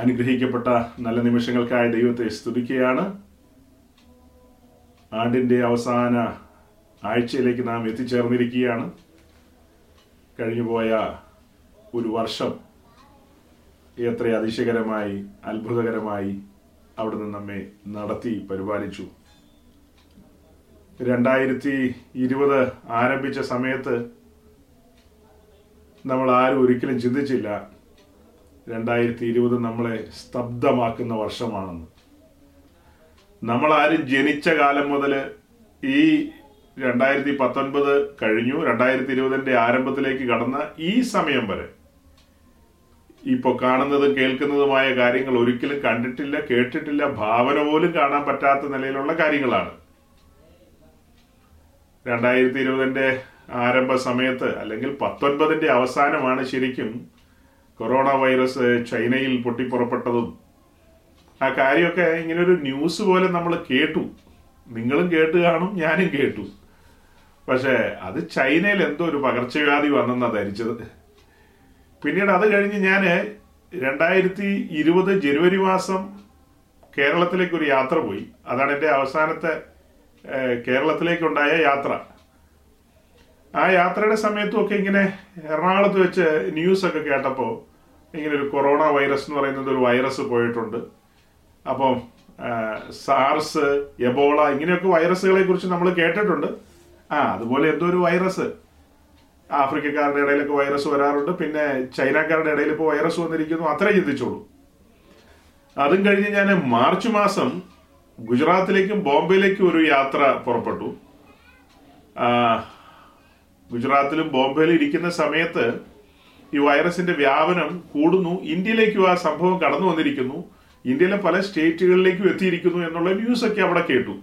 അനുഗ്രഹിക്കപ്പെട്ട നല്ല നിമിഷങ്ങൾക്കായി ദൈവത്തെ സ്തുതിക്കുകയാണ്. ആണ്ടിൻ്റെ അവസാന ആഴ്ചയിലേക്ക് നാം എത്തിച്ചേർന്നിരിക്കുകയാണ്. കഴിഞ്ഞുപോയ ഒരു വർഷം എത്ര അതിശയകരമായി അത്ഭുതകരമായി അവിടുന്ന് നമ്മെ നടത്തി പരിപാലിച്ചു. 2020 ആരംഭിച്ച സമയത്ത് നമ്മൾ ആരും ഒരിക്കലും ചിന്തിച്ചില്ല 2020 നമ്മളെ സ്തബ്ധമാക്കുന്ന വർഷമാണെന്ന്. നമ്മളാരും ജനിച്ച കാലം മുതൽ ഈ 2019 കഴിഞ്ഞു, 2020ന്റെ ആരംഭത്തിലേക്ക് കടന്ന ഈ സമയം വരെ ഇപ്പോൾ കാണുന്നതും കേൾക്കുന്നതുമായ കാര്യങ്ങൾ ഒരിക്കലും കണ്ടിട്ടില്ല, കേട്ടിട്ടില്ല, ഭാവന പോലും കാണാൻ പറ്റാത്ത നിലയിലുള്ള കാര്യങ്ങളാണ്. 2020ന്റെ ആരംഭ സമയത്ത് അല്ലെങ്കിൽ 19ന്റെ അവസാനമാണ് ശരിക്കും കൊറോണ വൈറസ് ചൈനയിൽ പൊട്ടിപ്പുറപ്പെട്ടതും. ആ കാര്യമൊക്കെ ഇങ്ങനൊരു ന്യൂസ് പോലെ നമ്മൾ കേട്ടു, നിങ്ങളും കേട്ട് കാണും, ഞാനും കേട്ടു. പക്ഷേ അത് ചൈനയിൽ എന്തോ ഒരു പകർച്ചവ്യാധി വന്നെന്നാണ് ധരിച്ചത്. പിന്നീട് അത് കഴിഞ്ഞ് ഞാൻ 2020 ജനുവരി മാസം കേരളത്തിലേക്ക് ഒരു യാത്ര പോയി. അതാണ് എൻ്റെ അവസാനത്തെ കേരളത്തിലേക്കുണ്ടായ യാത്ര. ആ യാത്രയുടെ സമയത്തുമൊക്കെ ഇങ്ങനെ എറണാകുളത്ത് വെച്ച് ന്യൂസൊക്കെ കേട്ടപ്പോൾ ഇങ്ങനൊരു കൊറോണ വൈറസ് എന്ന് പറയുന്നത് ഒരു വൈറസ് പോയിട്ടുണ്ട്. അപ്പം സാർസ്, എബോള, ഇങ്ങനെയൊക്കെ വൈറസുകളെ കുറിച്ച് നമ്മൾ കേട്ടിട്ടുണ്ട്. അതുപോലെ എന്തോ ഒരു വൈറസ് ആഫ്രിക്കക്കാരുടെ ഇടയിലൊക്കെ വൈറസ് വരാറുണ്ട്, പിന്നെ ചൈനക്കാരുടെ ഇടയിൽ ഇപ്പോൾ വൈറസ് വന്നിരിക്കുന്നു, അത്രേ ചിന്തിച്ചോളൂ. അതും കഴിഞ്ഞ് ഞാൻ മാർച്ച് മാസം ഗുജറാത്തിലേക്കും ബോംബെയിലേക്കും ഒരു യാത്ര പുറപ്പെട്ടു. ഗുജറാത്തിലും ബോംബെയിലും ഇരിക്കുന്ന സമയത്ത് ഈ വൈറസിന്റെ വ്യാപനം കൂടുന്നു, ഇന്ത്യയിലേക്കും ആ സംഭവം കടന്നു വന്നിരിക്കുന്നു, ഇന്ത്യയിലെ പല സ്റ്റേറ്റുകളിലേക്കും എത്തിയിരിക്കുന്നു എന്നുള്ള ന്യൂസൊക്കെ അവിടെ കേട്ടു.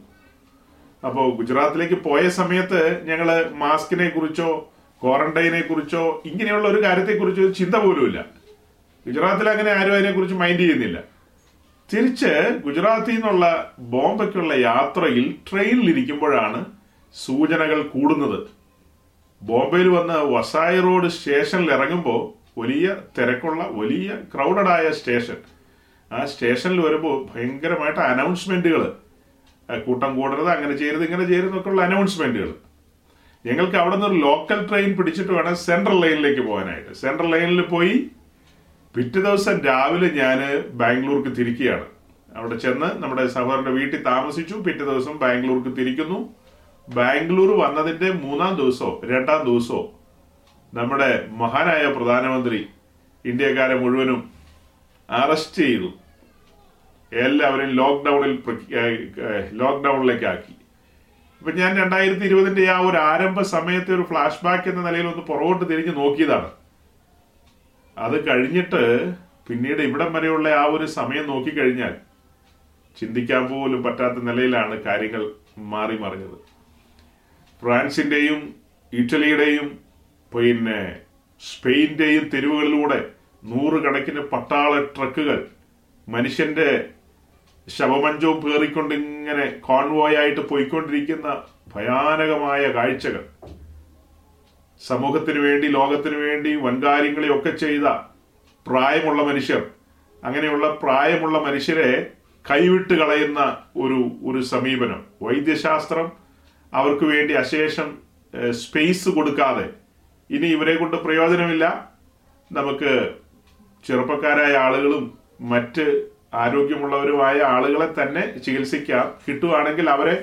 അപ്പോൾ ഗുജറാത്തിലേക്ക് പോയ സമയത്ത് ഞങ്ങൾ മാസ്കിനെ കുറിച്ചോ ക്വാറന്റൈനെ കുറിച്ചോ ഇങ്ങനെയുള്ള ഒരു കാര്യത്തെക്കുറിച്ചോ ചിന്ത പോലുമില്ല. ഗുജറാത്തിൽ അങ്ങനെ ആരും അതിനെക്കുറിച്ച് മൈൻഡ് ചെയ്യുന്നില്ല. തിരിച്ച് ഗുജറാത്തിൽ നിന്നുള്ള ബോംബെക്കുള്ള യാത്രയിൽ ട്രെയിനിലിരിക്കുമ്പോഴാണ് സൂചനകൾ കൂടുന്നത്. ബോംബെയിൽ വന്ന് വസായി റോഡ് സ്റ്റേഷനിൽ ഇറങ്ങുമ്പോൾ വലിയ തിരക്കുള്ള വലിയ ക്രൗഡഡായ സ്റ്റേഷൻ. ആ സ്റ്റേഷനിൽ വരുമ്പോൾ ഭയങ്കരമായിട്ട് അനൗൺസ്മെൻറ്റുകൾ, കൂട്ടം കൂടരുത്, അങ്ങനെ ചെയ്യരുത്, ഇങ്ങനെ ചെയ്യരുതെന്നൊക്കെയുള്ള അനൗൺസ്മെൻറ്റുകൾ. ഞങ്ങൾക്ക് അവിടെ നിന്നൊരു ലോക്കൽ ട്രെയിൻ പിടിച്ചിട്ട് വേണം സെൻട്രൽ ലൈനിലേക്ക് പോകാനായിട്ട്. സെൻട്രൽ ലൈനിൽ പോയി പിറ്റേ ദിവസം രാവിലെ ഞാൻ ബാംഗ്ലൂർക്ക് തിരിക്കുകയാണ്. അവിടെ ചെന്ന് നമ്മുടെ സഹോദരൻ്റെ വീട്ടിൽ താമസിച്ചു, പിറ്റേ ദിവസം ബാംഗ്ലൂർക്ക് തിരിക്കുന്നു. ബാംഗ്ലൂർ വന്നതിൻ്റെ രണ്ടാം ദിവസമോ നമ്മുടെ മഹാനായ പ്രധാനമന്ത്രി ഇന്ത്യക്കാരെ മുഴുവനും അറസ്റ്റ് ചെയ്തു, എല്ലാവരും ലോക്ക്ഡൌണിലേക്കാക്കി. ഇപ്പൊ ഞാൻ 2020ന്റെ ആ ഒരു ആരംഭ സമയത്തെ ഒരു ഫ്ലാഷ് ബാക്ക് എന്ന നിലയിൽ ഒന്ന് പുറകോട്ട് തിരിഞ്ഞ് നോക്കിയതാണ്. അത് കഴിഞ്ഞിട്ട് പിന്നീട് ഇവിടം വരെയുള്ള ആ ഒരു സമയം നോക്കിക്കഴിഞ്ഞാൽ ചിന്തിക്കാൻ പോലും പറ്റാത്ത നിലയിലാണ് കാര്യങ്ങൾ മാറി മറിഞ്ഞത്. ഫ്രാൻസിന്റെയും ഇറ്റലിയുടെയും പിന്നെ സ്പെയിൻ്റെയും തെരുവുകളിലൂടെ നൂറുകണക്കിന് പട്ടാള ട്രക്കുകൾ മനുഷ്യന്റെ ശവമഞ്ചവും പേറിക്കൊണ്ട് ഇങ്ങനെ കോൺവോയായിട്ട് പോയിക്കൊണ്ടിരിക്കുന്ന ഭയാനകമായ കാഴ്ചകൾ. സമൂഹത്തിന് വേണ്ടി ലോകത്തിന് വേണ്ടി വൻകാര്യങ്ങളെയൊക്കെ ചെയ്ത പ്രായമുള്ള മനുഷ്യർ, അങ്ങനെയുള്ള പ്രായമുള്ള മനുഷ്യരെ കൈവിട്ട് കളയുന്ന ഒരു സമീപനം. വൈദ്യശാസ്ത്രം അവർക്ക് വേണ്ടി അശേഷം സ്പേസ് കൊടുക്കാതെ ഇനി ഇവരെ കൊണ്ട് പ്രയോജനമില്ല, നമുക്ക് ചെറുപ്പക്കാരായ ആളുകളും മറ്റ് ആരോഗ്യമുള്ളവരുമായ ആളുകളെ തന്നെ ചികിത്സിക്കാം, കിട്ടുകയാണെങ്കിൽ അവരെ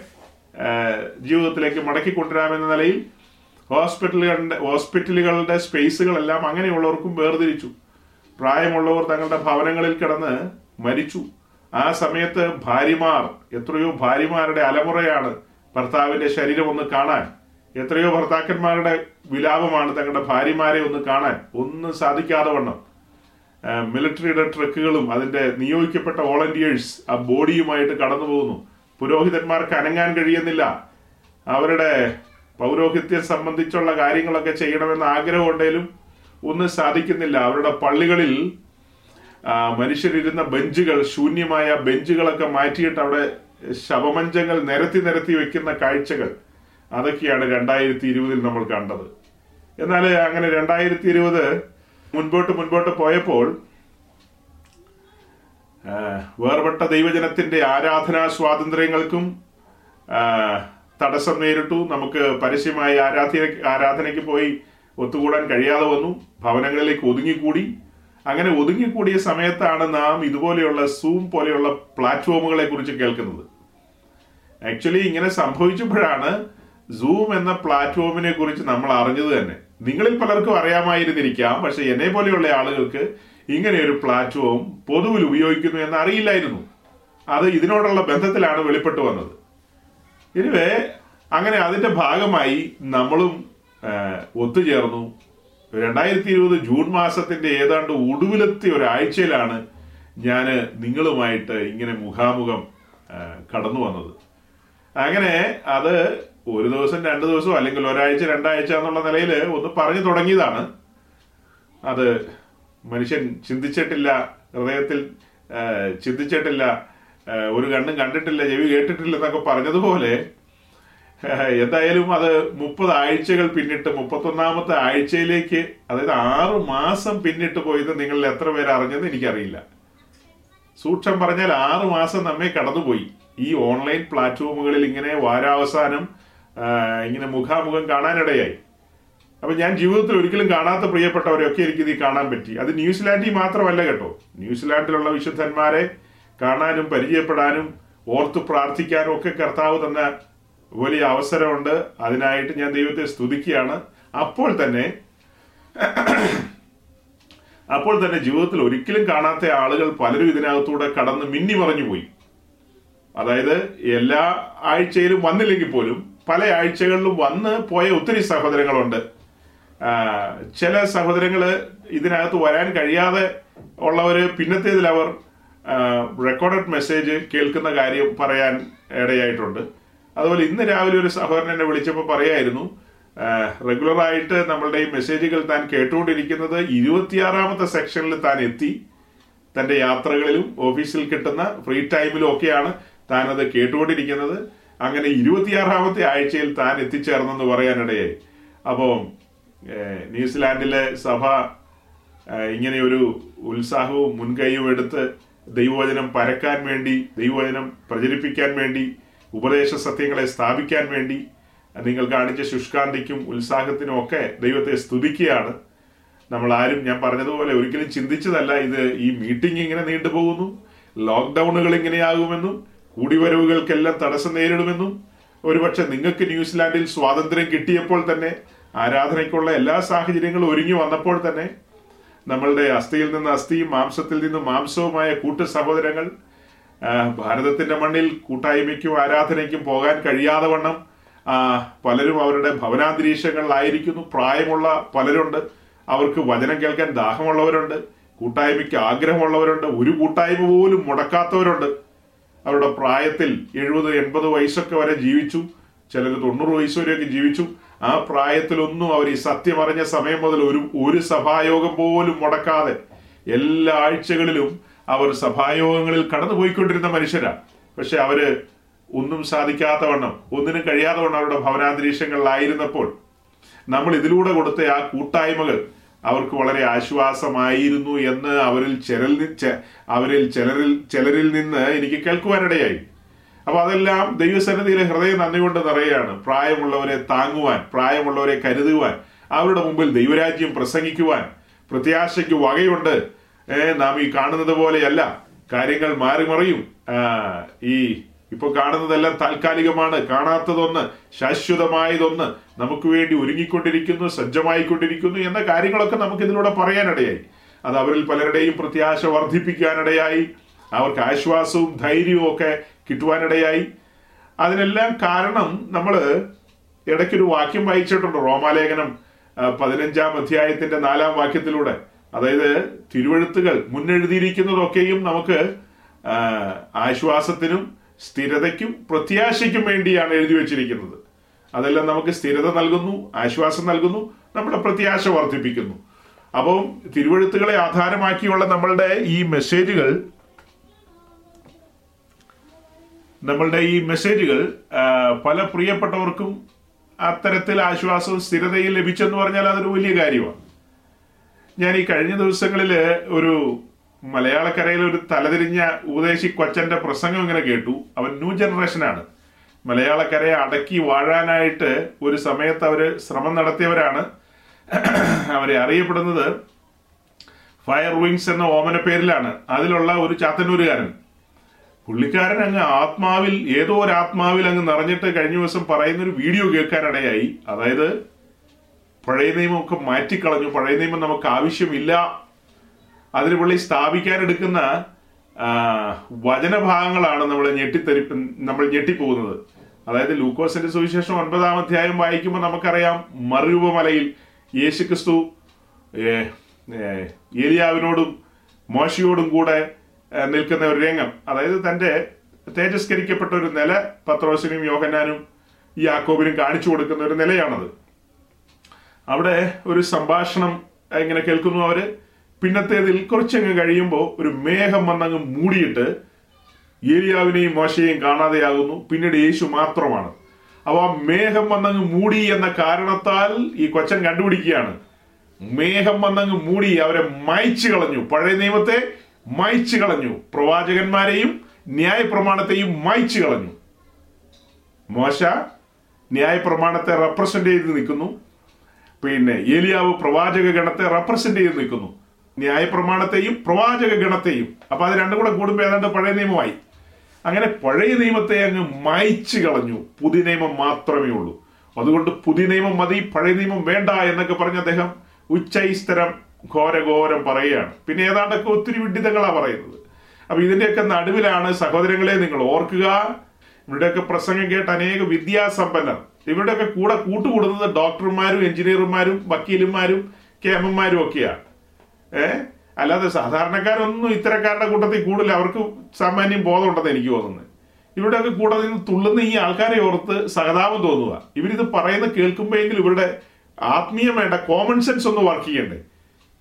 ജീവിതത്തിലേക്ക് മടക്കി കൊണ്ടുവരാമെന്ന നിലയിൽ ഹോസ്പിറ്റലുകളുടെ സ്പേസുകളെല്ലാം അങ്ങനെയുള്ളവർക്കും വേർതിരിച്ചു. പ്രായമുള്ളവർ തങ്ങളുടെ ഭവനങ്ങളിൽ കിടന്ന് മരിച്ചു. ആ സമയത്ത് ഭാര്യമാർ, എത്രയോ ഭാര്യമാരുടെ അലമുറയാണ് ഭർത്താവിന്റെ ശരീരം ഒന്ന് കാണാൻ, എത്രയോ ഭർത്താക്കന്മാരുടെ വിലാപമാണ് തങ്ങളുടെ ഭാര്യമാരെ ഒന്ന് കാണാൻ, ഒന്നും സാധിക്കാതെ വണ്ണം മിലിറ്ററിയുടെ ട്രക്കുകളും അതിൻ്റെ നിയോഗിക്കപ്പെട്ട വോളണ്ടിയേഴ്സ് ആ ബോഡിയുമായിട്ട് കടന്നു പോകുന്നു. പുരോഹിതന്മാർക്ക് അനങ്ങാൻ കഴിയുന്നില്ല, അവരുടെ പൗരോഹിത്യം സംബന്ധിച്ചുള്ള കാര്യങ്ങളൊക്കെ ചെയ്യണമെന്ന് ആഗ്രഹം ഉണ്ടെങ്കിലും ഒന്നും സാധിക്കുന്നില്ല. അവരുടെ പള്ളികളിൽ മനുഷ്യരിരുന്ന ബെഞ്ചുകൾ, ശൂന്യമായ ബെഞ്ചുകളൊക്കെ മാറ്റിയിട്ട് അവിടെ ശവമഞ്ചങ്ങൾ നിരത്തി നിരത്തി വെക്കുന്ന കാഴ്ചകൾ, അതൊക്കെയാണ് 2020 നമ്മൾ കണ്ടത്. എന്നാൽ അങ്ങനെ 2020 മുൻപോട്ട് പോയപ്പോൾ വേർപെട്ട ദൈവജനത്തിന്റെ ആരാധനാ സ്വാതന്ത്ര്യങ്ങൾക്കും തടസ്സം നേരിട്ടു. നമുക്ക് പരസ്യമായി ആരാധനയ്ക്ക് പോയി ഒത്തുകൂടാൻ കഴിയാതെ വന്നു. ഭവനങ്ങളിലേക്ക് ഒതുങ്ങിക്കൂടി. അങ്ങനെ ഒതുങ്ങിക്കൂടിയ സമയത്താണ് നാം ഇതുപോലെയുള്ള സൂം പോലെയുള്ള പ്ലാറ്റ്ഫോമുകളെ കുറിച്ച് കേൾക്കുന്നത്. ആക്ച്വലി ഇങ്ങനെ സംഭവിച്ചപ്പോഴാണ് സൂം എന്ന പ്ലാറ്റ്ഫോമിനെ കുറിച്ച് നമ്മൾ അറിഞ്ഞത് തന്നെ. നിങ്ങളിൽ പലർക്കും അറിയാമായിരുന്നിരിക്കാം, പക്ഷെ എന്നെ പോലെയുള്ള ആളുകൾക്ക് ഇങ്ങനെ ഒരു പ്ലാറ്റ്ഫോം പൊതുവിൽ ഉപയോഗിക്കുന്നു എന്ന് അറിയില്ലായിരുന്നു. അത് ഇതിനോടുള്ള ബന്ധത്തിലാണ് വെളിപ്പെട്ടു വന്നത്. ഇനിവേ അങ്ങനെ അതിൻ്റെ ഭാഗമായി നമ്മളും ഒത്തുചേർന്നു. 2020 ജൂൺ മാസത്തിൻ്റെ ഏതാണ്ട് ഒടുവിലത്തെ ഒരാഴ്ചയിലാണ് ഞാൻ നിങ്ങളുമായിട്ട് ഇങ്ങനെ മുഖാമുഖം കടന്നു വന്നത്. അങ്ങനെ അത് ഒരു ദിവസം രണ്ട് ദിവസം അല്ലെങ്കിൽ ഒരാഴ്ച രണ്ടാഴ്ച എന്നുള്ള നിലയിൽ ഒന്ന് പറഞ്ഞു തുടങ്ങിയതാണ്. അത് മനുഷ്യൻ ചിന്തിച്ചിട്ടില്ല, ഹൃദയത്തിൽ ചിന്തിച്ചിട്ടില്ല, ഒരു കണ്ണും കണ്ടിട്ടില്ല, ചെവി കേട്ടിട്ടില്ല എന്നൊക്കെ പറഞ്ഞതുപോലെ എന്തായാലും അത് 30 ആഴ്ചകൾ പിന്നിട്ട് 31ാമത്തെ ആഴ്ചയിലേക്ക്, അതായത് 6 മാസം പിന്നിട്ട് പോയത് നിങ്ങളിൽ എത്ര പേര് അറിഞ്ഞെന്ന് എനിക്കറിയില്ല. സൂക്ഷം പറഞ്ഞാൽ 6 മാസം നമ്മെ കടന്നുപോയി. ഈ ഓൺലൈൻ പ്ലാറ്റ്ഫോമുകളിൽ ഇങ്ങനെ വാരാവസാനം ഇങ്ങനെ മുഖാമുഖം കാണാനിടയായി. അപ്പം ഞാൻ ജീവിതത്തിൽ ഒരിക്കലും കാണാത്ത പ്രിയപ്പെട്ടവരെയൊക്കെ എനിക്കിത് കാണാൻ പറ്റി. അത് ന്യൂസിലാൻഡിൽ മാത്രമല്ല കേട്ടോ. ന്യൂസിലാൻഡിലുള്ള വിശുദ്ധന്മാരെ കാണാനും പരിചയപ്പെടാനും ഓർത്തു പ്രാർത്ഥിക്കാനും ഒക്കെ കർത്താവ് തന്ന വലിയ അവസരമുണ്ട്. അതിനായിട്ട് ഞാൻ ദൈവത്തെ സ്തുതിക്കുകയാണ്. അപ്പോൾ തന്നെ ജീവിതത്തിൽ ഒരിക്കലും കാണാത്ത ആളുകൾ പലരും ഇതിനകത്തൂടെ കടന്ന് മിന്നിമറഞ്ഞു പോയി. അതായത് എല്ലാ ആഴ്ചയിലും വന്നില്ലെങ്കിൽ പോലും പല ആഴ്ചകളിലും വന്ന് പോയ ഒത്തിരി സഹോദരങ്ങളുണ്ട്. ചില സഹോദരങ്ങൾ ഇതിനകത്ത് വരാൻ കഴിയാതെ ഉള്ളവർ പിന്നത്തേതിലവർ റെക്കോർഡഡ് മെസ്സേജ് കേൾക്കുന്ന കാര്യം പറയാൻ ഇടയായിട്ടുണ്ട്. അതുപോലെ ഇന്ന് രാവിലെ ഒരു സഹോദരൻ എന്നെ വിളിച്ചപ്പോൾ പറയായിരുന്നു, റെഗുലറായിട്ട് നമ്മളുടെ ഈ മെസ്സേജുകൾ താൻ കേട്ടുകൊണ്ടിരിക്കുന്നത് 26ാമത്തെ സെക്ഷനിൽ താൻ എത്തി. തൻ്റെ യാത്രകളിലും ഓഫീസിൽ കിട്ടുന്ന ഫ്രീ ടൈമിലും ഒക്കെയാണ് താനത് കേട്ടുകൊണ്ടിരിക്കുന്നത്. അങ്ങനെ 26ാമത്തെ ആഴ്ചയിൽ താൻ എത്തിച്ചേർന്നെന്ന് പറയാനിടയായി. അപ്പോൾ ന്യൂസിലാൻഡിലെ സഭ ഇങ്ങനെയൊരു ഉത്സാഹവും മുൻകൈയും എടുത്ത് ദൈവവചനം പരക്കാൻ വേണ്ടി, ദൈവവചനം പ്രചരിപ്പിക്കാൻ വേണ്ടി, ഉപദേശ സത്യങ്ങളെ സ്ഥാപിക്കാൻ വേണ്ടി നിങ്ങൾ കാണിച്ച ശുഷ്കാന്തിക്കും ഉത്സാഹത്തിനും ഒക്കെ ദൈവത്തെ സ്തുതിക്കുകയാണ്. നമ്മൾ ആരും, ഞാൻ പറഞ്ഞതുപോലെ, ഒരിക്കലും ചിന്തിച്ചതല്ല ഇത് ഈ മീറ്റിംഗ് ഇങ്ങനെ നീണ്ടുപോകുന്നു, ലോക്ക്ഡൗണുകൾ ഇങ്ങനെയാകുമെന്നും, കൂടിവരവുകൾക്കെല്ലാം തടസ്സം നേരിടുമെന്നും. ഒരുപക്ഷെ നിങ്ങൾക്ക് ന്യൂസിലാൻഡിൽ സ്വാതന്ത്ര്യം കിട്ടിയപ്പോൾ തന്നെ, ആരാധനയ്ക്കുള്ള എല്ലാ സാഹചര്യങ്ങളും ഒരുങ്ങി വന്നപ്പോൾ തന്നെ, നമ്മളുടെ അസ്ഥിയിൽ നിന്ന് അസ്ഥിയും മാംസത്തിൽ നിന്ന് മാംസവുമായ കൂട്ടു സഹോദരങ്ങൾ ഭാരതത്തിൻ്റെ മണ്ണിൽ കൂട്ടായ്മയ്ക്കും ആരാധനയ്ക്കും പോകാൻ കഴിയാതെ വണ്ണം പലരും അവരുടെ ഭവനാന്തരീക്ഷങ്ങളിലായിരിക്കുന്നു. പ്രായമുള്ള പലരുണ്ട്, അവർക്ക് വചനം കേൾക്കാൻ ദാഹമുള്ളവരുണ്ട്, കൂട്ടായ്മയ്ക്ക് ആഗ്രഹമുള്ളവരുണ്ട്, ഒരു കൂട്ടായ്മ പോലും മുടക്കാത്തവരുണ്ട്. അവരുടെ പ്രായത്തിൽ 70-80 വയസ്സൊക്കെ വരെ ജീവിച്ചു, ചിലർ 90 വയസ്സ് വരെയൊക്കെ ജീവിച്ചു. ആ പ്രായത്തിലൊന്നും അവർ ഈ സത്യമറിഞ്ഞ സമയം മുതൽ ഒരു സഭായോഗം പോലും മുടക്കാതെ എല്ലാ ആഴ്ചകളിലും അവർ സഭായോഗങ്ങളിൽ കടന്നുപോയിക്കൊണ്ടിരുന്ന മനുഷ്യരാണ്. പക്ഷെ അവര് ഒന്നും സാധിക്കാത്തവണ്ണം, ഒന്നിനും കഴിയാത്തവണ്ണം അവരുടെ ഭവനാന്തരീക്ഷങ്ങളിലായിരുന്നപ്പോൾ നമ്മൾ ഇതിലൂടെ കൊടുത്ത ആ കൂട്ടായ്മകൾ അവർക്ക് വളരെ ആശ്വാസമായിരുന്നു എന്ന് അവരിൽ ചിലരിൽ നിന്ന് എനിക്ക് കേൾക്കുവാനിടയായി. അപ്പൊ അതെല്ലാം ദൈവസന്നിധിയിലെ ഹൃദയം നന്ദി കൊണ്ട് നിറയുകയാണ്. പ്രായമുള്ളവരെ താങ്ങുവാൻ, പ്രായമുള്ളവരെ കരുതുവാൻ, അവരുടെ മുമ്പിൽ ദൈവരാജ്യം പ്രസംഗിക്കുവാൻ പ്രത്യാശയ്ക്ക് വകയുണ്ട്. നാം ഈ കാണുന്നത് പോലെയല്ല, കാര്യങ്ങൾ മാറി മറിയും. ഈ ഇപ്പൊ കാണുന്നതെല്ലാം താൽക്കാലികമാണ്. കാണാത്തതൊന്ന്, ശാശ്വതമായതൊന്ന് നമുക്ക് വേണ്ടി ഒരുങ്ങിക്കൊണ്ടിരിക്കുന്നു, സജ്ജമായിക്കൊണ്ടിരിക്കുന്നു എന്ന കാര്യങ്ങളൊക്കെ നമുക്ക് ഇതിലൂടെ പറയാനിടയായി. അത് അവരിൽ പലരുടെയും പ്രത്യാശ വർദ്ധിപ്പിക്കാനിടയായി, അവർക്ക് ആശ്വാസവും ധൈര്യവും ഒക്കെ കിട്ടുവാനിടയായി. അതിനെല്ലാം കാരണം നമ്മൾ ഇടയ്ക്കൊരു വാക്യം വായിച്ചിട്ടുണ്ട്, റോമാലേഖനം 15ാം അധ്യായത്തിന്റെ 4ാം വാക്യത്തിലൂടെ. അതായത് തിരുവെഴുത്തുകൾ മുന്നെഴുതിയിരിക്കുന്നതൊക്കെയും നമുക്ക് ആശ്വാസത്തിനും സ്ഥിരതയ്ക്കും പ്രത്യാശയ്ക്കും വേണ്ടിയാണ് എഴുതി വച്ചിരിക്കുന്നത്. അതെല്ലാം നമുക്ക് സ്ഥിരത നൽകുന്നു, ആശ്വാസം നൽകുന്നു, നമ്മുടെ പ്രത്യാശ വർദ്ധിപ്പിക്കുന്നു. അപ്പം തിരുവെഴുത്തുകളെ ആധാരമാക്കിയുള്ള നമ്മളുടെ ഈ മെസ്സേജുകൾ പല പ്രിയപ്പെട്ടവർക്കും അത്തരത്തിൽ ആശ്വാസവും സ്ഥിരതയും ലഭിച്ചെന്ന് പറഞ്ഞാൽ അതൊരു വലിയ കാര്യമാണ്. ഞാൻ ഈ കഴിഞ്ഞ ദിവസങ്ങളിൽ ഒരു മലയാളക്കരയിൽ ഒരു തലതിരിഞ്ഞ ഉപദേശി കൊച്ചന്റെ പ്രസംഗം ഇങ്ങനെ കേട്ടു. അവൻ ന്യൂ ജനറേഷനാണ്. മലയാളക്കരയെ അടക്കി വാഴാനായിട്ട് ഒരു സമയത്ത് അവർ ശ്രമം നടത്തിയവരാണ്. അവരെ അറിയപ്പെടുന്നത് ഫയർ വിങ്സ് എന്ന ഓമന പേരിലാണ്. അതിലുള്ള ഒരു ചാത്തന്നൂരുകാരൻ. പുള്ളിക്കാരൻ അങ്ങ് ആത്മാവിൽ, ഏതോ ഒരു ആത്മാവിൽ അങ്ങ് നിറഞ്ഞിട്ട് കഴിഞ്ഞ ദിവസം പറയുന്നൊരു വീഡിയോ കേൾക്കാനിടയായി. അതായത് പഴയ നിയമമൊക്കെ മാറ്റിക്കളഞ്ഞു, പഴയ നിയമം നമുക്ക് ആവശ്യമില്ല. അതിന് പുള്ളി സ്ഥാപിക്കാനെടുക്കുന്ന വചനഭാഗങ്ങളാണ് നമ്മൾ ഞെട്ടിപ്പോകുന്നത്. അതായത് ലൂക്കോസിന്റെ സുവിശേഷം 9-ാം അധ്യായം വായിക്കുമ്പോൾ നമുക്കറിയാം, മറിയൂപമലയിൽ യേശുക്രിസ്തു ഏലിയാവിനോടും മോശയോടും കൂടെ നിൽക്കുന്ന ഒരു രംഗം. അതായത് തൻ്റെ തേജസ്കരിക്കപ്പെട്ട ഒരു നില പത്രോസിനും യോഹന്നാനും യാക്കോബിനും കാണിച്ചു കൊടുക്കുന്ന ഒരു നിലയാണത്. അവിടെ ഒരു സംഭാഷണം ഇങ്ങനെ കേൾക്കുന്നു അവര്. പിന്നത്തേതിൽ കുറച്ചങ്ങ് കഴിയുമ്പോൾ ഒരു മേഘം വന്നങ്ങ് മൂടിയിട്ട് ഏലിയാവിനെയും മോശയെയും കാണാതെയാകുന്നു. പിന്നീട് യേശു മാത്രമാണ്. അപ്പോൾ ആ മേഘം വന്നങ്ങ് മൂടി എന്ന കാരണത്താൽ ഈ കൊച്ചൻ കണ്ടുപിടിക്കുകയാണ്, മേഘം വന്നങ്ങ് മൂടി അവരെ മായ്ച്ചു കളഞ്ഞു, പഴയ നിയമത്തെ മായ്ച്ചു കളഞ്ഞു, പ്രവാചകന്മാരെയും ന്യായപ്രമാണത്തെയും മായ്ച്ചു കളഞ്ഞു. മോശ ന്യായപ്രമാണത്തെ റെപ്രസെന്റ് ചെയ്ത് നിൽക്കുന്നു, പിന്നെ ഏലിയാവ് പ്രവാചക ഗണത്തെ റെപ്രസെന്റ് ചെയ്ത് നിൽക്കുന്നു, ന്യായപ്രമാണത്തെയും പ്രവാചക ഗണത്തെയും. അപ്പൊ അത് രണ്ടും കൂടെ കൂടുമ്പോൾ ഏതാണ്ട് പഴയ നിയമമായി. അങ്ങനെ പഴയ നിയമത്തെ അങ്ങ് മായ്ച്ചു കളഞ്ഞു, പുതിയ നിയമം മാത്രമേ ഉള്ളൂ. അതുകൊണ്ട് പുതിയ നിയമം മതി, പഴയ നിയമം വേണ്ട എന്നൊക്കെ പറഞ്ഞ് അദ്ദേഹം ഉച്ചൈസ്തരം ഘോരഘോരം പറയുകയാണ്. പിന്നെ ഏതാണ്ടൊക്കെ ഒത്തിരി വിഡിതങ്ങളാണ് പറയുന്നത്. അപ്പൊ ഇതിന്റെയൊക്കെ നടുവിലാണ് സഹോദരങ്ങളെ നിങ്ങൾ ഓർക്കുക, ഇവരുടെയൊക്കെ പ്രസംഗം കേട്ട് അനേക വിദ്യാസമ്പന്നർ, ഇവരുടെയൊക്കെ കൂടെ കൂട്ടുകൂടുന്നത് ഡോക്ടർമാരും എഞ്ചിനീയർമാരും വക്കീലന്മാരും കേമന്മാരും ഒക്കെയാണ്. അല്ലാതെ സാധാരണക്കാരൊന്നും ഇത്തരക്കാരുടെ കൂട്ടത്തിൽ കൂടുതൽ അവർക്ക് സാമാന്യം ബോധമുണ്ടെന്ന് എനിക്ക് തോന്നുന്നത്. ഇവരുടെയൊക്കെ കൂട്ടത്തിൽ നിന്ന് തുള്ളുന്ന ഈ ആൾക്കാരെ ഓർത്ത് സഹതാപം തോന്നുക. ഇവരിത് പറയുന്ന കേൾക്കുമ്പോഴെങ്കിലും ഇവരുടെ ആത്മീയം വേണ്ട, കോമൺ സെൻസ് ഒന്ന് വർക്ക് ചെയ്യണ്ടേ?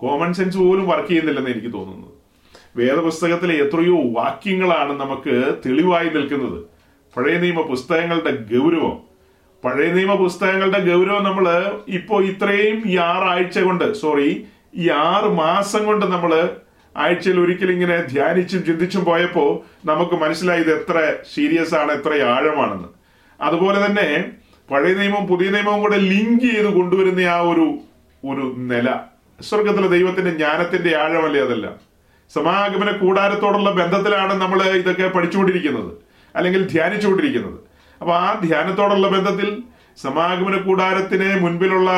കോമൺ സെൻസ് പോലും വർക്ക് ചെയ്യുന്നില്ലെന്ന് എനിക്ക് തോന്നുന്നത്. വേദപുസ്തകത്തിലെ എത്രയോ വാക്യങ്ങളാണ് നമുക്ക് തെളിവായി നിൽക്കുന്നത്. പഴയ നിയമ പുസ്തകങ്ങളുടെ ഗൗരവം, പഴയ നിയമ പുസ്തകങ്ങളുടെ ഗൗരവം നമ്മൾ ഇപ്പോൾ ഇത്രയും ഈ 6 ആഴ്ച കൊണ്ട്, ഈ 6 മാസം കൊണ്ട് നമ്മൾ ആഴ്ചയിൽ ഒരിക്കലിങ്ങനെ ധ്യാനിച്ചും ചിന്തിച്ചും പോയപ്പോൾ നമുക്ക് മനസ്സിലായത് എത്ര സീരിയസ് ആണ്, എത്ര ആഴമാണെന്ന്. അതുപോലെ തന്നെ പഴയ നിയമവും പുതിയ നിയമവും കൂടെ ലിങ്ക് ചെയ്ത് കൊണ്ടുവരുന്ന ആ ഒരു നില, സ്വർഗത്തിലെ ദൈവത്തിന്റെ ജ്ഞാനത്തിന്റെ ആഴമല്ലേ അതല്ല? സമാഗമന കൂടാരത്തോടുള്ള ബന്ധത്തിലാണ് നമ്മൾ ഇതൊക്കെ പഠിച്ചുകൊണ്ടിരിക്കുന്നത്, അല്ലെങ്കിൽ ധ്യാനിച്ചുകൊണ്ടിരിക്കുന്നത്. അപ്പൊ ആ ധ്യാനത്തോടുള്ള ബന്ധത്തിൽ സമാഗമന കൂടാരത്തിന് മുൻപിലുള്ള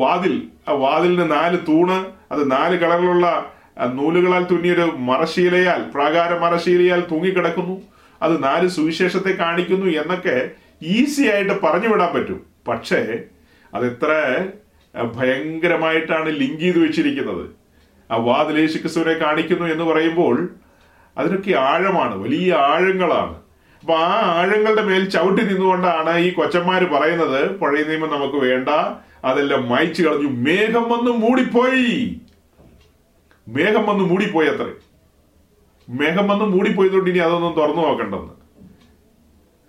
വാതിൽ, ആ വാതിലിന് 4 തൂണ്, അത് 4 കളറിലുള്ള നൂലുകളാൽ തുന്നിയൊരു മറശീലയാൽ, പ്രാകാര മറശീലയാൽ തൂങ്ങിക്കിടക്കുന്നു. അത് 4 സുവിശേഷത്തെ കാണിക്കുന്നു എന്നൊക്കെ ഈസി ആയിട്ട് പറഞ്ഞു വിടാൻ പറ്റും. പക്ഷേ അതെത്ര ഭയങ്കരമായിട്ടാണ് ലിങ്ക് ചെയ്ത് വെച്ചിരിക്കുന്നത്. ആ വാതിൽ യേശുക്രിസ്തുവിനെ കാണിക്കുന്നു എന്ന് പറയുമ്പോൾ അതിനൊക്കെ ആഴമാണ്, വലിയ ആഴങ്ങളാണ്. അപ്പൊ ആ ആഴങ്ങളുടെ മേൽ ചവിട്ടി നിന്നുകൊണ്ടാണ് ഈ കൊച്ചന്മാര് പറയുന്നത്, പഴയ നിയമം നമുക്ക് വേണ്ട, അതെല്ലാം മായ്ച്ചു കളഞ്ഞു, മേഘം വന്ന് മൂടിപ്പോയി, മേഘം വന്ന് മൂടിപ്പോയി, അത്രേ മേഘം വന്ന് മൂടിപ്പോയതുകൊണ്ട് ഇനി അതൊന്നും തുറന്നു നോക്കണ്ടെന്ന്.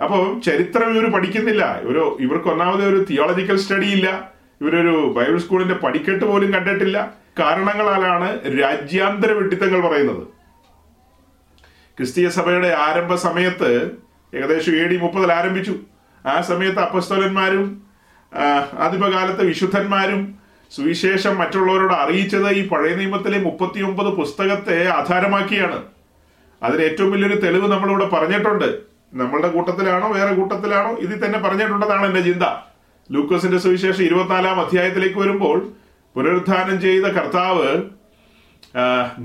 അപ്പൊ ചരിത്രം ഇവർ പഠിക്കുന്നില്ല. ഇവർക്ക് ഒന്നാമത് ഒരു തിയോളജിക്കൽ സ്റ്റഡി ഇല്ല, ഇവരൊരു ബൈബിൾ സ്കൂളിന്റെ പടിക്കെട്ട് പോലും കണ്ടിട്ടില്ല. കാരണങ്ങളാലാണ് രാജ്യാന്തര വിഡിത്തങ്ങൾ പറയുന്നത്. ക്രിസ്തീയ സഭയുടെ ആരംഭ സമയത്ത് ഏകദേശം AD 30 ആരംഭിച്ചു. ആ സമയത്ത് അപ്പസ്തോലന്മാരും ആദിമകാലത്തെ വിശുദ്ധന്മാരും സുവിശേഷം മറ്റുള്ളവരോട് അറിയിച്ചത് ഈ പഴയ നിയമത്തിലെ 39 പുസ്തകത്തെ ആധാരമാക്കിയാണ്. അതിന് ഏറ്റവും വലിയൊരു തെളിവ് നമ്മളിവിടെ പറഞ്ഞിട്ടുണ്ട്. നമ്മളുടെ കൂട്ടത്തിലാണോ വേറെ കൂട്ടത്തിലാണോ ഇതിൽ തന്നെ പറഞ്ഞിട്ടുണ്ടെന്നാണ് എൻ്റെ ചിന്ത. ലൂക്കോസിന്റെ സുവിശേഷം 24-ാം അധ്യായത്തിലേക്ക് വരുമ്പോൾ പുനരുദ്ധാനം ചെയ്ത കർത്താവ്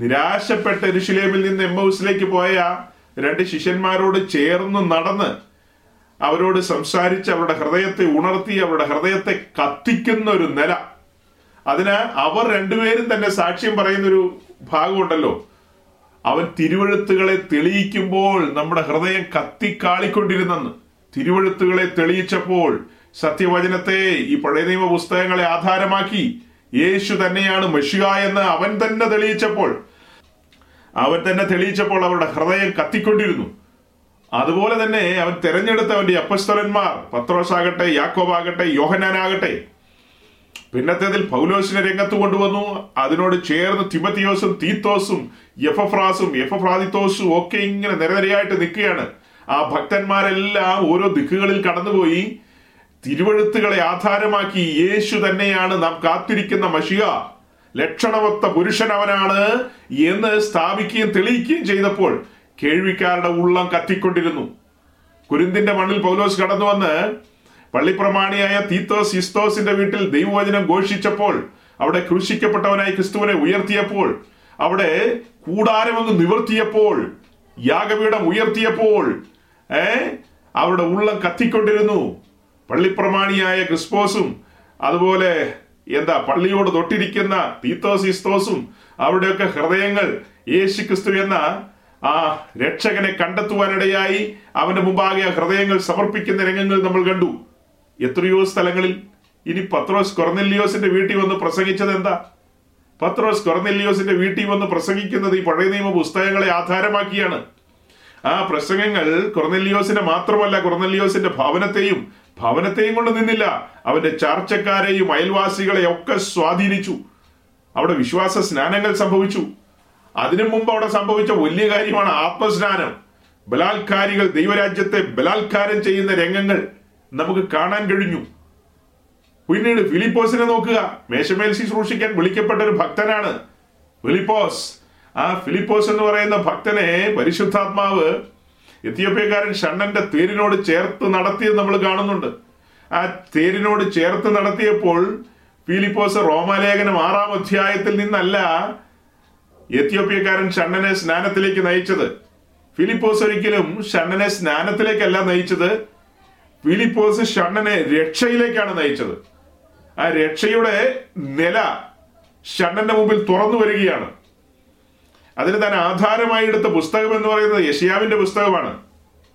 നിരാശപ്പെട്ട് യെരുശലേമിൽ നിന്ന് എമ്മൗസിലേക്ക് പോയ 2 ശിഷ്യന്മാരോട് ചേർന്ന് നടന്ന് അവരോട് സംസാരിച്ച് അവരുടെ ഹൃദയത്തെ ഉണർത്തി, അവരുടെ ഹൃദയത്തെ കത്തിക്കുന്ന ഒരു നില. അതിന് അവർ രണ്ടുപേരും തന്നെ സാക്ഷ്യം പറയുന്നൊരു ഭാഗമുണ്ടല്ലോ, അവൻ തിരുവെഴുത്തുകളെ തെളിയിക്കുമ്പോൾ നമ്മുടെ ഹൃദയം കത്തിക്കാളിക്കൊണ്ടിരുന്നെന്ന്. തിരുവെഴുത്തുകളെ തെളിയിച്ചപ്പോൾ സത്യവചനത്തെ, ഈ പഴയ നിയമ പുസ്തകങ്ങളെ ആധാരമാക്കി യേശു തന്നെയാണ് മെഷിയാ എന്ന് അവൻ തന്നെ തെളിയിച്ചപ്പോൾ അവരുടെ ഹൃദയം കത്തിക്കൊണ്ടിരുന്നു. അതുപോലെ തന്നെ അവൻ തെരഞ്ഞെടുത്ത അവന്റെ അപ്പസ്തലന്മാർ, പത്രോസാകട്ടെ, യാക്കോബാകട്ടെ, യോഹന്നാനാകട്ടെ, പിന്നത്തേതിൽ പൗലോസിനെ രംഗത്ത് കൊണ്ടുവന്നു. അതിനോട് ചേർന്ന് തിമത്തിയോസും തീത്തോസും എഫഫ്രാസും എഫഫ്രാദിത്തോസും ഒക്കെ ഇങ്ങനെ നിരനിരയായിട്ട് നിൽക്കുകയാണ്. ആ ഭക്തന്മാരെല്ലാം ഓരോ ദിക്കുകളിൽ കടന്നുപോയി തിരുവഴുത്തുകളെ ആധാരമാക്കി യേശു തന്നെയാണ് നാം കാത്തിരിക്കുന്ന മശിഹ, ലക്ഷണമൊത്ത പുരുഷൻ അവനാണ് എന്ന് സ്ഥാപിക്കുകയും തെളിയിക്കുകയും ചെയ്തപ്പോൾ കേൾവിക്കാരുടെ ഉള്ളം കത്തിക്കൊണ്ടിരുന്നു. കുരിന്തിന്റെ മണ്ണിൽ പൗലോസ് കടന്നു വന്ന് പള്ളിപ്രമാണിയായ തീത്തോസ് ഇസ്തോസിന്റെ വീട്ടിൽ ദൈവവചനം ഘോഷിച്ചപ്പോൾ, അവിടെ ക്രൂശിക്കപ്പെട്ടവനായി ക്രിസ്തുവിനെ ഉയർത്തിയപ്പോൾ, അവിടെ കൂടാരമൊന്ന് നിവർത്തിയപ്പോൾ, യാഗപീഠം ഉയർത്തിയപ്പോൾ അവരുടെ ഉള്ളം കത്തിക്കൊണ്ടിരുന്നു. പള്ളിപ്രമാണിയായ ക്രിസ്പോസും അതുപോലെ പള്ളിയോട് തൊട്ടിരിക്കുന്ന തീത്തോസ് ഇസ്തോസും അവിടെയൊക്കെ ഹൃദയങ്ങൾ യേശു ക്രിസ്തു എന്ന ആ രക്ഷകനെ കണ്ടെത്തുവാനിടയായി. അവന്റെ മുമ്പാകെ ആ ഹൃദയങ്ങൾ സമർപ്പിക്കുന്ന രംഗങ്ങൾ നമ്മൾ കണ്ടു എത്രയോ സ്ഥലങ്ങളിൽ. ഇനി പത്രോസ് കൊർന്നേലിയോസിന്റെ വീട്ടിൽ വന്ന് പ്രസംഗിച്ചത് എന്താ? പത്രോസ് കൊർന്നേലിയോസിന്റെ വീട്ടിൽ വന്ന് പ്രസംഗിക്കുന്നത് ഈ പഴയ നിയമ പുസ്തകങ്ങളെ ആധാരമാക്കിയാണ്. ആ പ്രസംഗങ്ങൾ കൊർന്നേലിയോസിനെ മാത്രമല്ല, കൊർന്നേലിയോസിന്റെ ഭവനത്തെയും കൊണ്ട് നിന്നില്ല, അവന്റെ ചാർച്ചക്കാരെയും അയൽവാസികളെയും ഒക്കെ സ്വാധീനിച്ചു. അവിടെ വിശ്വാസ സ്നാനങ്ങൾ സംഭവിച്ചു. അതിനു മുമ്പ് അവിടെ സംഭവിച്ച വലിയ കാര്യമാണ് ആത്മസ്നാനം. ബലാത്കാരികൾ ദൈവരാജ്യത്തെ ബലാത്കാരം ചെയ്യുന്ന രംഗങ്ങൾ നമുക്ക് കാണാൻ കഴിഞ്ഞു. പിന്നീട് ഫിലിപ്പോസിനെ നോക്കുക, മേശമേൽ ശുശ്രൂഷിക്കാൻ വിളിക്കപ്പെട്ട ഒരു ഭക്തനാണ് ഫിലിപ്പോസ്. ആ ഫിലിപ്പോസ് എന്ന് പറയുന്ന ഭക്തനെ പരിശുദ്ധാത്മാവ് എത്യോപ്യക്കാരൻ ഷണ്ണന്റെ തേരിനോട് ചേർത്ത് നടത്തിയത് നമ്മൾ കാണുന്നുണ്ട്. ആ തേരിനോട് ചേർത്ത് നടത്തിയപ്പോൾ ഫിലിപ്പോസ് റോമാലേഖനം 6-ാം അധ്യായത്തിൽ നിന്നല്ല എത്യോപ്യക്കാരൻ ഷണ്ണനെ സ്നാനത്തിലേക്ക് നയിച്ചത്. ഫിലിപ്പോസ് ഒരിക്കലും ഷണ്ണനെ സ്നാനത്തിലേക്കല്ല നയിച്ചത്. ഫിലിപ്പോസ് ഷണ്ണനെ രക്ഷയിലേക്കാണ് നയിച്ചത്. ആ രക്ഷയുടെ നില ഷണ്ണന്റെ മുമ്പിൽ തുറന്നു വരികയാണ്. അതിന് താൻ ആധാരമായി എടുത്ത പുസ്തകം എന്ന് പറയുന്നത് യെശയ്യാവിന്റെ പുസ്തകമാണ്.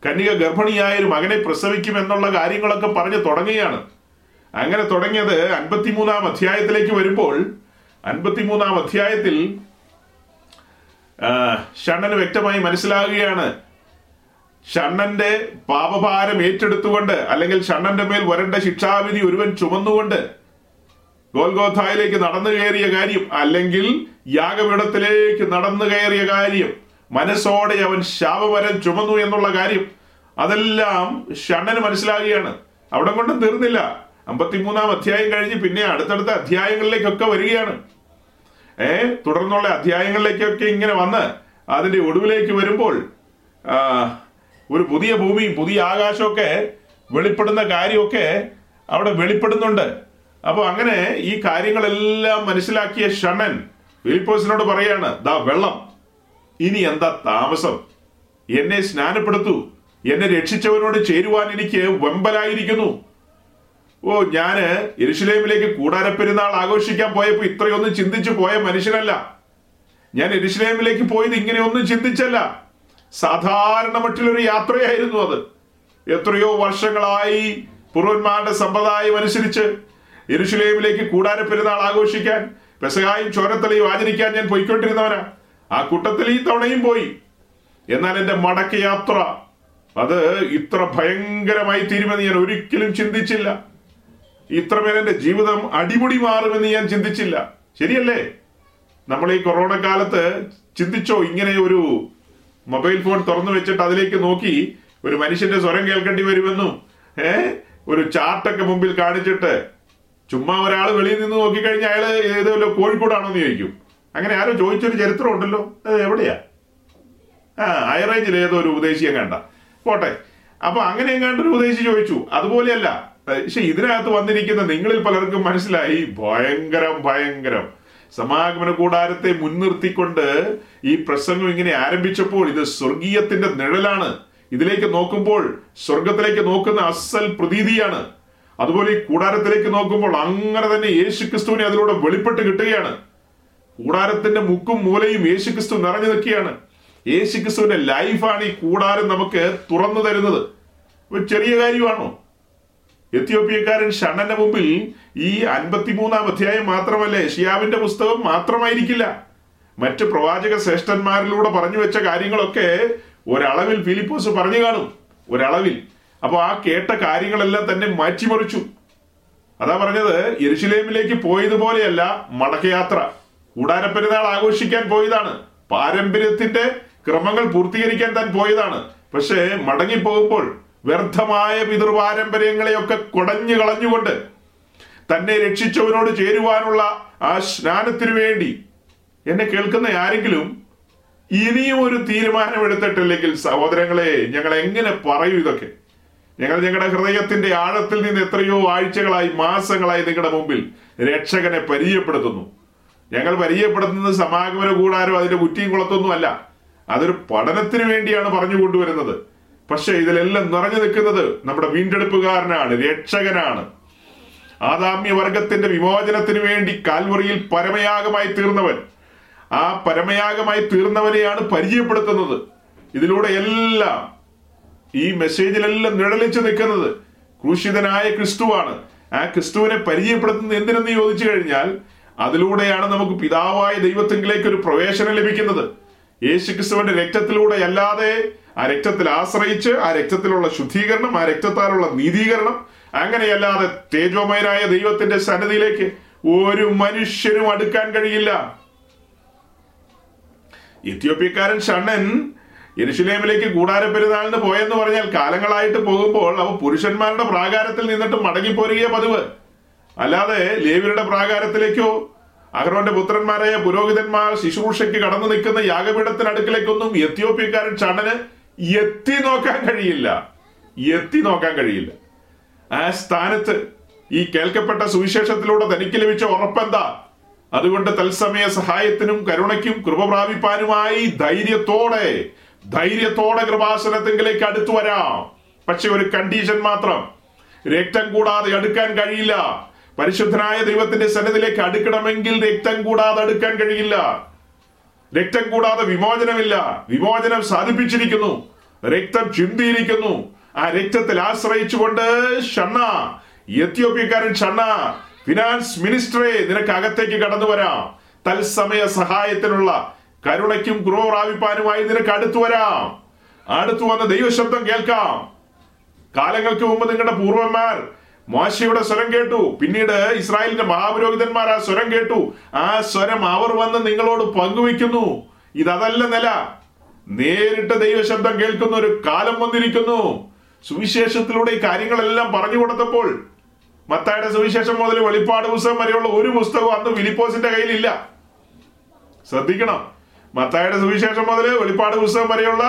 കന്യക ഗർഭിണിയായ ഒരു മകനെ പ്രസവിക്കും എന്നുള്ള കാര്യങ്ങളൊക്കെ പറഞ്ഞു തുടങ്ങുകയാണ്. അങ്ങനെ തുടങ്ങിയത് 53-ാം അധ്യായത്തിലേക്ക് വരുമ്പോൾ 53-ാം അധ്യായത്തിൽ ഷണ്ണന് വ്യക്തമായി മനസ്സിലാകുകയാണ്, ഷണ്ണന്റെ പാപഭാരം ഏറ്റെടുത്തുകൊണ്ട്, അല്ലെങ്കിൽ ഷണ്ണന്റെ മേൽ വരേണ്ട ശിക്ഷാവിധി ഒരുവൻ ചുമന്നുകൊണ്ട് ഗോൽഗോഥായിലേക്ക് നടന്നു കയറിയ കാര്യം, അല്ലെങ്കിൽ യാഗപീഠത്തിലേക്ക് നടന്നു കയറിയ കാര്യം, മനസ്സോടെ അവൻ ശാപവരം ചുമന്നു എന്നുള്ള കാര്യം, അതെല്ലാം ഷണ്ണന് മനസ്സിലാകുകയാണ്. അവിടെ കൊണ്ടും തീർന്നില്ല. 53-ാം അധ്യായം കഴിഞ്ഞ് പിന്നെ അടുത്തടുത്ത അധ്യായങ്ങളിലേക്കൊക്കെ വരികയാണ്. തുടർന്നുള്ള അധ്യായങ്ങളിലേക്കൊക്കെ ഇങ്ങനെ വന്ന് അതിന്റെ ഒടുവിലേക്ക് വരുമ്പോൾ ഒരു പുതിയ ഭൂമിയും പുതിയ ആകാശമൊക്കെ വെളിപ്പെടുന്ന കാര്യമൊക്കെ അവിടെ വെളിപ്പെടുന്നുണ്ട്. അപ്പൊ അങ്ങനെ ഈ കാര്യങ്ങളെല്ലാം മനസ്സിലാക്കിയ ഷണ്ണൻ ഫിലിപ്പോസിനോട് പറയാണ്, ദാ വെള്ളം, ഇനി എന്താ താമസം, എന്നെ സ്നാനപ്പെടുത്തു, എന്നെ രക്ഷിച്ചവനോട് ചേരുവാൻ എനിക്ക് വെമ്പലായിരിക്കുന്നു. ഓ, ഞാന് യെരുശലേമിലേക്ക് കൂടാരപ്പെരുന്നാൾ ആഘോഷിക്കാൻ പോയപ്പോൾ ഇത്രയൊന്നും ചിന്തിച്ചു പോയ മനുഷ്യനല്ല ഞാൻ. യെരുശലേമിലേക്ക് പോയത് ഇങ്ങനെയൊന്നും ചിന്തിച്ചല്ല. സാധാരണ മറ്റുള്ളൊരു യാത്രയായിരുന്നു അത്. എത്രയോ വർഷങ്ങളായി പൂർവന്മാരുടെ സമ്പ്രദായം അനുസരിച്ച് യെരുശലേമിലേക്ക് കൂടാരപ്പെരുന്നാൾ ആഘോഷിക്കാൻ, പെസഹായും ചോരത്തലയും ആചരിക്കാൻ ഞാൻ പോയിക്കൊണ്ടിരുന്നവനാ. ആ കൂട്ടത്തിൽ ഈ തവണയും പോയി. എന്നാൽ എൻ്റെ മടക്കയാത്ര അത് ഇത്ര ഭയങ്കരമായി തീരുമെന്ന് ഞാൻ ഒരിക്കലും ചിന്തിച്ചില്ല. ഇത്രമേൽ എൻ്റെ ജീവിതം അടിമുടി മാറുമെന്ന് ഞാൻ ചിന്തിച്ചില്ല. ശരിയല്ലേ? നമ്മൾ ഈ കൊറോണ കാലത്ത് ചിന്തിച്ചോ, ഇങ്ങനെ ഒരു മൊബൈൽ ഫോൺ തുറന്നു വെച്ചിട്ട് അതിലേക്ക് നോക്കി ഒരു മനുഷ്യന്റെ സ്വരം കേൾക്കേണ്ടി വരുമെന്നും ഒരു ചാർട്ടൊക്കെ മുമ്പിൽ കാണിച്ചിട്ട് ചുമ്മാ ഒരാൾ വെളിയിൽ നിന്ന് നോക്കിക്കഴിഞ്ഞാൽ അയാള് ഏതല്ലോ കോഴിക്കോടാണോന്ന് ചോദിക്കും. അങ്ങനെ ആരോ ചോദിച്ചൊരു ചരിത്രം ഉണ്ടല്ലോ. അത് എവിടെയാ? ഹൈറേഞ്ചിൽ ഏതോ ഒരു ഉപദേശിയെ കണ്ട പോട്ടെ. അപ്പൊ അങ്ങനെ എങ്ങാണ്ടൊരു ഉപദേശി ചോദിച്ചു. അതുപോലെയല്ല. പക്ഷെ ഇതിനകത്ത് വന്നിരിക്കുന്ന നിങ്ങളിൽ പലർക്കും മനസ്സിലായി, ഭയങ്കരം സമാഗമന കൂടാരത്തെ മുൻനിർത്തിക്കൊണ്ട് ഈ പ്രസംഗം ഇങ്ങനെ ആരംഭിച്ചപ്പോൾ ഇത് സ്വർഗീയത്തിന്റെ നിഴലാണ്. ഇതിലേക്ക് നോക്കുമ്പോൾ സ്വർഗത്തിലേക്ക് നോക്കുന്ന അസൽ പ്രതീതിയാണ്. അതുപോലെ ഈ കൂടാരത്തിലേക്ക് നോക്കുമ്പോൾ അങ്ങനെ തന്നെ യേശുക്രിസ്തുവിനെ അതിലൂടെ വെളിപ്പെട്ട് കിട്ടുകയാണ്. കൂടാരത്തിന്റെ മുക്കും മൂലയും യേശുക്രിസ്തു നിറഞ്ഞു നിൽക്കുകയാണ്. യേശുക്രിസ്തുവിന്റെ ലൈഫാണ് ഈ കൂടാരം നമുക്ക് തുറന്നു തരുന്നത്. ഒരു ചെറിയ കാര്യമാണോ? എത്യോപ്യക്കാരൻ ഷണ്ണന്റെ മുമ്പിൽ ഈ 53-ാം അധ്യായം മാത്രമല്ല, യെശയ്യാവിന്റെ പുസ്തകം മാത്രമായിരിക്കില്ല, മറ്റ് പ്രവാചക ശ്രേഷ്ഠന്മാരിലൂടെ പറഞ്ഞു വെച്ച കാര്യങ്ങളൊക്കെ ഒരളവിൽ ഫിലിപ്പോസ് പറഞ്ഞു കാണും, ഒരളവിൽ. അപ്പോൾ ആ കേട്ട കാര്യങ്ങളെല്ലാം തന്നെ മാറ്റിമറിച്ചു. അതാ പറഞ്ഞത്, യെരുശലേമിലേക്ക് പോയതുപോലെയല്ല മടക്കയാത്ര. കൂടാരപ്പെരുന്നാൾ ആഘോഷിക്കാൻ പോയതാണ്, പാരമ്പര്യത്തിന്റെ ക്രമങ്ങൾ പൂർത്തീകരിക്കാൻ താൻ പോയതാണ്. പക്ഷേ മടങ്ങിപ്പോകുമ്പോൾ വ്യർത്ഥമായ പിതൃപാരമ്പര്യങ്ങളെയൊക്കെ കുടഞ്ഞു കളഞ്ഞുകൊണ്ട് തന്നെ രക്ഷിച്ചവനോട് ചേരുവാനുള്ള ആ സ്നാനത്തിനു വേണ്ടി എന്നെ കേൾക്കുന്ന ആരെങ്കിലും ഇനിയും ഒരു തീരുമാനമെടുത്തിട്ടില്ലെങ്കിൽ സഹോദരങ്ങളെ, ഞങ്ങൾ എങ്ങനെ പറയൂ ഇതൊക്കെ? ഞങ്ങൾ ഞങ്ങളുടെ ഹൃദയത്തിന്റെ ആഴത്തിൽ നിന്ന് എത്രയോ ആഴ്ചകളായി, മാസങ്ങളായി നിങ്ങളുടെ മുമ്പിൽ രക്ഷകനെ പരിചയപ്പെടുത്തുന്നു. ഞങ്ങൾ പരിചയപ്പെടുത്തുന്നത് സമാഗമന കൂടാരോ അതിന്റെ കുറ്റിയും കുളത്തൊന്നും അല്ല, അതൊരു പഠനത്തിന് വേണ്ടിയാണ് പറഞ്ഞു കൊണ്ടുവരുന്നത്. പക്ഷെ ഇതിലെല്ലാം നിറഞ്ഞു നിൽക്കുന്നത് നമ്മുടെ വീണ്ടെടുപ്പുകാരനാണ്, രക്ഷകനാണ്. ആദാമ്യവർഗത്തിന്റെ വിമോചനത്തിന് വേണ്ടി കാൽവറിയിൽ പരമയാഗമായി തീർന്നവൻ, ആ പരമയാഗമായി തീർന്നവനെയാണ് പരിചയപ്പെടുത്തുന്നത്. ഇതിലൂടെ എല്ലാം, ഈ മെസ്സേജിലെല്ലാം നിഴലിച്ചു നിൽക്കുന്നത് ക്രൂശിതനായ ക്രിസ്തുവാണ്. ആ ക്രിസ്തുവിനെ പരിചയപ്പെടുത്തുന്നത് എന്തിനെന്ന് ചോദിച്ചു കഴിഞ്ഞാൽ, അതിലൂടെയാണ് നമുക്ക് പിതാവായ ദൈവത്തിലേക്ക് ഒരു പ്രവേശനം ലഭിക്കുന്നത്. യേശുക്രിസ്തുവിന്റെ രക്തത്തിലൂടെ അല്ലാതെ, ആ രക്തത്തിൽ ആശ്രയിച്ച്, ആ രക്തത്തിലുള്ള ശുദ്ധീകരണം, ആ രക്തത്താലുള്ള നീതീകരണം, അങ്ങനെയല്ലാതെ തേജോമയനായ ദൈവത്തിന്റെ സന്നിധിയിലേക്ക് ഒരു മനുഷ്യനും അടുക്കാൻ കഴിയില്ല. എത്യോപ്യക്കാരൻ ഷണ്ണൻ യെരുശലേമിലേക്ക് കൂടാരപ്പെരുന്നാളിന് പോയെന്ന് പറഞ്ഞാൽ, കാലങ്ങളായിട്ട് പോകുമ്പോൾ അവ പുരുഷന്മാരുടെ പ്രാകാരത്തിൽ നിന്നിട്ട് മടങ്ങിപ്പോരുകയെ പതിവ്, അല്ലാതെ ലേവ്യരുടെ പ്രാകാരത്തിലേക്കോ അഹ്റോന്റെ പുത്രന്മാരായ പുരോഹിതന്മാർ ശുശ്രൂഷയ്ക്ക് കടന്നു നിൽക്കുന്ന യാഗപീഠത്തിനടുക്കിലേക്കൊന്നും എത്യോപ്യക്കാരൻ ഷണ്ണന് എത്തി നോക്കാൻ കഴിയില്ല. ആ സ്ഥാനത്ത് ഈ കേൾക്കപ്പെട്ട സുവിശേഷത്തിലൂടെ തനിക്ക് ലഭിച്ച ഉറപ്പെന്താ? അതുകൊണ്ട് തത്സമയ സഹായത്തിനും കരുണയ്ക്കും കൃപ പ്രാപിപ്പാനുമായി ധൈര്യത്തോടെ കൃപാസനത്തിലേക്ക് അടുത്തു വരാം. പക്ഷെ ഒരു കണ്ടീഷൻ മാത്രം, രക്തം കൂടാതെ അടുക്കാൻ കഴിയില്ല. പരിശുദ്ധനായ ദൈവത്തിന്റെ സന്നിധിയിലേക്ക് അടുക്കണമെങ്കിൽ രക്തം കൂടാതെ അടുക്കാൻ കഴിയില്ല. രക്തം കൂടാതെ വിമോചനമില്ല. വിമോചനം സാധിപ്പിച്ചിരിക്കുന്നു, രക്തം ചിന്തിയിരിക്കുന്നു. ആ രക്തത്തിൽ ആശ്രയിച്ചുകൊണ്ട് എത്യോപ്യക്കാരൻ ഷണ്ണ ഫിനാൻസ് മിനിസ്റ്ററെ, നിനക്ക് അകത്തേക്ക് കടന്നു വരാം. തത്സമയ സഹായത്തിനുള്ള കരുണയ്ക്കും ക്രോറാവിപ്പാനുമായി നിനക്ക് അടുത്തു വരാം. അടുത്തു വന്ന ദൈവശബ്ദം കേൾക്കാം. കാലങ്ങൾക്ക് മുമ്പ് നിങ്ങളുടെ പൂർവന്മാർ മോശയുടെ സ്വരം കേട്ടു, പിന്നീട് ഇസ്രായേലിന്റെ മഹാപുരോഹിതന്മാർ ആ സ്വരം കേട്ടു. ആ സ്വരം അവർ വന്ന് നിങ്ങളോട് പങ്കുവെക്കുന്നു. ഇതല്ല നില, നേരിട്ട് ദൈവശബ്ദം കേൾക്കുന്ന ഒരു കാലം വന്നിരിക്കുന്നു. സുവിശേഷത്തിലൂടെ ഈ കാര്യങ്ങളെല്ലാം പറഞ്ഞു കൊടുത്തപ്പോൾ, മത്തായിയുടെ സുവിശേഷം മുതൽ വെളിപ്പാട് പുസ്തകം വരെയുള്ള ഒരു പുസ്തകവും അന്ന് ഫിലിപ്പോസിന്റെ കയ്യിലില്ല. ശ്രദ്ധിക്കണം, മത്തായിയുടെ സുവിശേഷം മുതൽ വെളിപ്പാട് പുസ്തകം വരെയുള്ള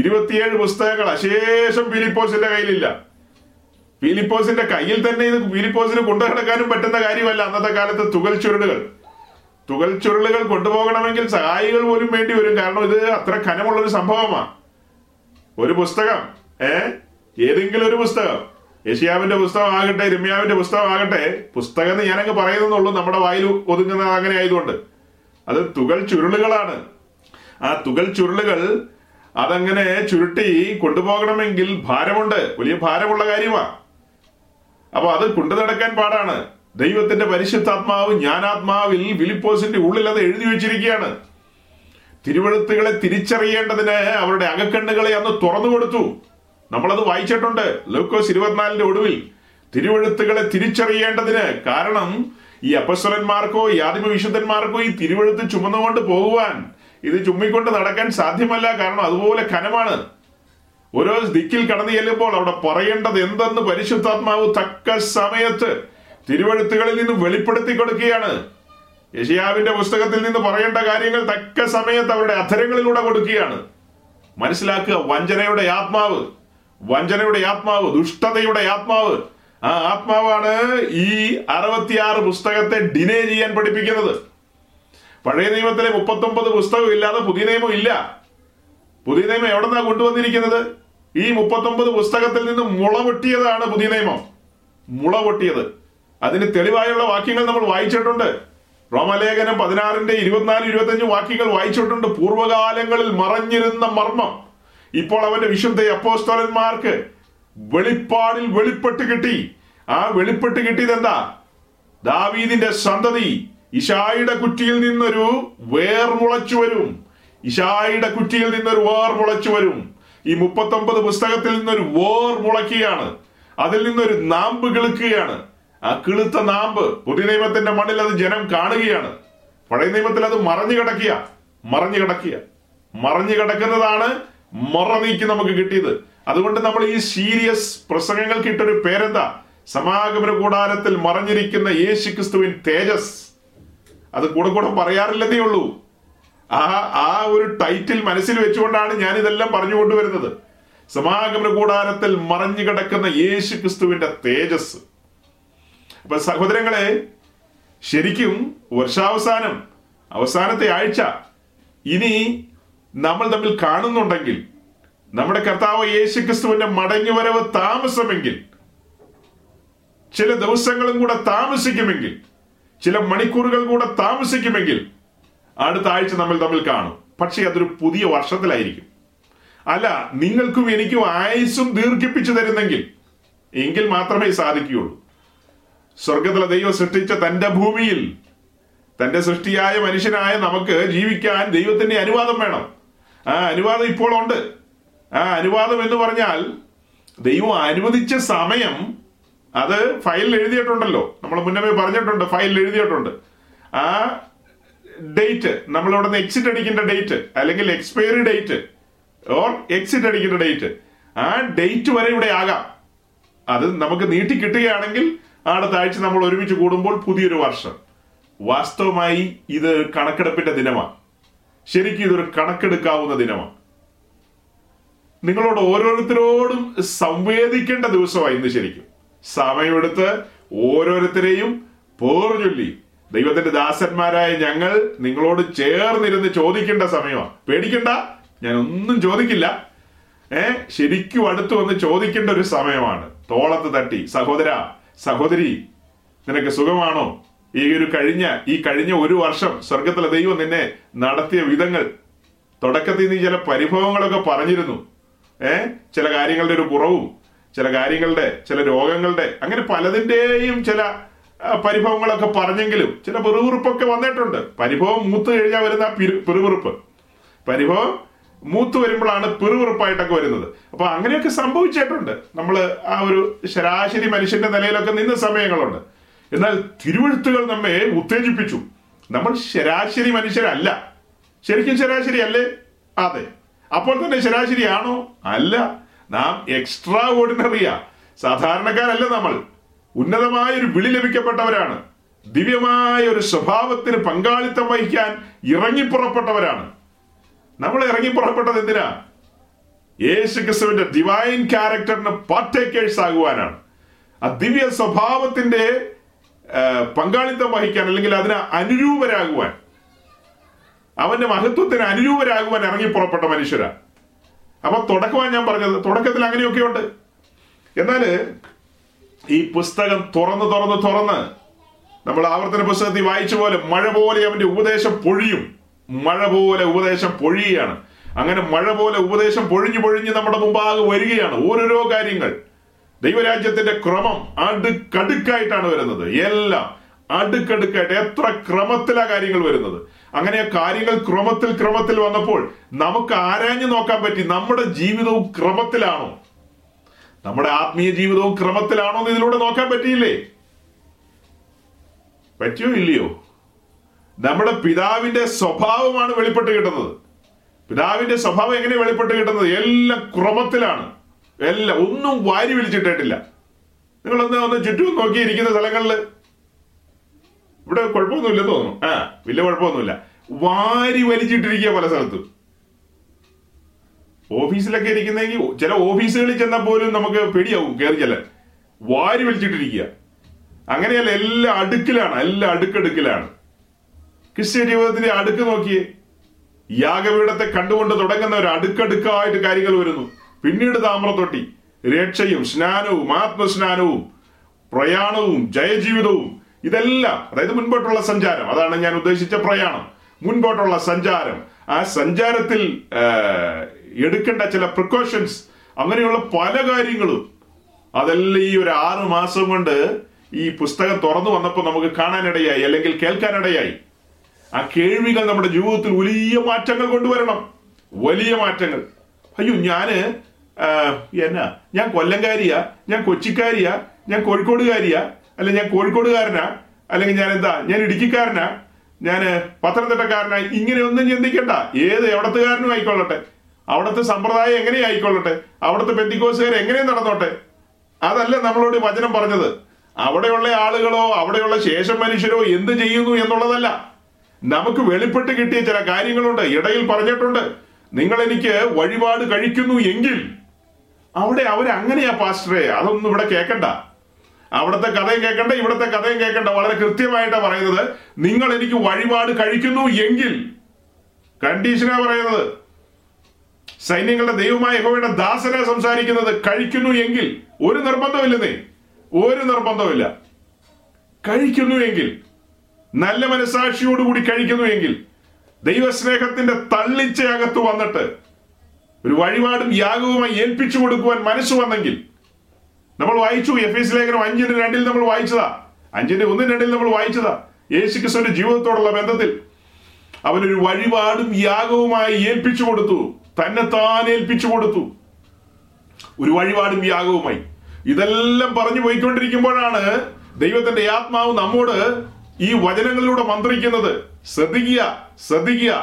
27 പുസ്തകങ്ങൾ അശേഷം ഫിലിപ്പോസിന്റെ കയ്യിലില്ല. ഫിലിപ്പോസിന്റെ കയ്യിൽ തന്നെ ഇത് ഫിലിപ്പോസിന് കൊണ്ടുനടക്കാനും പറ്റുന്ന കാര്യമല്ല. അന്നത്തെ കാലത്ത് തുകൽ ചുരുളുകൾ കൊണ്ടുപോകണമെങ്കിൽ സഹായികൾ പോലും വേണ്ടി വരും. കാരണം ഇത് അത്ര കനമുള്ളൊരു സംഭവമാണ്. ഒരു പുസ്തകം, ഏതെങ്കിലും ഒരു പുസ്തകം, യെശയ്യാവിന്റെ പുസ്തകം ആകട്ടെ, യിരെമ്യാവിന്റെ പുസ്തകം ആകട്ടെ, പുസ്തകം എന്ന് ഞാനങ്ങ് പറയുന്നുള്ളൂ, നമ്മുടെ വായിൽ ഒതുങ്ങുന്നത് അങ്ങനെ ആയതുകൊണ്ട്. അത് തുകൽ ചുരുളുകളാണ്. ആ തുകൽ ചുരുളുകൾ അതങ്ങനെ ചുരുട്ടി കൊണ്ടുപോകണമെങ്കിൽ ഭാരമുണ്ട്, വലിയ ഭാരമുള്ള കാര്യമാണ്. അപ്പൊ അത് കൊണ്ടു നടക്കാൻ പാടാണ്. ദൈവത്തിന്റെ പരിശുദ്ധാത്മാവ് ജ്ഞാനാത്മാവിൽ ഫിലിപ്പോസിന്റെ ഉള്ളിൽ അത് എഴുതി വെച്ചിരിക്കുകയാണ്. തിരുവെഴുത്തുകളെ തിരിച്ചറിയേണ്ടതിന് അവരുടെ അകക്കണ്ണുകളെ അന്ന് തുറന്നു കൊടുത്തു. നമ്മളത് വായിച്ചിട്ടുണ്ട്, ലൂക്കോസ് 24 ഒടുവിൽ തിരുവെഴുത്തുകളെ തിരിച്ചറിയേണ്ടതിന്. കാരണം ഈ അപ്പസ്വലന്മാർക്കോ ഈ ആദിമ വിശുദ്ധന്മാർക്കോ ഈ തിരുവെഴുത്ത് ചുമന്നുകൊണ്ട് പോകുവാൻ, ഇത് ചുമ്മിക്കൊണ്ട് നടക്കാൻ സാധ്യമല്ല. കാരണം അതുപോലെ ഖനമാണ്. ഓരോ ദിക്കിൽ കടന്നു ചെല്ലുമ്പോൾ അവിടെ പറയേണ്ടത് എന്തെന്ന് പരിശുദ്ധാത്മാവ് തക്ക സമയത്ത് തിരുവെഴുത്തുകളിൽ നിന്ന് വെളിപ്പെടുത്തി കൊടുക്കുകയാണ്. യെശയ്യാവിന്റെ പുസ്തകത്തിൽ നിന്ന് പറയേണ്ട കാര്യങ്ങൾ തക്ക സമയത്ത് അവരുടെ അധരങ്ങളിലൂടെ കൊടുക്കുകയാണ്. മനസ്സിലാക്കുക, വഞ്ചനയുടെ ആത്മാവ്, ദുഷ്ടതയുടെ ആത്മാവ്, ആ ആത്മാവാണ് ഈ 66 പുസ്തകത്തെ ഡിനേ ചെയ്യാൻ പഠിപ്പിക്കുന്നത്. പഴയ നിയമത്തിലെ 39 പുസ്തകം ഇല്ലാതെ പുതിയ നിയമം ഇല്ല. പുതിയ നിയമം എവിടെ നിന്നാണ് കൊണ്ടുവന്നിരിക്കുന്നത്? ഈ 39 പുസ്തകത്തിൽ നിന്ന് മുളപൊട്ടിയതാണ് പുതിയ നിയമം. മുളപൊട്ടിയത്, അതിന് തെളിവായുള്ള വാക്യങ്ങൾ നമ്മൾ വായിച്ചിട്ടുണ്ട്. റോമലേഖനം 16 24-25 വാക്യങ്ങൾ വായിച്ചിട്ടുണ്ട്. പൂർവ്വകാലങ്ങളിൽ മറഞ്ഞിരുന്ന മർമ്മം ഇപ്പോൾ അവന്റെ വിശുദ്ധ അപ്പോസ്തലന്മാർക്ക് വെളിപ്പാടിൽ വെളിപ്പെട്ട് കിട്ടി. ആ വെളിപ്പെട്ട് കിട്ടിയതെന്താ? ദാവീദിന്റെ സന്തതി ഇശായിയുടെ കുറ്റിയിൽ നിന്നൊരു വേർ മുളച്ചു വരും. ഈ 39 പുസ്തകത്തിൽ നിന്നൊരു വേർ മുളയ്ക്കുകയാണ്, അതിൽ നിന്നൊരു നാമ്പ് കിളുക്കുകയാണ്. ആ ആ കിളുത്ത നാമ്പ് പുതിയ നിയമത്തിന്റെ മണ്ണിൽ അത് ജനം കാണുകയാണ്. പഴയ നിയമത്തിൽ അത് മറഞ്ഞു കിടക്കുന്നതാണ് മൊറ നീക്കി നമുക്ക് കിട്ടിയത്. അതുകൊണ്ട് നമ്മൾ ഈ സീരിയസ് പ്രസംഗങ്ങൾക്ക് ഇട്ടൊരു പേരെന്താ? സമാഗമന കൂടാരത്തിൽ മറഞ്ഞിരിക്കുന്ന യേശു ക്രിസ്തുവിൻ തേജസ്. അത് കൂടെ കൂടെ പറയാറില്ലെന്നേ ഉള്ളൂ. ആ ഒരു ടൈറ്റിൽ മനസ്സിൽ വെച്ചുകൊണ്ടാണ് ഞാൻ ഇതെല്ലാം പറഞ്ഞുകൊണ്ടുവരുന്നത്. സമാഗമന കൂടാരത്തിൽ മറഞ്ഞു കിടക്കുന്ന യേശു ക്രിസ്തുവിന്റെ തേജസ്. അപ്പൊ സഹോദരങ്ങളെ, ശരിക്കും വർഷാവസാനം, അവസാനത്തെ ആഴ്ച ഇനി നമ്മൾ തമ്മിൽ കാണുന്നുണ്ടെങ്കിൽ, നമ്മുടെ കർത്താവ് യേശു ക്രിസ്തുവിന്റെ മടങ്ങിവരവ് താമസമെങ്കിൽ, ചില ദിവസങ്ങളും കൂടെ താമസിക്കുമെങ്കിൽ, ചില മണിക്കൂറുകൾ കൂടെ താമസിക്കുമെങ്കിൽ അടുത്ത ആഴ്ച നമ്മൾ തമ്മിൽ കാണും. പക്ഷേ അതൊരു പുതിയ വർഷത്തിലായിരിക്കും. അല്ല, നിങ്ങൾക്കും എനിക്കും ആയുസ്സും ദീർഘിപ്പിച്ചു തരുന്നെങ്കിൽ എങ്കിൽ മാത്രമേ സാധിക്കുകയുള്ളൂ. സ്വർഗത്തിലെ ദൈവം സൃഷ്ടിച്ച തൻ്റെ ഭൂമിയിൽ തൻ്റെ സൃഷ്ടിയായ മനുഷ്യനായ നമുക്ക് ജീവിക്കാൻ ദൈവത്തിൻ്റെ അനുവാദം വേണം. ആ അനുവാദം ഇപ്പോൾ ഉണ്ട്. ആ അനുവാദം എന്ന് പറഞ്ഞാൽ ദൈവം അനുവദിച്ച സമയം, അത് ഫയലിൽ എഴുതിയിട്ടുണ്ടല്ലോ, നമ്മൾ മുന്നമേ പറഞ്ഞിട്ടുണ്ട്, ഫയലിൽ എഴുതിയിട്ടുണ്ട്. ആ ഡേറ്റ്, നമ്മളിവിടുന്ന് എക്സിറ്റ് അടിക്കേണ്ട ഡേറ്റ്, അല്ലെങ്കിൽ എക്സ്പയറി ഡേറ്റ് ഓർ എക്സിറ്റ് അടിക്കേണ്ട ഡേറ്റ്, ആ ഡേറ്റ് വരെ ഇവിടെ ആകാം. അത് നമുക്ക് നീട്ടി കിട്ടുകയാണെങ്കിൽ അടുത്ത ആഴ്ച നമ്മൾ ഒരുമിച്ച് കൂടുമ്പോൾ പുതിയൊരു വർഷം. വാസ്തവമായി ഇത് കണക്കെടുപ്പിന്റെ ദിനമാണ്. ശരിക്കും ഇതൊരു കണക്കെടുക്കാവുന്ന ദിനമാണ്. നിങ്ങളോട് ഓരോരുത്തരോടും സംവേദിക്കേണ്ട ദിവസമായി ഇന്ന്. ശരിക്കും സമയമെടുത്ത് ഓരോരുത്തരെയും പേർചൊല്ലി ദൈവത്തിന്റെ ദാസന്മാരായ ഞങ്ങൾ നിങ്ങളോട് ചേർന്നിരുന്ന് ചോദിക്കേണ്ട സമയമാണ്. പേടിക്കണ്ട, ഞാനൊന്നും ചോദിക്കില്ല. ശരിക്കും അടുത്ത് വന്ന് ചോദിക്കേണ്ട ഒരു സമയമാണ്. തോളത്ത് തട്ടി, സഹോദര സഹോദരി, നിനക്ക് സുഖമാണോ? ഈ കഴിഞ്ഞ ഒരു വർഷം സ്വർഗത്തിലെ ദൈവം നിന്നെ നടത്തിയ വിധങ്ങൾ. തുടക്കത്തിൽ നീ ചില പരിഭവങ്ങളൊക്കെ പറഞ്ഞിരുന്നു. ചില കാര്യങ്ങളുടെ ഒരു കുറവും, ചില കാര്യങ്ങളുടെ, ചില രോഗങ്ങളുടെ, അങ്ങനെ പലതിൻ്റെയും ചില പരിഭവങ്ങളൊക്കെ പറഞ്ഞെങ്കിലും ചില പിറുപിറുപ്പൊക്കെ വന്നിട്ടുണ്ട്. പരിഭവം മൂത്ത് കഴിഞ്ഞാൽ വരുന്ന പിറുപിറുപ്പ്, പരിഭവം മൂത്ത് വരുമ്പോഴാണ് പിറുപിറുപ്പായിട്ടൊക്കെ വരുന്നത്. അപ്പൊ അങ്ങനെയൊക്കെ സംഭവിച്ചിട്ടുണ്ട്. നമ്മൾ ആ ഒരു ശരാശരി മനുഷ്യന്റെ നിലയിലൊക്കെ നിന്ന സമയങ്ങളുണ്ട്. എന്നാൽ തിരുവെഴുത്തുകൾ നമ്മെ ഉത്തേജിപ്പിച്ചു. നമ്മൾ ശരാശരി മനുഷ്യരല്ല. ശരിക്കും ശരാശരി അല്ലേ? അതെ. അപ്പോൾ തന്നെ ശരാശരി ആണോ? അല്ല. നാം എക്സ്ട്രാ ഓർഡിനറിയാ. സാധാരണക്കാരല്ല നമ്മൾ. ഉന്നതമായ ഒരു വിളി ലഭിക്കപ്പെട്ടവരാണ്. ദിവ്യമായ ഒരു സ്വഭാവത്തിന് പങ്കാളിത്തം വഹിക്കാൻ ഇറങ്ങിപ്പുറപ്പെട്ടവരാണ്. നമ്മൾ ഇറങ്ങിപ്പുറപ്പെട്ടത് എന്തിനാ? യേശു ക്രിസ്തുവിന്റെ ഡിവൈൻ ക്യാരക്ടറിന് പാർട്ടേക്കേഴ്സ് ആകുവാനാണ്. ആ ദിവ്യ സ്വഭാവത്തിന്റെ പങ്കാളിത്തം വഹിക്കാൻ, അല്ലെങ്കിൽ അതിന് അനുരൂപരാകുവാൻ, അവന്റെ മഹത്വത്തിന് അനുരൂപരാകുവാൻ ഇറങ്ങിപ്പുറപ്പെട്ട മനുഷ്യരാ. അപ്പൊ തുടക്കമാണ് ഞാൻ പറഞ്ഞത്. തുടക്കത്തിൽ അങ്ങനെയൊക്കെ ഉണ്ട്. എന്നാല് ഈ പുസ്തകം തുറന്ന് നമ്മൾ ആവർത്തന പുസ്തകത്തിൽ വായിച്ച പോലെ മഴ പോലെ അവന്റെ ഉപദേശം പൊഴിയും. മഴ പോലെ ഉപദേശം പൊഴിയുകയാണ്. അങ്ങനെ മഴ പോലെ ഉപദേശം പൊഴിഞ്ഞ് നമ്മുടെ മുമ്പാകെ വരികയാണ്. ഓരോരോ കാര്യങ്ങൾ ദൈവരാജ്യത്തിന്റെ ക്രമം അടുക്കടുക്കായിട്ടാണ് വരുന്നത്. എല്ലാം അടുക്കടുക്കായിട്ട്, എത്ര ക്രമത്തിലാ കാര്യങ്ങൾ വരുന്നത്. അങ്ങനെ കാര്യങ്ങൾ ക്രമത്തിൽ വന്നപ്പോൾ നമുക്ക് ആരാഞ്ഞു നോക്കാൻ പറ്റി, നമ്മുടെ ജീവിതവും ക്രമത്തിലാണോ, നമ്മുടെ ആത്മീയ ജീവിതവും ക്രമത്തിലാണോ എന്ന് ഇതിലൂടെ നോക്കാൻ പറ്റിയില്ലേ? പറ്റിയോ ഇല്ലയോ? നമ്മുടെ പിതാവിന്റെ സ്വഭാവമാണ് വെളിപ്പെട്ട് കിട്ടുന്നത്. പിതാവിന്റെ സ്വഭാവം എങ്ങനെ വെളിപ്പെട്ട് കിട്ടുന്നത്? എല്ലാം ക്രമത്തിലാണ്. എല്ലാം, ഒന്നും വാരി വിളിച്ചിട്ടില്ല. നിങ്ങളൊന്ന് ചുറ്റും നോക്കിയിരിക്കുന്ന സ്ഥലങ്ങളിൽ, ഇവിടെ കുഴപ്പമൊന്നുമില്ല തോന്നുന്നു, വലിയ കുഴപ്പമൊന്നുമില്ല. വാരി വലിച്ചിട്ടിരിക്കുക പല സ്ഥലത്തും. ഓഫീസിലൊക്കെ ഇരിക്കുന്നെങ്കിൽ ചില ഓഫീസുകളിൽ ചെന്നാൽ പോലും നമുക്ക് പേടിയാവും കയറി ചെല്ലാൻ. വാരി വലിച്ചിട്ടിരിക്കുക. അങ്ങനെയല്ല, എല്ലാം അടുക്കടുക്കിലാണ് ക്രിസ്ത്യ ജീവിതത്തിന്റെ അടുക്ക് നോക്കിയേ. യാഗപീഠത്തെ കണ്ടുകൊണ്ട് തുടങ്ങുന്ന ഒരു അടുക്കടുക്കായിട്ട് കാര്യങ്ങൾ വരുന്നു. പിന്നീട് താമ്രത്തൊട്ടി, രക്ഷയും സ്നാനവും ആത്മസ്നാനവും പ്രയാണവും ജയജീവിതവും, ഇതെല്ലാം, അതായത് മുൻപോട്ടുള്ള സഞ്ചാരം, അതാണ് ഞാൻ ഉദ്ദേശിച്ച പ്രയാണം, മുൻപോട്ടുള്ള സഞ്ചാരം. ആ സഞ്ചാരത്തിൽ എടുക്കേണ്ട ചില പ്രിക്കോഷൻസ്, അങ്ങനെയുള്ള പല കാര്യങ്ങളും, അതെല്ലാം ഈ ഒരു 6 മാസം കൊണ്ട് ഈ പുസ്തകം തുറന്നു വന്നപ്പോൾ നമുക്ക് കാണാനിടയായി, അല്ലെങ്കിൽ കേൾക്കാനിടയായി. ആ കേൾവികൾ നമ്മുടെ ജീവിതത്തിൽ വലിയ മാറ്റങ്ങൾ കൊണ്ടുവരണം. വലിയ മാറ്റങ്ങൾ. അയ്യോ, ഞാൻ കൊല്ലംകാരിയാ, ഞാൻ കൊച്ചിക്കാരിയാ, ഞാൻ കോഴിക്കോടുകാരിയാ, അല്ലെ ഞാൻ കോഴിക്കോടുകാരനാ, അല്ലെങ്കിൽ ഞാൻ എന്താ ഞാൻ ഇടുക്കിക്കാരനാ, ഞാൻ പത്തനംതിട്ടക്കാരനായി, ഇങ്ങനെയൊന്നും ചിന്തിക്കണ്ട. ഏത് എവിടത്തുകാരനും ആയിക്കൊള്ളട്ടെ, അവിടുത്തെ സമ്പ്രദായം എങ്ങനെ ആയിക്കൊള്ളട്ടെ, അവിടുത്തെ പെന്തിക്കോസുകാർ എങ്ങനെ നടന്നോട്ടെ, അതല്ല നമ്മളോട് വചനം പറഞ്ഞത്. അവിടെയുള്ള ആളുകളോ അവിടെയുള്ള ശേഷം മനുഷ്യരോ എന്ത് ചെയ്യുന്നു എന്നുള്ളതല്ല. നമുക്ക് വെളിപ്പെട്ട് കിട്ടിയ ചില കാര്യങ്ങളുണ്ട്. ഇടയിൽ പറഞ്ഞിട്ടുണ്ട്, നിങ്ങൾ എനിക്ക് വഴിപാട് കഴിക്കുന്നു എങ്കിൽ അവിടെ അവരങ്ങനെയാ പാസ്റ്ററെ, അതൊന്നും ഇവിടെ കേൾക്കണ്ട, അവിടുത്തെ കഥയും കേൾക്കണ്ട ഇവിടുത്തെ കഥയും കേൾക്കണ്ട. വളരെ കൃത്യമായിട്ടാണ് പറയുന്നത്, നിങ്ങൾ എനിക്ക് വഴിപാട് കഴിക്കുന്നു എങ്കിൽ. കണ്ടീഷനാ പറയുന്നത്, സൈന്യങ്ങളുടെ ദൈവമായ യഹോവയുടെ ദാസനെ സംസാരിക്കുന്നത്. കഴിക്കുന്നു എങ്കിൽ ഒരു നിർബന്ധമില്ലെന്നേ, ഒരു നിർബന്ധമില്ല. കഴിക്കുന്നു എങ്കിൽ, നല്ല മനസാക്ഷിയോടുകൂടി കഴിക്കുന്നു എങ്കിൽ, ദൈവസ്നേഹത്തിന്റെ തള്ളിച്ച അകത്ത് വന്നിട്ട് ഒരു വഴിപാടും യാഗവുമായി ഏൽപ്പിച്ചു കൊടുക്കുവാൻ മനസ്സ് വന്നെങ്കിൽ. നമ്മൾ വായിച്ചു എഫേസ്യ ലേഖനം 5:2 നമ്മൾ വായിച്ചതാ, 5:1-2 നമ്മൾ വായിച്ചതാ. യേശുക്രിസ്തുവിന്റെ ജീവിതത്തോടുള്ള ബന്ധത്തിൽ അവനൊരു വഴിപാടും യാഗവുമായി ഏൽപ്പിച്ചു കൊടുത്തു, തന്നെത്താൻ ഏൽപ്പിച്ചു കൊടുത്തു ഒരു വഴിപാടും യാഗവുമായി. ഇതെല്ലാം പറഞ്ഞു പോയിക്കൊണ്ടിരിക്കുമ്പോഴാണ് ദൈവത്തിന്റെ ആത്മാവ് നമ്മോട് ഈ വചനങ്ങളിലൂടെ മന്ത്രിക്കുന്നത്. ശ്രദ്ധിക്കുക, ശ്രദ്ധിക്കുക.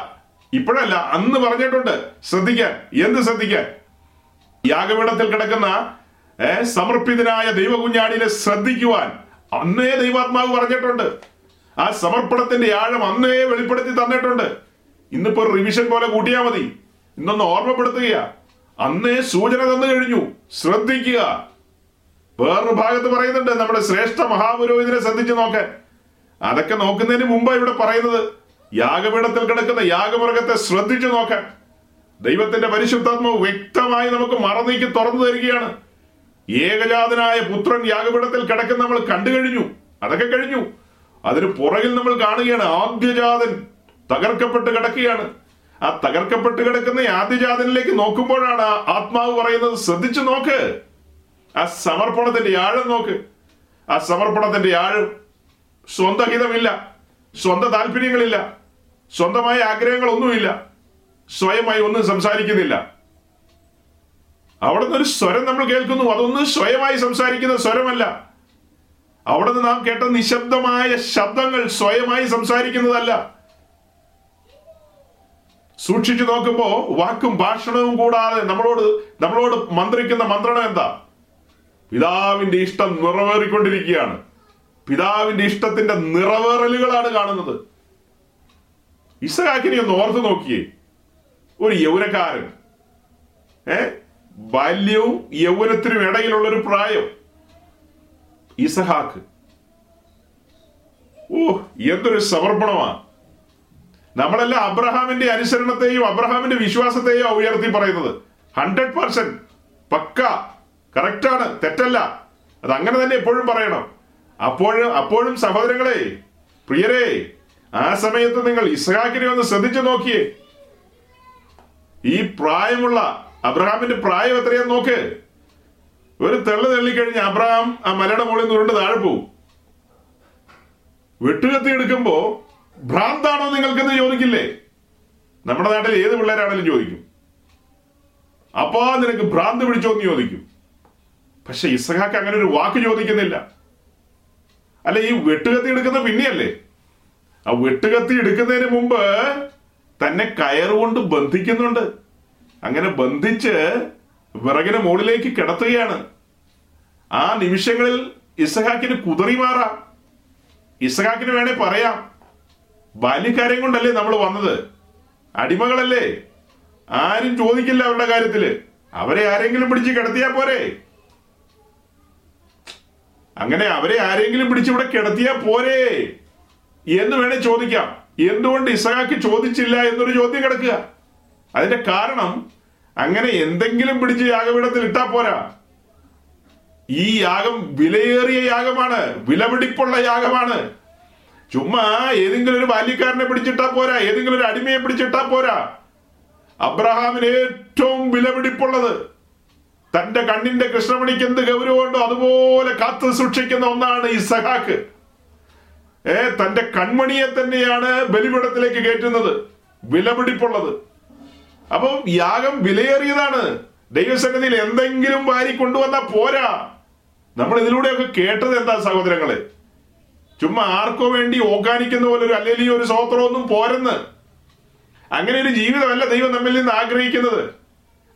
ഇപ്പോഴല്ല, അന്ന് പറഞ്ഞിട്ടുണ്ട് ശ്രദ്ധിക്കാൻ. എന്ത് ശ്രദ്ധിക്കാൻ? യാഗപീഠത്തിൽ കിടക്കുന്ന സമർപ്പിതനായ ദൈവകുഞ്ഞാടിനെ ശ്രദ്ധിക്കുവാൻ അന്നേ ദൈവാത്മാവ് പറഞ്ഞിട്ടുണ്ട്. ആ സമർപ്പണത്തിന്റെ ആഴം അന്നേ വെളിപ്പെടുത്തി തന്നിട്ടുണ്ട്. ഇന്നിപ്പോ റിവിഷൻ പോലെ കൂട്ടിയാൽ മതി, ഇന്നൊന്ന് ഓർമ്മപ്പെടുത്തുക. അന്നേ സൂചന തന്നു കഴിഞ്ഞു, ശ്രദ്ധിക്കുക. വേറൊരു ഭാഗത്ത് പറയുന്നുണ്ട് നമ്മുടെ ശ്രേഷ്ഠ മഹാപുരോഹിതനെ ശ്രദ്ധിച്ചു നോക്കാൻ. അതൊക്കെ നോക്കുന്നതിന് മുമ്പ് ഇവിടെ പറയുന്നത് യാഗപീഠത്തിൽ കിടക്കുന്ന യാഗമൃഗത്തെ ശ്രദ്ധിച്ചു നോക്കാൻ. ദൈവത്തിന്റെ പരിശുദ്ധാത്മാവ് വ്യക്തമായി നമുക്ക് മറന്നീക്കി തുറന്നു തരികയാണ്. ഏകജാതനായ പുത്രൻ യാഗപീഠത്തിൽ കിടക്കുന്ന നമ്മൾ കണ്ടു കഴിഞ്ഞു, അതൊക്കെ കഴിഞ്ഞു. അതിന് പുറകിൽ നമ്മൾ കാണുകയാണ് ആദ്യജാതൻ തകർക്കപ്പെട്ട് കിടക്കുകയാണ്. ആ തകർക്കപ്പെട്ട് കിടക്കുന്ന ആദ്യജാതനിലേക്ക് നോക്കുമ്പോഴാണ് ആത്മാവ് പറയുന്നത്, ശ്രദ്ധിച്ചു നോക്ക്, ആ സമർപ്പണത്തിന്റെ ആഴം നോക്ക്. ആ സമർപ്പണത്തിന്റെ ആഴം സ്വന്തഹിതമില്ല, സ്വന്തം താല്പര്യങ്ങളില്ല, സ്വന്തമായ ആഗ്രഹങ്ങളൊന്നുമില്ല, സ്വയമായി ഒന്നും സംസാരിക്കുന്നില്ല. അവിടുന്ന് ഒരു സ്വരം നമ്മൾ കേൾക്കുന്നു, അതൊന്നും സ്വയമായി സംസാരിക്കുന്ന സ്വരമല്ല. അവിടുന്ന് നാം കേട്ട നിശബ്ദമായ ശബ്ദങ്ങൾ സ്വയമായി സംസാരിക്കുന്നതല്ല. സൂക്ഷിച്ചു നോക്കുമ്പോ വാക്കും ഭാഷണവും കൂടാതെ നമ്മളോട് മന്ത്രിക്കുന്ന മന്ത്രണം എന്താ? പിതാവിന്റെ ഇഷ്ടം നിറവേറിക്കൊണ്ടിരിക്കുകയാണ്. പിതാവിന്റെ ഇഷ്ടത്തിന്റെ നിറവേറലുകളാണ് കാണുന്നത്. ഇസഹാക്കിനെ ഒന്ന് ഓർത്തു നോക്കിയേ. ഒരു യൗവനക്കാരൻ, ബാല്യവും യൗവനത്തിനും ഇടയിലുള്ള ഒരു പ്രായം, ഇസഹാക്ക്. ഓ, എന്തൊരു സമർപ്പണമാണ്! നമ്മളെല്ലാം അബ്രഹാമിന്റെ അനുസരണത്തെയും അബ്രഹാമിന്റെ വിശ്വാസത്തെയും ഉയർത്തി പറയുന്നത്. 100% പക്ക കറക്റ്റാണ്, തെറ്റല്ല. അത് അങ്ങനെ തന്നെ എപ്പോഴും പറയണം. അപ്പോഴും സഹോദരങ്ങളെ, പ്രിയരെ, ആ സമയത്ത് നിങ്ങൾ ഇസ്ഹാക്കിനെ ഒന്ന് ശ്രദ്ധിച്ചു നോക്കിയേ. ഈ പ്രായമുള്ള അബ്രഹാമിന്റെ പ്രായം എത്രയാന്ന് നോക്ക്. ഒരു തെള്ളു തള്ളിക്കഴിഞ്ഞ് അബ്രഹാം ആ മലയുടെ മുകളിൽ നിന്ന് ഉരുണ്ട് താഴെ പോവും. വെട്ടുകത്തി എടുക്കുമ്പോ ഭ്രാന്താണോ നിങ്ങൾക്കെന്ന് ചോദിക്കില്ലേ? നമ്മുടെ നാട്ടിൽ ഏത് പിള്ളേരാണെങ്കിലും ചോദിക്കും, അപ്പാ നിനക്ക് ഭ്രാന്ത് പിടിച്ചോന്ന് ചോദിക്കും. പക്ഷെ ഇസ്ഹാക്ക് അങ്ങനെ ഒരു വാക്ക് ചോദിക്കുന്നില്ല. അല്ല, ഈ വെട്ടുകത്തി എടുക്കുന്ന പിന്നെയല്ലേ? ആ വെട്ടുകത്തി എടുക്കുന്നതിന് മുമ്പ് തന്നെ കയറുകൊണ്ട് ബന്ധിക്കുന്നുണ്ട്. അങ്ങനെ ബന്ധിച്ച് വിറകിന് മുകളിലേക്ക് കിടത്തുകയാണ്. ആ നിമിഷങ്ങളിൽ ഇസ്ഹാക്കിന് കുതറി മാറാം. ഇസ്ഹാക്കിന് വേണേ പറയാം, ബാല്യക്കാരെയും കൊണ്ടല്ലേ നമ്മൾ വന്നത്, അടിമകളല്ലേ, ആരും ചോദിക്കില്ല അവരുടെ കാര്യത്തില്, അവരെ ആരെങ്കിലും പിടിച്ച് കിടത്തിയാ പോരെ. അങ്ങനെ അവരെ ആരെങ്കിലും പിടിച്ച് ഇവിടെ കിടത്തിയാ പോരെ എന്ന് വേണേ ചോദിക്കാം. എന്തുകൊണ്ട് ഇസ്ഹാക്ക് ചോദിച്ചില്ല എന്നൊരു ചോദ്യം കിടക്കുക. അതിന്റെ കാരണം, അങ്ങനെ എന്തെങ്കിലും പിടിച്ച് യാഗപീഠത്തിൽ ഇട്ടാ പോരാ. ഈ യാഗം വിലയേറിയ യാഗമാണ്, വിലപിടിപ്പുള്ള യാഗമാണ്. ചുമ്മാ ഏതെങ്കിലും ഒരു ബാല്യക്കാരനെ പിടിച്ചിട്ടാ പോരാ, ഏതെങ്കിലും ഒരു അടിമയെ പിടിച്ചിട്ടാ പോരാ. അബ്രഹാമിന് ഏറ്റവും വിലപിടിപ്പുള്ളത്, തന്റെ കണ്ണിന്റെ കൃഷ്ണമണിക്ക് എന്ത് ഗൗരവമുണ്ടോ അതുപോലെ കാത്തു സൂക്ഷിക്കുന്ന ഒന്നാണ് ഇസ്ഹാക്ക്. തന്റെ കൺമണിയെ തന്നെയാണ് ബലിപീഠത്തിലേക്ക് കയറ്റുന്നത്, വിലപിടിപ്പുള്ളത്. അപ്പം യാഗം വിലയേറിയതാണ്. ദൈവസന്നിധിയിൽ എന്തെങ്കിലും വാരി കൊണ്ടുവന്നാൽ പോരാ. നമ്മൾ ഇതിലൂടെയൊക്കെ കേട്ടത് എന്താ സഹോദരങ്ങളെ? ചുമ്മാ ആർക്കോ വേണ്ടി ഓക്കാനിക്കുന്ന പോലെ ഒരു അല്ലെങ്കിൽ ഒരു സ്വോത്രമൊന്നും പോരെന്ന്. അങ്ങനെ ഒരു ജീവിതമല്ല ദൈവം നമ്മിൽ നിന്ന് ആഗ്രഹിക്കുന്നത്.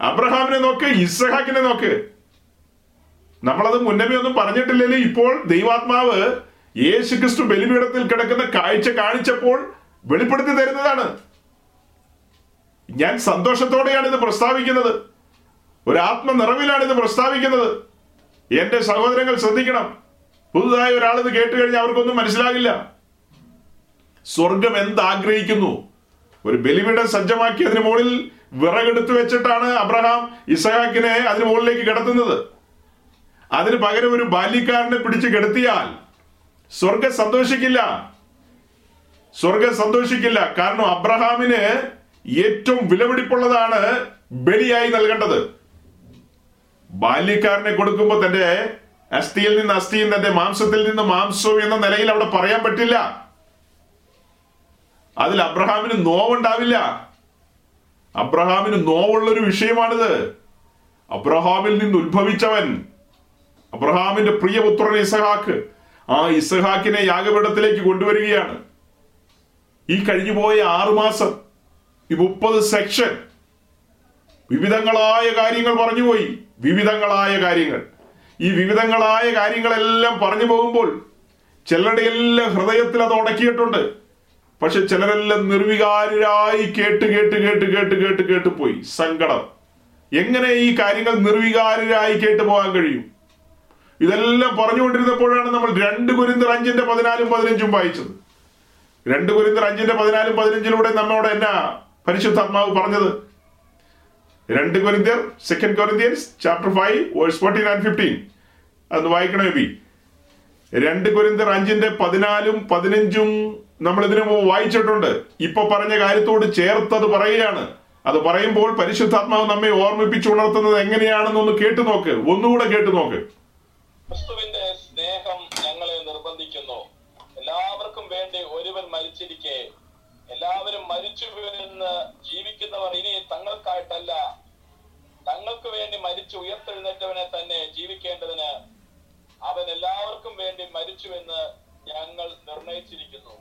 അബ്രഹാമിനെ നോക്ക്, ഇസ്ഹാക്കിനെ നോക്ക്. നമ്മളത് മുന്നമേ ഒന്നും പറഞ്ഞിട്ടില്ലല്ലോ. ഇപ്പോൾ ദൈവാത്മാവ് യേശുക്രിസ്തു ബലിപീഠത്തിൽ കിടക്കുന്ന കാഴ്ച കാണിച്ചപ്പോൾ വെളിപ്പെടുത്തി തരുന്നതാണ്. ഞാൻ സന്തോഷത്തോടെയാണ് ഇത് പ്രസ്താവിക്കുന്നത്, ഒരു ആത്മ നിറവിലാണ് ഇത് പ്രസ്താവിക്കുന്നത്. എന്റെ സഹോദരങ്ങൾ ശ്രദ്ധിക്കണം, പുതുതായി ഒരാൾ ഇത് കേട്ട് കഴിഞ്ഞാൽ അവർക്കൊന്നും മനസ്സിലാകില്ല. സ്വർഗം എന്താഗ്രഹിക്കുന്നു? ഒരു ബലിപീഠം സജ്ജമാക്കി അതിന് മുകളിൽ വിറകെടുത്തു വെച്ചിട്ടാണ് അബ്രഹാം ഇസഹാക്കിനെ അതിന് മുകളിലേക്ക് കിടത്തുന്നത്. അതിന് പകരം ഒരു ബാല്യക്കാരനെ പിടിച്ച് കിടത്തിയാൽ സ്വർഗം സന്തോഷിക്കില്ല, സ്വർഗം സന്തോഷിക്കില്ല. കാരണം അബ്രഹാമിന് ഏറ്റവും വിലപിടിപ്പുള്ളതാണ് ബലിയായി നൽകേണ്ടത്. ബാല്യക്കാരനെ കൊടുക്കുമ്പോൾ തന്റെ അസ്ഥിയിൽ നിന്ന് അസ്ഥിയും തന്റെ മാംസത്തിൽ നിന്ന് മാംസവും എന്ന നിലയിൽ അവിടെ പറയാൻ പറ്റില്ല. അതിൽ അബ്രഹാമിന് നോവുണ്ടാവില്ല. അബ്രഹാമിന് നോവുള്ളൊരു വിഷയമാണിത്. അബ്രഹാമിൽ നിന്ന് ഉത്ഭവിച്ചവൻ, അബ്രഹാമിന്റെ പ്രിയപുത്രൻ ഇസഹാക്ക്. ആ ഇസഹാക്കിനെ യാഗപീഠത്തിലേക്ക് കൊണ്ടുവരികയാണ്. ഈ കഴിഞ്ഞുപോയ 6 മാസം ഈ 30 സെക്ഷൻ വിവിധങ്ങളായ കാര്യങ്ങൾ പറഞ്ഞുപോയി. വിവിധങ്ങളായ കാര്യങ്ങൾ, ഈ വിവിധങ്ങളായ കാര്യങ്ങളെല്ലാം പറഞ്ഞു പോകുമ്പോൾ ചിലരുടെ എല്ലാം ഹൃദയത്തിൽ അത് ഉടക്കിയിട്ടുണ്ട്. പക്ഷെ ചിലരെല്ലാം നിർവികാരായി കേട്ട് കേട്ട് കേട്ട് കേട്ട് കേട്ട് കേട്ട് പോയി. സങ്കടം, എങ്ങനെ ഈ കാര്യങ്ങൾ നിർവികാരായി കേട്ട് പോകാൻ കഴിയും? ഇതെല്ലാം പറഞ്ഞുകൊണ്ടിരുന്നപ്പോഴാണ് നമ്മൾ 2 കൊരിന്ത്യർ 5:14-15 വായിച്ചത്. 2 കൊരിന്ത്യർ 5:14-15 നമ്മളോട് എന്നാ പരിശുദ്ധാത്മാവ് പറഞ്ഞത്? 2 കൊരിന്ത്യർ, 2 Corinthians 5:14-15 അന്ന് വായിക്കണേ. ബി 2 കൊരിന്ത്യർ 5:14-15 നമ്മൾ ഇതിനു മുമ്പ് വായിച്ചിട്ടുണ്ട്. ഇപ്പൊ പറഞ്ഞ കാര്യത്തോട് ചേർത്തത് പറയുകയാണ്. അത് പറയുമ്പോൾ പരിശുദ്ധാത്മാവ് നമ്മെ ഓർമ്മിപ്പിച്ചുണർത്തുന്നത് എങ്ങനെയാണെന്നൊന്ന് കേട്ടു നോക്ക്, ഒന്നുകൂടെ കേട്ടു നോക്ക്. ക്രിസ്തുവിന്റെ സ്നേഹം ഞങ്ങളെ നിർബന്ധിക്കുന്നു. എല്ലാവർക്കും വേണ്ടി ഒരുവൻ മരിച്ചിരിക്കെ എല്ലാവരും മരിച്ചു വീണെന്ന് ജീവിക്കുന്നവർ ഇനി തങ്ങൾക്കായിട്ടല്ല, തങ്ങൾക്ക് വേണ്ടി മരിച്ചു ഉയർത്തെഴുന്നേറ്റവനെ തന്നെ ജീവിക്കേണ്ടതിന് അവൻ എല്ലാവർക്കും വേണ്ടി മരിച്ചുവെന്ന് ഞങ്ങൾ നിർണയിച്ചിരിക്കുന്നു.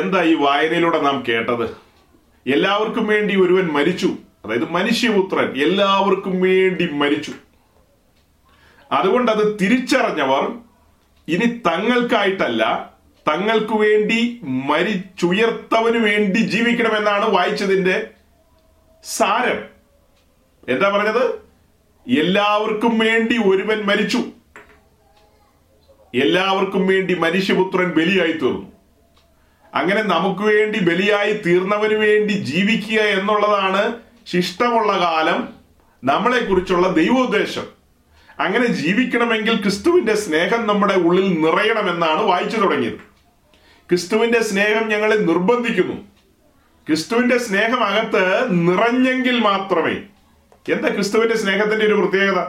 എന്താ ഈ വായനയിലൂടെ നാം കേട്ടത്? എല്ലാവർക്കും വേണ്ടി ഒരുവൻ മരിച്ചു, അതായത് മനുഷ്യപുത്രൻ എല്ലാവർക്കും വേണ്ടി മരിച്ചു. അതുകൊണ്ട് അത് തിരിച്ചറിഞ്ഞവർ ഇനി തങ്ങൾക്കായിട്ടല്ല, തങ്ങൾക്ക് വേണ്ടി മരിച്ചുയർത്തവന് വേണ്ടി ജീവിക്കണമെന്നാണ് വായിച്ചതിന്റെ സാരം. എന്താ പറഞ്ഞത്? എല്ലാവർക്കും വേണ്ടി ഒരുവൻ മരിച്ചു, എല്ലാവർക്കും വേണ്ടി മനുഷ്യപുത്രൻ ബലിയായി തീർന്നു. അങ്ങനെ നമുക്ക് വേണ്ടി ബലിയായി തീർന്നവന് വേണ്ടി ജീവിക്കുക എന്നുള്ളതാണ് ശിഷ്ടമുള്ള കാലം, നമ്മളെ കുറിച്ചുള്ള ദൈവോദ്ദേശം. അങ്ങനെ ജീവിക്കണമെങ്കിൽ ക്രിസ്തുവിന്റെ സ്നേഹം നമ്മുടെ ഉള്ളിൽ നിറയണമെന്നാണ് വായിച്ചു തുടങ്ങിയത്. ക്രിസ്തുവിന്റെ സ്നേഹം ഞങ്ങളെ നിർബന്ധിക്കുന്നു. ക്രിസ്തുവിന്റെ സ്നേഹം അകത്ത് നിറഞ്ഞെങ്കിൽ മാത്രമേ. എന്താ ക്രിസ്തുവിന്റെ സ്നേഹത്തിന്റെ ഒരു പ്രത്യേകത?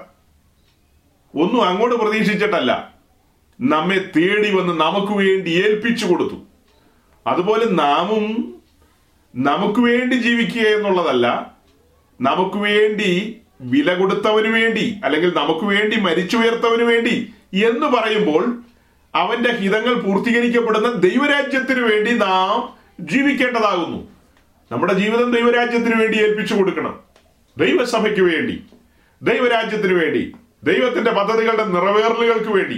ഒന്നും അങ്ങോട്ട് പ്രതീക്ഷിച്ചിട്ടല്ല, നമ്മെ തേടി വന്ന് നമുക്ക് വേണ്ടി ഏൽപ്പിച്ചു കൊടുത്തു. അതുപോലെ നാമും നമുക്ക് വേണ്ടി ജീവിക്കുക എന്നുള്ളതല്ല, നമുക്ക് വേണ്ടി വില കൊടുത്തവന് വേണ്ടി അല്ലെങ്കിൽ നമുക്ക് വേണ്ടി മരിച്ചുയർത്തവന് വേണ്ടി എന്ന് പറയുമ്പോൾ അവന്റെ ഹിതങ്ങൾ പൂർത്തീകരിക്കപ്പെടുന്ന ദൈവരാജ്യത്തിന് വേണ്ടി നാം ജീവിക്കേണ്ടതാകുന്നു. നമ്മുടെ ജീവിതം ദൈവരാജ്യത്തിന് വേണ്ടി ഏൽപ്പിച്ചു കൊടുക്കണം, ദൈവസഭയ്ക്ക് വേണ്ടി, ദൈവരാജ്യത്തിന് വേണ്ടി, ദൈവത്തിന്റെ പദ്ധതികളുടെ നിറവേറലുകൾക്ക് വേണ്ടി.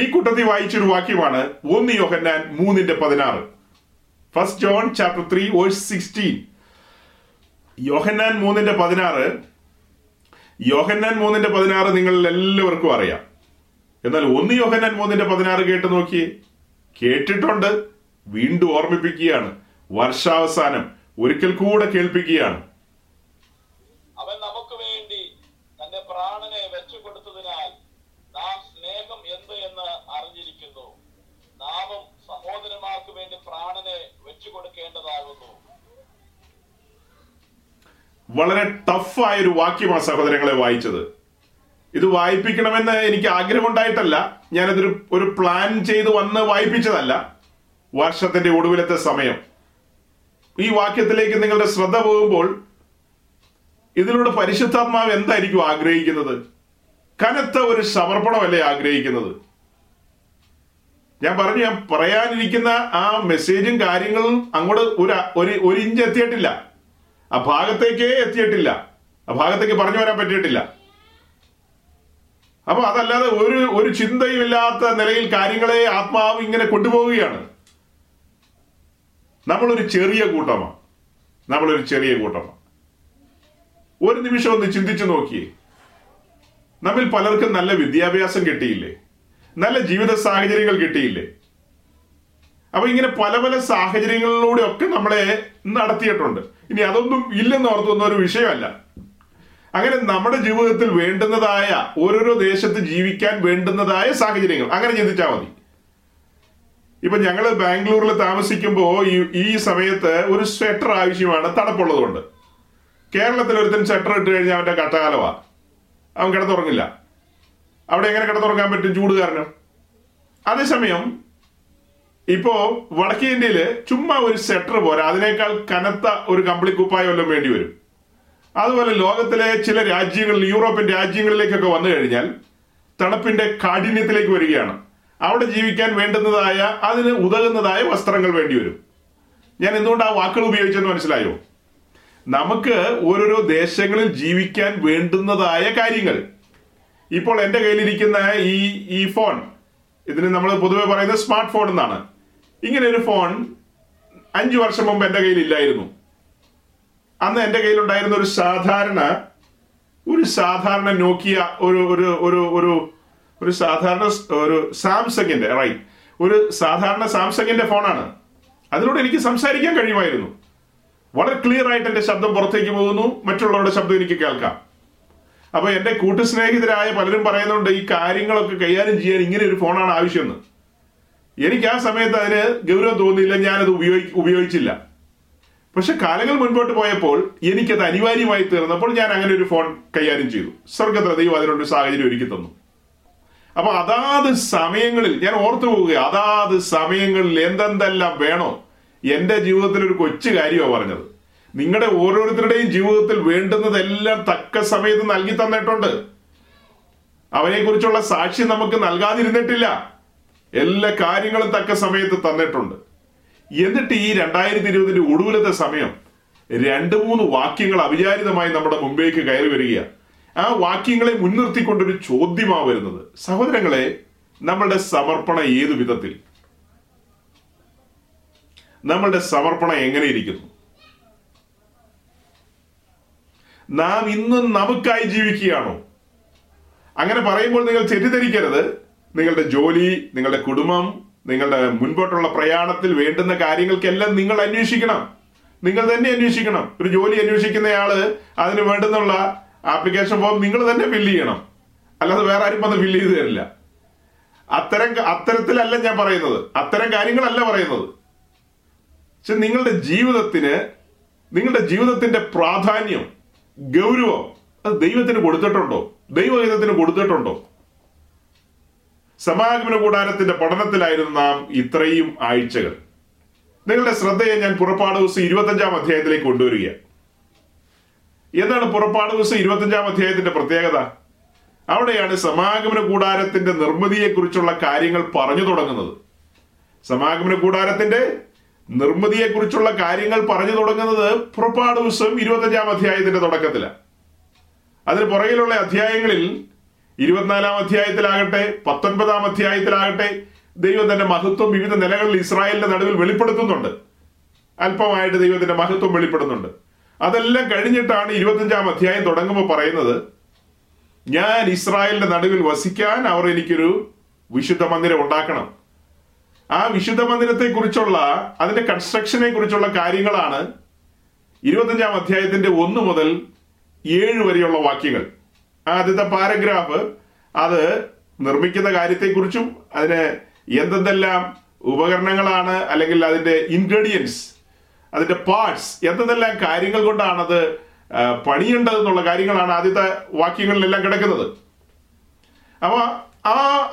ഈ കൂട്ടത്തിൽ വായിച്ചൊരു വാക്യമാണ് 1 യോഹന്നാൻ 3:16, 1 John 3:16. യോഹന്നാൻ 3:16 നിങ്ങൾ എല്ലാവർക്കും അറിയാം. എന്നാൽ 1 യോഹന്നാൻ 3:16 കേട്ട് നോക്കിയേ. കേട്ടിട്ടുണ്ട്, വീണ്ടും ഓർമ്മിപ്പിക്കുകയാണ്. വർഷാവസാനം ഒരിക്കൽ കൂടെ കേൾപ്പിക്കുകയാണ്. അവൻ നമുക്ക് വേണ്ടി തന്റെ പ്രാണനെ വെച്ചു കൊടുത്തതിനാൽ നാം സ്നേഹം എന്ത് എന്ന് അറിഞ്ഞിരിക്കുന്നു. നാമും സഹോദരന്മാർക്ക് വേണ്ടി പ്രാണനെ വെച്ചു കൊടുക്കേണ്ടതാകുന്നു. വളരെ ടഫായ ഒരു വാക്യമാണ് സഹോദരങ്ങളെ വായിച്ചത്. ഇത് വായിപ്പിക്കണമെന്ന് എനിക്ക് ആഗ്രഹമുണ്ടായിട്ടല്ല, ഞാനതൊരു പ്ലാൻ ചെയ്ത് വന്ന് വായിപ്പിച്ചതല്ല. വർഷത്തിന്റെ ഒടുവിലത്തെ സമയം ഈ വാക്യത്തിലേക്ക് നിങ്ങളുടെ ശ്രദ്ധ പോകുമ്പോൾ ഇതിലൂടെ പരിശുദ്ധാത്മാവ് എന്തായിരിക്കും ആഗ്രഹിക്കുന്നത്? കനത്ത ഒരു സമർപ്പണമല്ലേ ആഗ്രഹിക്കുന്നത്? ഞാൻ പറഞ്ഞു, ഞാൻ പറയാനിരിക്കുന്ന ആ മെസ്സേജും കാര്യങ്ങളും അങ്ങോട്ട് ഒരു ഇഞ്ച് എത്തിയിട്ടില്ല, ആ ഭാഗത്തേക്കേ എത്തിയിട്ടില്ല, ആ ഭാഗത്തേക്ക് പറഞ്ഞു വരാൻ പറ്റിയിട്ടില്ല. അപ്പൊ അതല്ലാതെ ഒരു ചിന്തയുമില്ലാത്ത നിലയിൽ കാര്യങ്ങളെ ആത്മാവ് ഇങ്ങനെ കൊണ്ടുപോവുകയാണ്. നമ്മളൊരു ചെറിയ കൂട്ടമാണ്. ഒരു നിമിഷം ഒന്ന് ചിന്തിച്ചു നോക്കിയേ, നമ്മിൽ പലർക്കും നല്ല വിദ്യാഭ്യാസം കിട്ടിയില്ലേ, നല്ല ജീവിത സാഹചര്യങ്ങൾ കിട്ടിയില്ലേ? അപ്പൊ ഇങ്ങനെ പല പല സാഹചര്യങ്ങളിലൂടെ ഒക്കെ നമ്മളെ നടത്തിയിട്ടുണ്ട്. ഇനി അതൊന്നും ഇല്ലെന്ന് ഓർത്തുന്ന ഒരു വിഷയമല്ല. അങ്ങനെ നമ്മുടെ ജീവിതത്തിൽ വേണ്ടുന്നതായ ഓരോരോ ദേശത്ത് ജീവിക്കാൻ വേണ്ടുന്നതായ സാഹചര്യങ്ങൾ അങ്ങനെ ചിന്തിച്ചാൽ മതി. ഇപ്പൊ ഞങ്ങൾ ബാംഗ്ലൂരിൽ താമസിക്കുമ്പോൾ ഈ സമയത്ത് ഒരു സ്വെറ്റർ ആവശ്യമാണ്, തണുപ്പുള്ളതുകൊണ്ട്. കേരളത്തിൽ ഒരുത്തൻ സ്വെറ്റർ ഇട്ട് കഴിഞ്ഞാൽ അവൻ്റെ കട്ടകാലമാണ്, അവൻ കിടന്നുറങ്ങില്ല. അവിടെ എങ്ങനെ കിടന്നുറങ്ങാൻ പറ്റും ചൂട് കാരണം? അതേസമയം ഇപ്പോൾ വടക്കേ ഇന്ത്യയിൽ ചുമ്മാ ഒരു സ്വെറ്റർ പോരാ, അതിനേക്കാൾ കനത്ത ഒരു കമ്പിളി കുപ്പായം എല്ലാം വേണ്ടി വരും. അതുപോലെ ലോകത്തിലെ ചില രാജ്യങ്ങളിൽ, യൂറോപ്യൻ രാജ്യങ്ങളിലേക്കൊക്കെ വന്നു കഴിഞ്ഞാൽ തണുപ്പിന്റെ കാഠിന്യത്തിലേക്ക് വരികയാണ്. അവിടെ ജീവിക്കാൻ വേണ്ടുന്നതായ, അതിന് ഉതകുന്നതായ വസ്ത്രങ്ങൾ വേണ്ടി വരും. ഞാൻ എന്തുകൊണ്ട് ആ വാക്കുകൾ ഉപയോഗിച്ചെന്ന് മനസ്സിലായോ? നമുക്ക് ഓരോരോ ദേശങ്ങളിൽ ജീവിക്കാൻ വേണ്ടുന്നതായ കാര്യങ്ങൾ. ഇപ്പോൾ എൻ്റെ കയ്യിലിരിക്കുന്ന ഈ ഫോൺ, ഇതിന് നമ്മൾ പൊതുവെ പറയുന്നത് സ്മാർട്ട് ഫോൺ എന്നാണ്. ഇങ്ങനെ ഒരു ഫോൺ 5 വർഷം മുമ്പ് എൻ്റെ കയ്യിലില്ലായിരുന്നു. അന്ന് എൻ്റെ കയ്യിലുണ്ടായിരുന്ന ഒരു സാധാരണ നോക്കിയ ഒരു സാംസങ്ങിന്റെ ഒരു സാധാരണ സാംസങ്ങിന്റെ ഫോണാണ്. അതിലൂടെ എനിക്ക് സംസാരിക്കാൻ കഴിയുമായിരുന്നു. വളരെ ക്ലിയർ ആയിട്ട് എൻ്റെ ശബ്ദം പുറത്തേക്ക് പോകുന്നു, മറ്റുള്ളവരുടെ ശബ്ദം എനിക്ക് കേൾക്കാം. അപ്പൊ എൻ്റെ കൂട്ടുസ്നേഹിതരായ പലരും പറയുന്നുണ്ട് ഈ കാര്യങ്ങളൊക്കെ കൈകാര്യം ചെയ്യാൻ ഇങ്ങനെ ഒരു ഫോണാണ് ആവശ്യമെന്ന്. എനിക്ക് ആ സമയത്ത് അതിന് ഗൗരവം തോന്നിയില്ല, ഞാനത് ഉപയോഗിച്ചില്ല. പക്ഷെ കാലങ്ങൾ മുൻപോട്ട് പോയപ്പോൾ എനിക്കത് അനിവാര്യമായി തീർന്നപ്പോൾ ഞാൻ അങ്ങനെ ഒരു ഫോൺ കൈകാര്യം ചെയ്തു. സ്വർഗത്തിൽ ദൈവം അതിനൊരു സാഹചര്യം ഒരുക്കി തന്നു. അപ്പൊ അതാത് സമയങ്ങളിൽ ഞാൻ ഓർത്തു പോവുക, അതാത് സമയങ്ങളിൽ എന്തെന്തെല്ലാം വേണോ. എൻ്റെ ജീവിതത്തിൽ ഒരു കൊച്ചു കാര്യമാണ് പറഞ്ഞത്. നിങ്ങളുടെ ഓരോരുത്തരുടെയും ജീവിതത്തിൽ വേണ്ടുന്നതെല്ലാം തക്ക സമയത്ത് നൽകി തന്നിട്ടുണ്ട്. അവനെക്കുറിച്ചുള്ള സാക്ഷ്യം നമുക്ക് നൽകാതിരുന്നിട്ടില്ല. എല്ലാ കാര്യങ്ങളും തക്ക സമയത്ത് തന്നിട്ടുണ്ട്. എന്നിട്ട് ഈ 2020 ഒടുവിലത്തെ സമയം 2-3 വാക്യങ്ങൾ അവിചാരിതമായി നമ്മുടെ മുമ്പേക്ക് കയറി വരികയാണ്. ആ വാക്യങ്ങളെ മുൻനിർത്തിക്കൊണ്ടൊരു ചോദ്യമാണ് വരുന്നത്. സഹോദരങ്ങളെ, നമ്മളുടെ സമർപ്പണം എങ്ങനെയിരിക്കുന്നു? നാം ഇന്നും നമുക്കായി ജീവിക്കുകയാണോ? അങ്ങനെ പറയുമ്പോൾ നിങ്ങൾ തെറ്റിദ്ധരിക്കരുത്. നിങ്ങളുടെ ജോലി, നിങ്ങളുടെ കുടുംബം, നിങ്ങളുടെ മുൻപോട്ടുള്ള പ്രയാണത്തിൽ വേണ്ടുന്ന കാര്യങ്ങൾക്കെല്ലാം നിങ്ങൾ അന്വേഷിക്കണം, നിങ്ങൾ തന്നെ അന്വേഷിക്കണം. ഒരു ജോലി അന്വേഷിക്കുന്നയാള് അതിന് വേണ്ടുന്നുള്ള ആപ്ലിക്കേഷൻ ഫോം നിങ്ങൾ തന്നെ ഫില്ല് ചെയ്യണം, അല്ലാതെ വേറെ ആരും അത് ഫില്ല് ചെയ്ത് തരില്ല. അത്തരത്തിലല്ല ഞാൻ പറയുന്നത്, അത്തരം കാര്യങ്ങളല്ല പറയുന്നത്. പക്ഷെ നിങ്ങളുടെ ജീവിതത്തിന്റെ പ്രാധാന്യം, ഗൗരവം അത് ദൈവത്തിന് കൊടുത്തിട്ടുണ്ടോ? ദൈവഹിതത്തിന് കൊടുത്തിട്ടുണ്ടോ? സമാഗമന കൂടാരത്തിന്റെ പഠനത്തിലായിരുന്നു നാം ഇത്രയും ആഴ്ചകൾ. നിങ്ങളുടെ ശ്രദ്ധയെ ഞാൻ പുറപ്പാട് പുസ്തകം 25-ാം അധ്യായത്തിലേക്ക് കൊണ്ടുവരികയാണ്. എന്താണ് പുറപ്പാട് പുസ്തകം 25-ാം അധ്യായത്തിന്റെ പ്രത്യേകത? അവിടെയാണ് സമാഗമന കൂടാരത്തിന്റെ നിർമ്മിതിയെക്കുറിച്ചുള്ള കാര്യങ്ങൾ പറഞ്ഞു തുടങ്ങുന്നത്. സമാഗമന കൂടാരത്തിന്റെ നിർമ്മിതിയെക്കുറിച്ചുള്ള കാര്യങ്ങൾ പറഞ്ഞു തുടങ്ങുന്നത് പുറപ്പാട് പുസ്തകം 25-ാം അധ്യായത്തിന്റെ തുടക്കത്തിലാണ്. അതിന് പുറകിലുള്ള അധ്യായങ്ങളിൽ 24-ാം അധ്യായത്തിലാകട്ടെ, 19-ാം അധ്യായത്തിലാകട്ടെ ദൈവം തന്റെ മഹത്വം വിവിധ നിലകളിൽ ഇസ്രായേലിന്റെ നടുവിൽ വെളിപ്പെടുത്തുന്നുണ്ട്. അല്പമായിട്ട് ദൈവത്തിന്റെ മഹത്വം വെളിപ്പെടുന്നുണ്ട്. അതെല്ലാം കഴിഞ്ഞിട്ടാണ് 25-ാം അധ്യായം തുടങ്ങുമ്പോൾ പറയുന്നത്, ഞാൻ ഇസ്രായേലിന്റെ നടുവിൽ വസിക്കാൻ അവർ എനിക്കൊരു വിശുദ്ധ മന്ദിരം ഉണ്ടാക്കണം. ആ വിശുദ്ധ മന്ദിരത്തെ കുറിച്ചുള്ള, അതിന്റെ കൺസ്ട്രക്ഷനെ കുറിച്ചുള്ള കാര്യങ്ങളാണ് 25-ാം അധ്യായത്തിന്റെ 1 മുതൽ 7 വരെയുള്ള വാക്യങ്ങൾ. ആദ്യത്തെ പാരഗ്രാഫ് അത് നിർമ്മിക്കുന്ന കാര്യത്തെക്കുറിച്ചും അതിന് എന്തെല്ലാം ഉപകരണങ്ങളാണ്, അല്ലെങ്കിൽ അതിൻ്റെ ഇൻഗ്രീഡിയൻസ്, അതിൻ്റെ പാർട്സ്, എന്തെല്ലാം കാര്യങ്ങൾ കൊണ്ടാണത് പണിയേണ്ടതെന്നുള്ള കാര്യങ്ങളാണ് ആദ്യത്തെ വാക്യങ്ങളിലെല്ലാം കിടക്കുന്നത്. അപ്പോൾ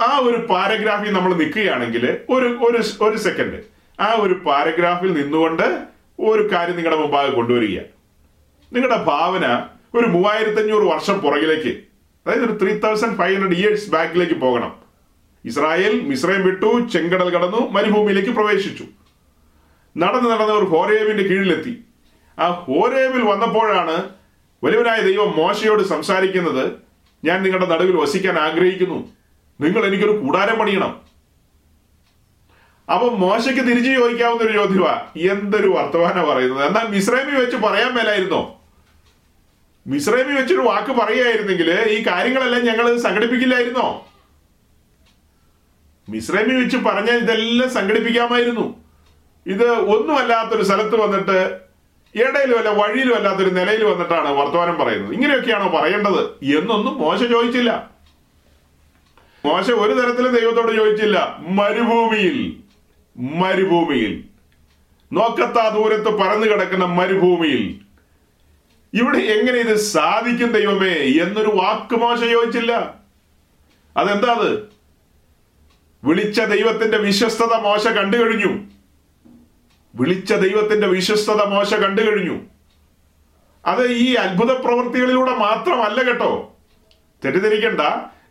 ആ ഒരു പാരഗ്രാഫിൽ നമ്മൾ നിൽക്കുകയാണെങ്കിൽ ഒരു സെക്കൻഡ് ആ ഒരു പാരഗ്രാഫിൽ നിന്നുകൊണ്ട് ഒരു കാര്യം നിങ്ങളുടെ മുമ്പാകെ കൊണ്ടുവരിക. നിങ്ങളുടെ ഭാവന ഒരു 3500 വർഷം പുറകിലേക്ക്, അതായത് ഒരു 3500 years ബാക്കിലേക്ക് പോകണം. ഇസ്രായേൽ മിസ്രൈം വിട്ടു, ചെങ്കടൽ കടന്നു, മരുഭൂമിയിലേക്ക് പ്രവേശിച്ചു. നടന്നവർ ഹോരേബിന്റെ കീഴിലെത്തി. ആ ഹോരേബിൽ വന്നപ്പോഴാണ് വലിയവനായ ദൈവം മോശയോട് സംസാരിക്കുന്നത്, ഞാൻ നിങ്ങളുടെ നടുവിൽ വസിക്കാൻ ആഗ്രഹിക്കുന്നു, നിങ്ങൾ എനിക്കൊരു കൂടാരം പണിയണം. അപ്പൊ മോശയ്ക്ക് തിരിച്ചു ചോദിക്കാവുന്ന ഒരു ചോദ്യമാ, എന്തൊരു വർത്തമാന പറയുന്നത്, എന്നാൽ മിസ്രൈമിൽ വെച്ച് പറയാൻ മേലായിരുന്നോ? മിസ്രൈമിൽ വെച്ചൊരു വാക്ക് പറയുകയായിരുന്നെങ്കിൽ ഈ കാര്യങ്ങളെല്ലാം ഞങ്ങൾ സംഘടിപ്പിക്കില്ലായിരുന്നോ? മിസ്രൈമിൽ വെച്ച് പറഞ്ഞാൽ ഇതെല്ലാം സംഘടിപ്പിക്കാമായിരുന്നു. ഇത് ഒന്നുമല്ലാത്തൊരു സ്ഥലത്ത് വന്നിട്ട് ഇടയിലും അല്ല വഴിയിലും അല്ലാത്തൊരു നിലയിൽ വന്നിട്ടാണ് വർത്തമാനം പറയുന്നത്. ഇങ്ങനെയൊക്കെയാണോ പറയേണ്ടത് എന്നൊന്നും മോശ ചോദിച്ചില്ല. മോശ ഒരു തരത്തിലും ദൈവത്തോട് ചോദിച്ചില്ല. മരുഭൂമിയിൽ നോക്കത്താ ദൂരത്ത് പരന്നു കിടക്കുന്ന മരുഭൂമിയിൽ ഇവിടെ എങ്ങനെ ഇത് സാധിക്കും ദൈവമേ എന്നൊരു വാക്ക് മോശ ചോദിച്ചില്ല. അതെന്താ? അത് വിളിച്ച ദൈവത്തിന്റെ വിശ്വസ്തത മോശ കണ്ടു കഴിഞ്ഞു. അത് ഈ അത്ഭുത പ്രവൃത്തികളിലൂടെ മാത്രമല്ല കേട്ടോ, തെറ്റിദ്ധരിക്കണ്ട.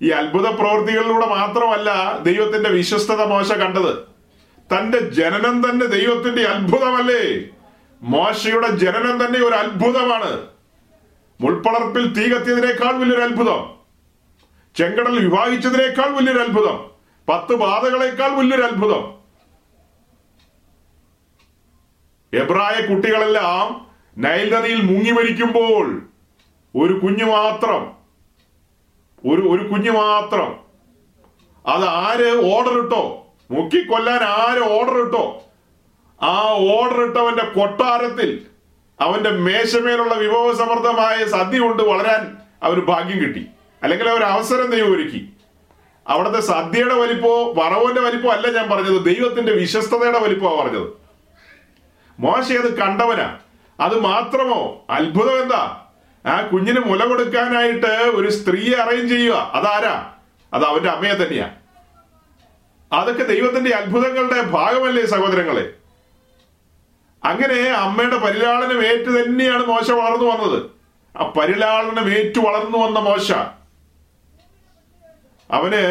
ഈ അത്ഭുത പ്രവൃത്തികളിലൂടെ മാത്രമല്ല ദൈവത്തിന്റെ വിശ്വസ്തത മോശ കണ്ടത്. തന്റെ ജനനം തന്നെ ദൈവത്തിന്റെ അത്ഭുതമല്ലേ? മോശയുടെ ജനനം തന്നെ ഒരു അത്ഭുതമാണ്. മുൾപ്പളർപ്പിൽ തീ കത്തിയതിനേക്കാൾ വലിയൊരു അത്ഭുതം, ചെങ്കടൽ വിഭാഗിച്ചതിനേക്കാൾ വലിയൊരു അത്ഭുതം, 10 ബാധകളേക്കാൾ വലിയൊരു അത്ഭുതം. എബ്രായ കുട്ടികളെല്ലാം നൈൽ നദിയിൽ മുങ്ങി മരിക്കുമ്പോൾ ഒരു കുഞ്ഞു മാത്രം അത് ആര് ഓർഡർ ഇട്ടോ? മുക്കിക്കൊല്ലാൻ ആര് ഓർഡർ ഇട്ടോ? ആ ഓർഡർ ഇട്ടവന്റെ കൊട്ടാരത്തിൽ അവന്റെ മേശമേലുള്ള വിഭവസമൃദ്ധമായ സദ്യ കൊണ്ട് വളരാൻ അവന് ഭാഗ്യം കിട്ടി. അല്ലെങ്കിൽ അവർ അവസരം ദൈവം ഒരുക്കി. അവിടുത്തെ സദ്യയുടെ വലിപ്പോ പറവന്റെ വലിപ്പോ അല്ല ഞാൻ പറഞ്ഞത്, ദൈവത്തിന്റെ വിശ്വസ്തതയുടെ വലിപ്പമാണ് പറഞ്ഞത്. മോശ അത് കണ്ടവനാ. അത് മാത്രമോ? അത്ഭുതം എന്താ? ആ കുഞ്ഞിന് മുല കൊടുക്കാനായിട്ട് ഒരു സ്ത്രീയെ അറേഞ്ച് ചെയ്യുക. അതാരാ? അത് അവന്റെ അമ്മയെ തന്നെയാ. അതൊക്കെ ദൈവത്തിന്റെ അത്ഭുതങ്ങളുടെ ഭാഗമല്ലേ സഹോദരങ്ങളെ? അങ്ങനെ അമ്മയുടെ പരിലാളനം ഏറ്റു തന്നെയാണ് മോശ വളർന്നു വന്നത്. ആ പരിലാളനം ഏറ്റു വളർന്നു വന്ന മോശ അവന്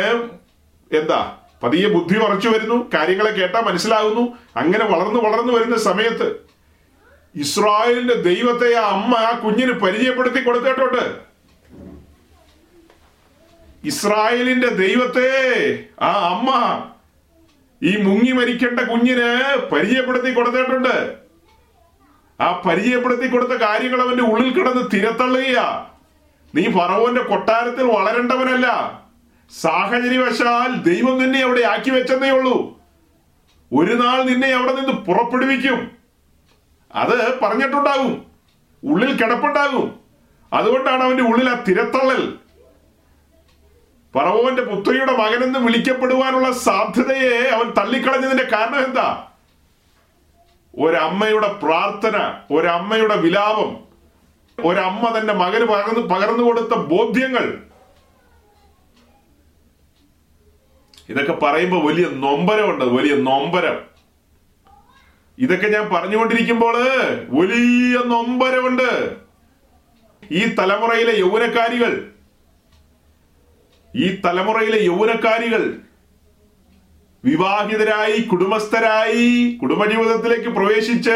എന്താ പതിയെ ബുദ്ധി ഉറച്ചു വരുന്നു, കാര്യങ്ങളെ കേട്ടാൽ മനസ്സിലാകുന്നു. അങ്ങനെ വളർന്നു വരുന്ന സമയത്ത് ഇസ്രായേലിന്റെ ദൈവത്തെ ആ അമ്മ ആ കുഞ്ഞിന് പരിചയപ്പെടുത്തി കൊടുത്തേട്ടോട്ട്. ഇസ്രായേലിന്റെ ദൈവത്തെ ആ അമ്മ ഈ മുങ്ങി മരിക്കേണ്ട കുഞ്ഞിന് പരിചയപ്പെടുത്തി കൊടുത്തേട്ടുണ്ട്. ആ പരിചയപ്പെടുത്തി കൊടുത്ത കാര്യങ്ങൾ അവന്റെ ഉള്ളിൽ കിടന്ന് തിരത്തള്ളുകയാ. നീ ഫറവോന്റെ കൊട്ടാരത്തിൽ വളരേണ്ടവനല്ല, സാഹചര്യവശാൽ ദൈവം നിന്നെ അവിടെ ആക്കി വെച്ചതേ ഉള്ളൂ. ഒരു നാൾ നിന്നെ അവിടെ നിന്ന് പുറപ്പെടുവിക്കും. അത് പറഞ്ഞിട്ടുണ്ടാകും, ഉള്ളിൽ കിടപ്പുണ്ടാകും. അതുകൊണ്ടാണ് അവന്റെ ഉള്ളിൽ ആ തിരത്തള്ളൽ. പറവോന്റെ പുത്രിയുടെ മകനെന്ന് വിളിക്കപ്പെടുവാനുള്ള സാധ്യതയെ അവൻ തള്ളിക്കളഞ്ഞതിന്റെ കാരണം എന്താ? ഒരമ്മയുടെ പ്രാർത്ഥന, ഒരമ്മയുടെ വിലാപം, ഒരമ്മ തന്റെ മകന് പകർന്നു കൊടുത്ത ബോധ്യങ്ങൾ. ഇതൊക്കെ പറയുമ്പോൾ വലിയ നൊമ്പരമുണ്ട്, വലിയ നൊമ്പരം. ഇതൊക്കെ ഞാൻ പറഞ്ഞുകൊണ്ടിരിക്കുമ്പോൾ വലിയ നൊമ്പരമുണ്ട്. ഈ തലമുറയിലെ യൗവനക്കാരികൾ വിവാഹിതരായി കുടുംബസ്ഥരായി കുടുംബജീവിതത്തിലേക്ക് പ്രവേശിച്ച്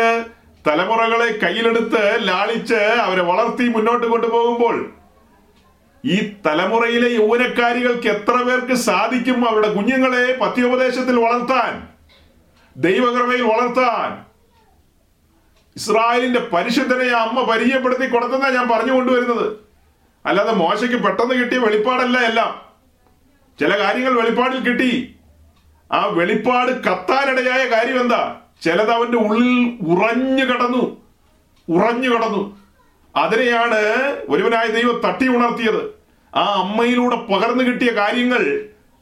തലമുറകളെ കയ്യിലെടുത്ത് ലാളിച്ച് അവരെ വളർത്തി മുന്നോട്ട് കൊണ്ടുപോകുമ്പോൾ ഈ തലമുറയിലെ യൗവനക്കാരികൾക്ക് എത്ര പേർക്ക് സാധിക്കും അവരുടെ കുഞ്ഞുങ്ങളെ പഥ്യോപദേശത്തിൽ വളർത്താൻ, ദൈവകൃപയിൽ വളർത്താൻ? ഇസ്രായേലിന്റെ പരിശുദ്ധനെ അമ്മ പരിചയപ്പെടുത്തി കൊടുത്തെന്നാ ഞാൻ പറഞ്ഞു കൊണ്ടുവരുന്നത്. അല്ലാതെ മോശയ്ക്ക് പെട്ടെന്ന് കിട്ടിയ വെളിപ്പാടല്ല എല്ലാം. ചില കാര്യങ്ങൾ വെളിപ്പാടിൽ കിട്ടി. ആ വെളിപ്പാട് കത്താനിടയായ കാര്യം എന്താ? ചിലത് അവന്റെ ഉള്ളിൽ ഉറഞ്ഞു കടന്നു. അതിനെയാണ് ഒരുവനായ ദൈവം തട്ടി ഉണർത്തിയത്. ആ അമ്മയിലൂടെ പകർന്നു കിട്ടിയ കാര്യങ്ങൾ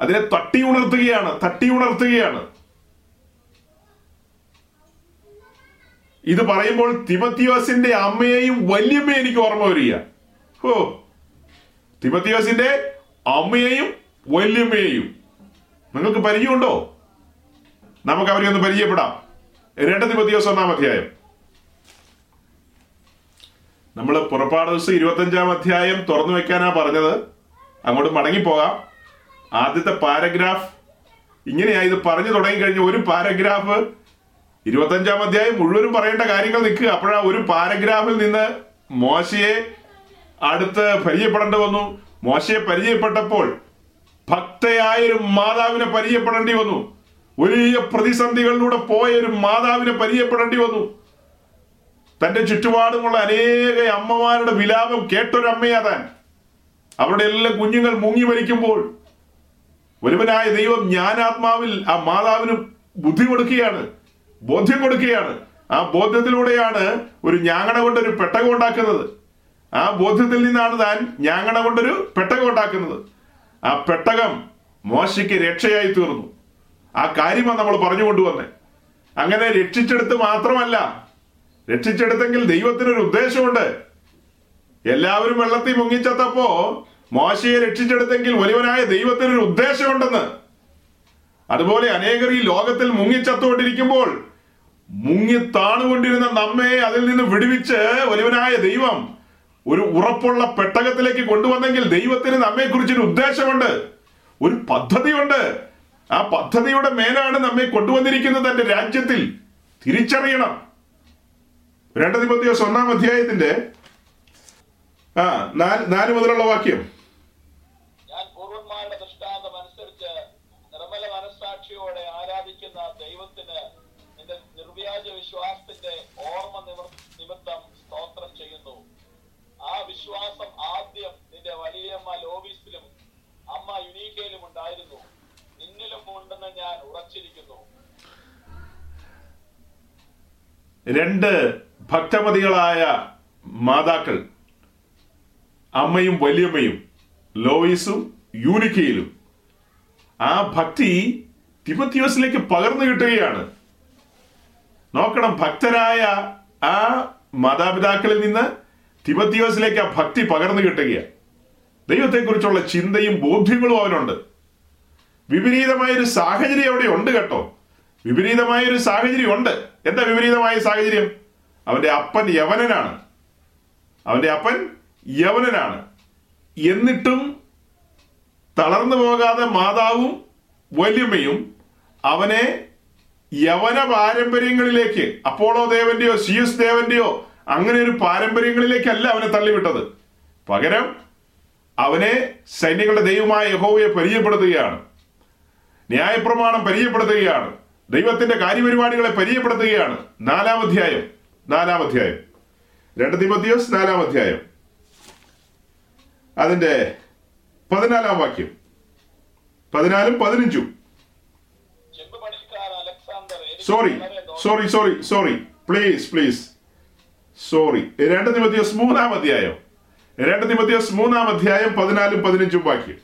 അതിനെ തട്ടി ഉണർത്തുകയാണ്. ഇത് പറയുമ്പോൾ തിമത്തിയോസിന്റെ അമ്മയെയും വല്യമ്മയെയും എനിക്ക് ഓർമ്മ വരിക. ഓ, തിമത്തിയോസിന്റെ അമ്മയെയും വല്യമ്മയെയും നിങ്ങൾക്ക് പരിചയമുണ്ടോ? നമുക്ക് അവരെ ഒന്ന് പരിചയപ്പെടാം. 2 തിമത്തിയോസ് 1 അധ്യായം. നമ്മൾ പുറപ്പാട് ദിവസം 25-ാം അധ്യായം തുറന്നു വെക്കാനാ പറഞ്ഞത്. അങ്ങോട്ട് മടങ്ങിപ്പോകാം. ആദ്യത്തെ പാരഗ്രാഫ് ഇങ്ങനെയാ ഇത് പറഞ്ഞു തുടങ്ങിക്കഴിഞ്ഞ ഒരു പാരഗ്രാഫ് 25-ാം അധ്യായം മുഴുവനും പറയേണ്ട കാര്യങ്ങൾ നിൽക്കുക. അപ്പോഴാ ഒരു പാരഗ്രാഫിൽ നിന്ന് മോശയെ അടുത്ത് പരിചയപ്പെടേണ്ടി വന്നു. മോശയെ പരിചയപ്പെട്ടപ്പോൾ ഭക്തയായൊരു മാതാവിനെ പരിചയപ്പെടേണ്ടി വന്നു. വലിയ പ്രതിസന്ധികളിലൂടെ പോയ ഒരു മാതാവിനെ പരിചയപ്പെടേണ്ടി വന്നു. തന്റെ ചുറ്റുപാടുമുള്ള അനേക അമ്മമാരുടെ വിലാപം കേട്ടൊരമ്മയാ താൻ. അവരുടെ എല്ലാ കുഞ്ഞുങ്ങൾ മുങ്ങി മരിക്കുമ്പോൾ ഒരുവനായ ദൈവം ജ്ഞാനാത്മാവിൽ ആ മാതാവിന് ബുദ്ധി കൊടുക്കുകയാണ്, ബോധ്യം കൊടുക്കുകയാണ്. ആ ബോധ്യത്തിലൂടെയാണ് ഒരു ഞാങ്ങണ കൊണ്ടൊരു പെട്ടകം ഉണ്ടാക്കുന്നത്. ആ ബോധ്യത്തിൽ നിന്നാണ് താൻ ഞാങ്ങണ കൊണ്ടൊരു പെട്ടകം ഉണ്ടാക്കുന്നത്. ആ പെട്ടകം മോശയ്ക്ക് രക്ഷയായി തീർന്നു. ആ കാര്യമാണ് നമ്മൾ പറഞ്ഞു കൊണ്ടുവന്നെ. അങ്ങനെ രക്ഷിച്ചെടുത്ത് മാത്രമല്ല, രക്ഷിച്ചെടുത്തെങ്കിൽ ദൈവത്തിനൊരു ഉദ്ദേശമുണ്ട്. എല്ലാവരും വെള്ളത്തിൽ മുങ്ങിച്ചത്തപ്പോ മോശയെ രക്ഷിച്ചെടുത്തെങ്കിൽ വലിയവനായ ദൈവത്തിനൊരു ഉദ്ദേശമുണ്ടെന്ന്. അതുപോലെ അനേകർ ഈ ലോകത്തിൽ മുങ്ങിച്ചത്തുകൊണ്ടിരിക്കുമ്പോൾ മുങ്ങി താണുകൊണ്ടിരുന്ന നമ്മെ അതിൽ നിന്ന് വിടുവിച്ച് വലിയവനായ ദൈവം ഒരു ഉറപ്പുള്ള പെട്ടകത്തിലേക്ക് കൊണ്ടുവന്നെങ്കിൽ ദൈവത്തിന് നമ്മെക്കുറിച്ചൊരു ഉദ്ദേശമുണ്ട്, ഒരു പദ്ധതിയുണ്ട്. ആ പദ്ധതിയുടെ മേലാണ് നമ്മെ കൊണ്ടുവന്നിരിക്കുന്നത് തന്റെ രാജ്യത്തിൽ. തിരിച്ചറിയണം. 2 തിമോഥെയോസ് 1-ാം അധ്യായത്തിന്റെ 4 മുതലുള്ള വാക്യം. രണ്ട് ഭക്തമതികളായ മാതാക്കൾ, അമ്മയും വലിയമ്മയും, ലോയിസും യൂനിക്കയിലും ആ ഭക്തി തിമോഥെയോസിലേക്ക് പകർന്നു കിട്ടുകയാണ്. നോക്കണം, ഭക്തരായ ആ മാതാപിതാക്കളിൽ നിന്ന് തിമോഥെയോസിലേക്ക് ആ ഭക്തി പകർന്നു കിട്ടുകയാണ്. ദൈവത്തെക്കുറിച്ചുള്ള ചിന്തയും ബോധ്യങ്ങളും അവനുണ്ട്. വിപരീതമായൊരു സാഹചര്യം അവിടെ ഉണ്ട് കേട്ടോ. വിപരീതമായൊരു സാഹചര്യം ഉണ്ട്. എന്താ വിപരീതമായ സാഹചര്യം? അവന്റെ അപ്പൻ യവനനാണ്. എന്നിട്ടും തളർന്നു പോകാതെ മാതാവും വല്യമ്മയും അവനെ യവന പാരമ്പര്യങ്ങളിലേക്ക്, അപ്പോളോ ദേവന്റെയോ സിയുസ് ദേവന്റെയോ അങ്ങനെ ഒരു പാരമ്പര്യങ്ങളിലേക്കല്ല അവനെ തള്ളിവിട്ടത്. പകരം അവനെ സൈന്യങ്ങളുടെ ദൈവമായ യഹോവയെ പരിചയപ്പെടുത്തുകയാണ്, ന്യായപ്രമാണം പരിചയപ്പെടുത്തുകയാണ്, ദൈവത്തിന്റെ കാര്യപരിപാടികളെ പരിചയപ്പെടുത്തുകയാണ്. 4-ാം അധ്യായം 2 തിമോഥെയോസ് 4-ാം അധ്യായം അതിന്റെ 14-ാം വാക്യം 14-ഉം 15-ഉം. സോറി 2 തിമോഥെയോസ് 3-ാം അധ്യായം 14-ഉം 15-ഉം വാക്യം.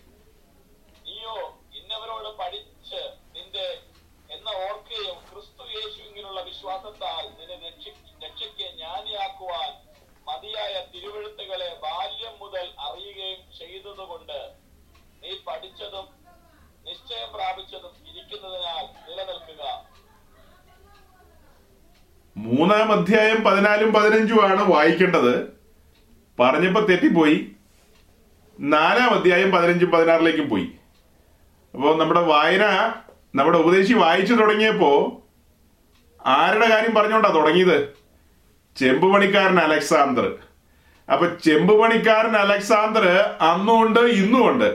മൂന്നാം അധ്യായം 14-ഉം 15-ഉം ആണ് വായിക്കേണ്ടത്. പറഞ്ഞപ്പോൾ തെറ്റിപ്പോയി, 4-ാം അധ്യായം 15-ഉം 16-ലേക്കും പോയി. അപ്പോൾ നമ്മുടെ വായന നമ്മുടെ ഉപദേശി വായിച്ചു തുടങ്ങിയപ്പോൾ ആരുടെ കാര്യം പറഞ്ഞുകൊണ്ടാണ് തുടങ്ങിയത്? ചെമ്പുപണിക്കാരൻ അലക്സാണ്ടർ. അപ്പൊ ചെമ്പുപണിക്കാരൻ അലക്സാണ്ടർ അന്നുമുണ്ട് ഇന്നുമുണ്ട്.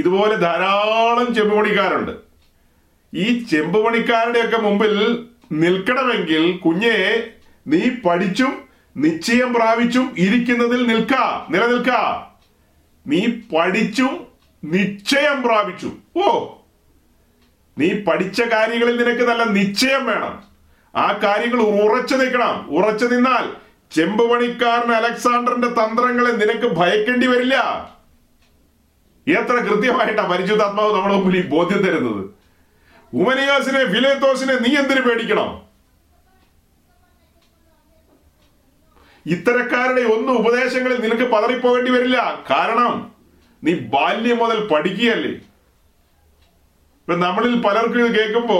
ഇതുപോലെ ധാരാളം ചെമ്പുപണിക്കാരുണ്ട്. ഈ ചെമ്പുപണിക്കാരുടെയൊക്കെ മുമ്പിൽ നിൽക്കണമെങ്കിൽ കുഞ്ഞെ, നീ പഠിച്ചും നിശ്ചയം പ്രാപിച്ചും ഇരിക്കുന്നതിൽ നിലനിൽക്ക. നീ പഠിച്ചും നിശ്ചയം പ്രാപിച്ചു. നീ പഠിച്ച കാര്യങ്ങളിൽ നിനക്ക് നല്ല നിശ്ചയം വേണം. ആ കാര്യങ്ങൾ ഉറച്ചു നിൽക്കണം. ഉറച്ചു നിന്നാൽ ചെമ്പുപണിക്കാരൻ അലക്സാണ്ടറിന്റെ തന്ത്രങ്ങളെ നിനക്ക് ഭയക്കേണ്ടി വരില്ല. എത്ര കൃത്യമായിട്ടാ പരിശുദ്ധാത്മാവ് നമ്മുടെ മുമ്പിൽ ഈ ബോധ്യം തരുന്നത്. ഉമനിയാസിനെ, ഫിലേത്തോസിനെ നീ എന്തിനു പേടിക്കണം? ഇത്തരക്കാരുടെ ഒന്നും ഉപദേശങ്ങളിൽ നിനക്ക് പതറിപ്പോകേണ്ടി വരില്ല. കാരണം നീ ബാല്യം മുതൽ പഠിക്കുകയല്ലേ. ഇപ്പൊ നമ്മളിൽ പലർക്കും ഇത് കേൾക്കുമ്പോ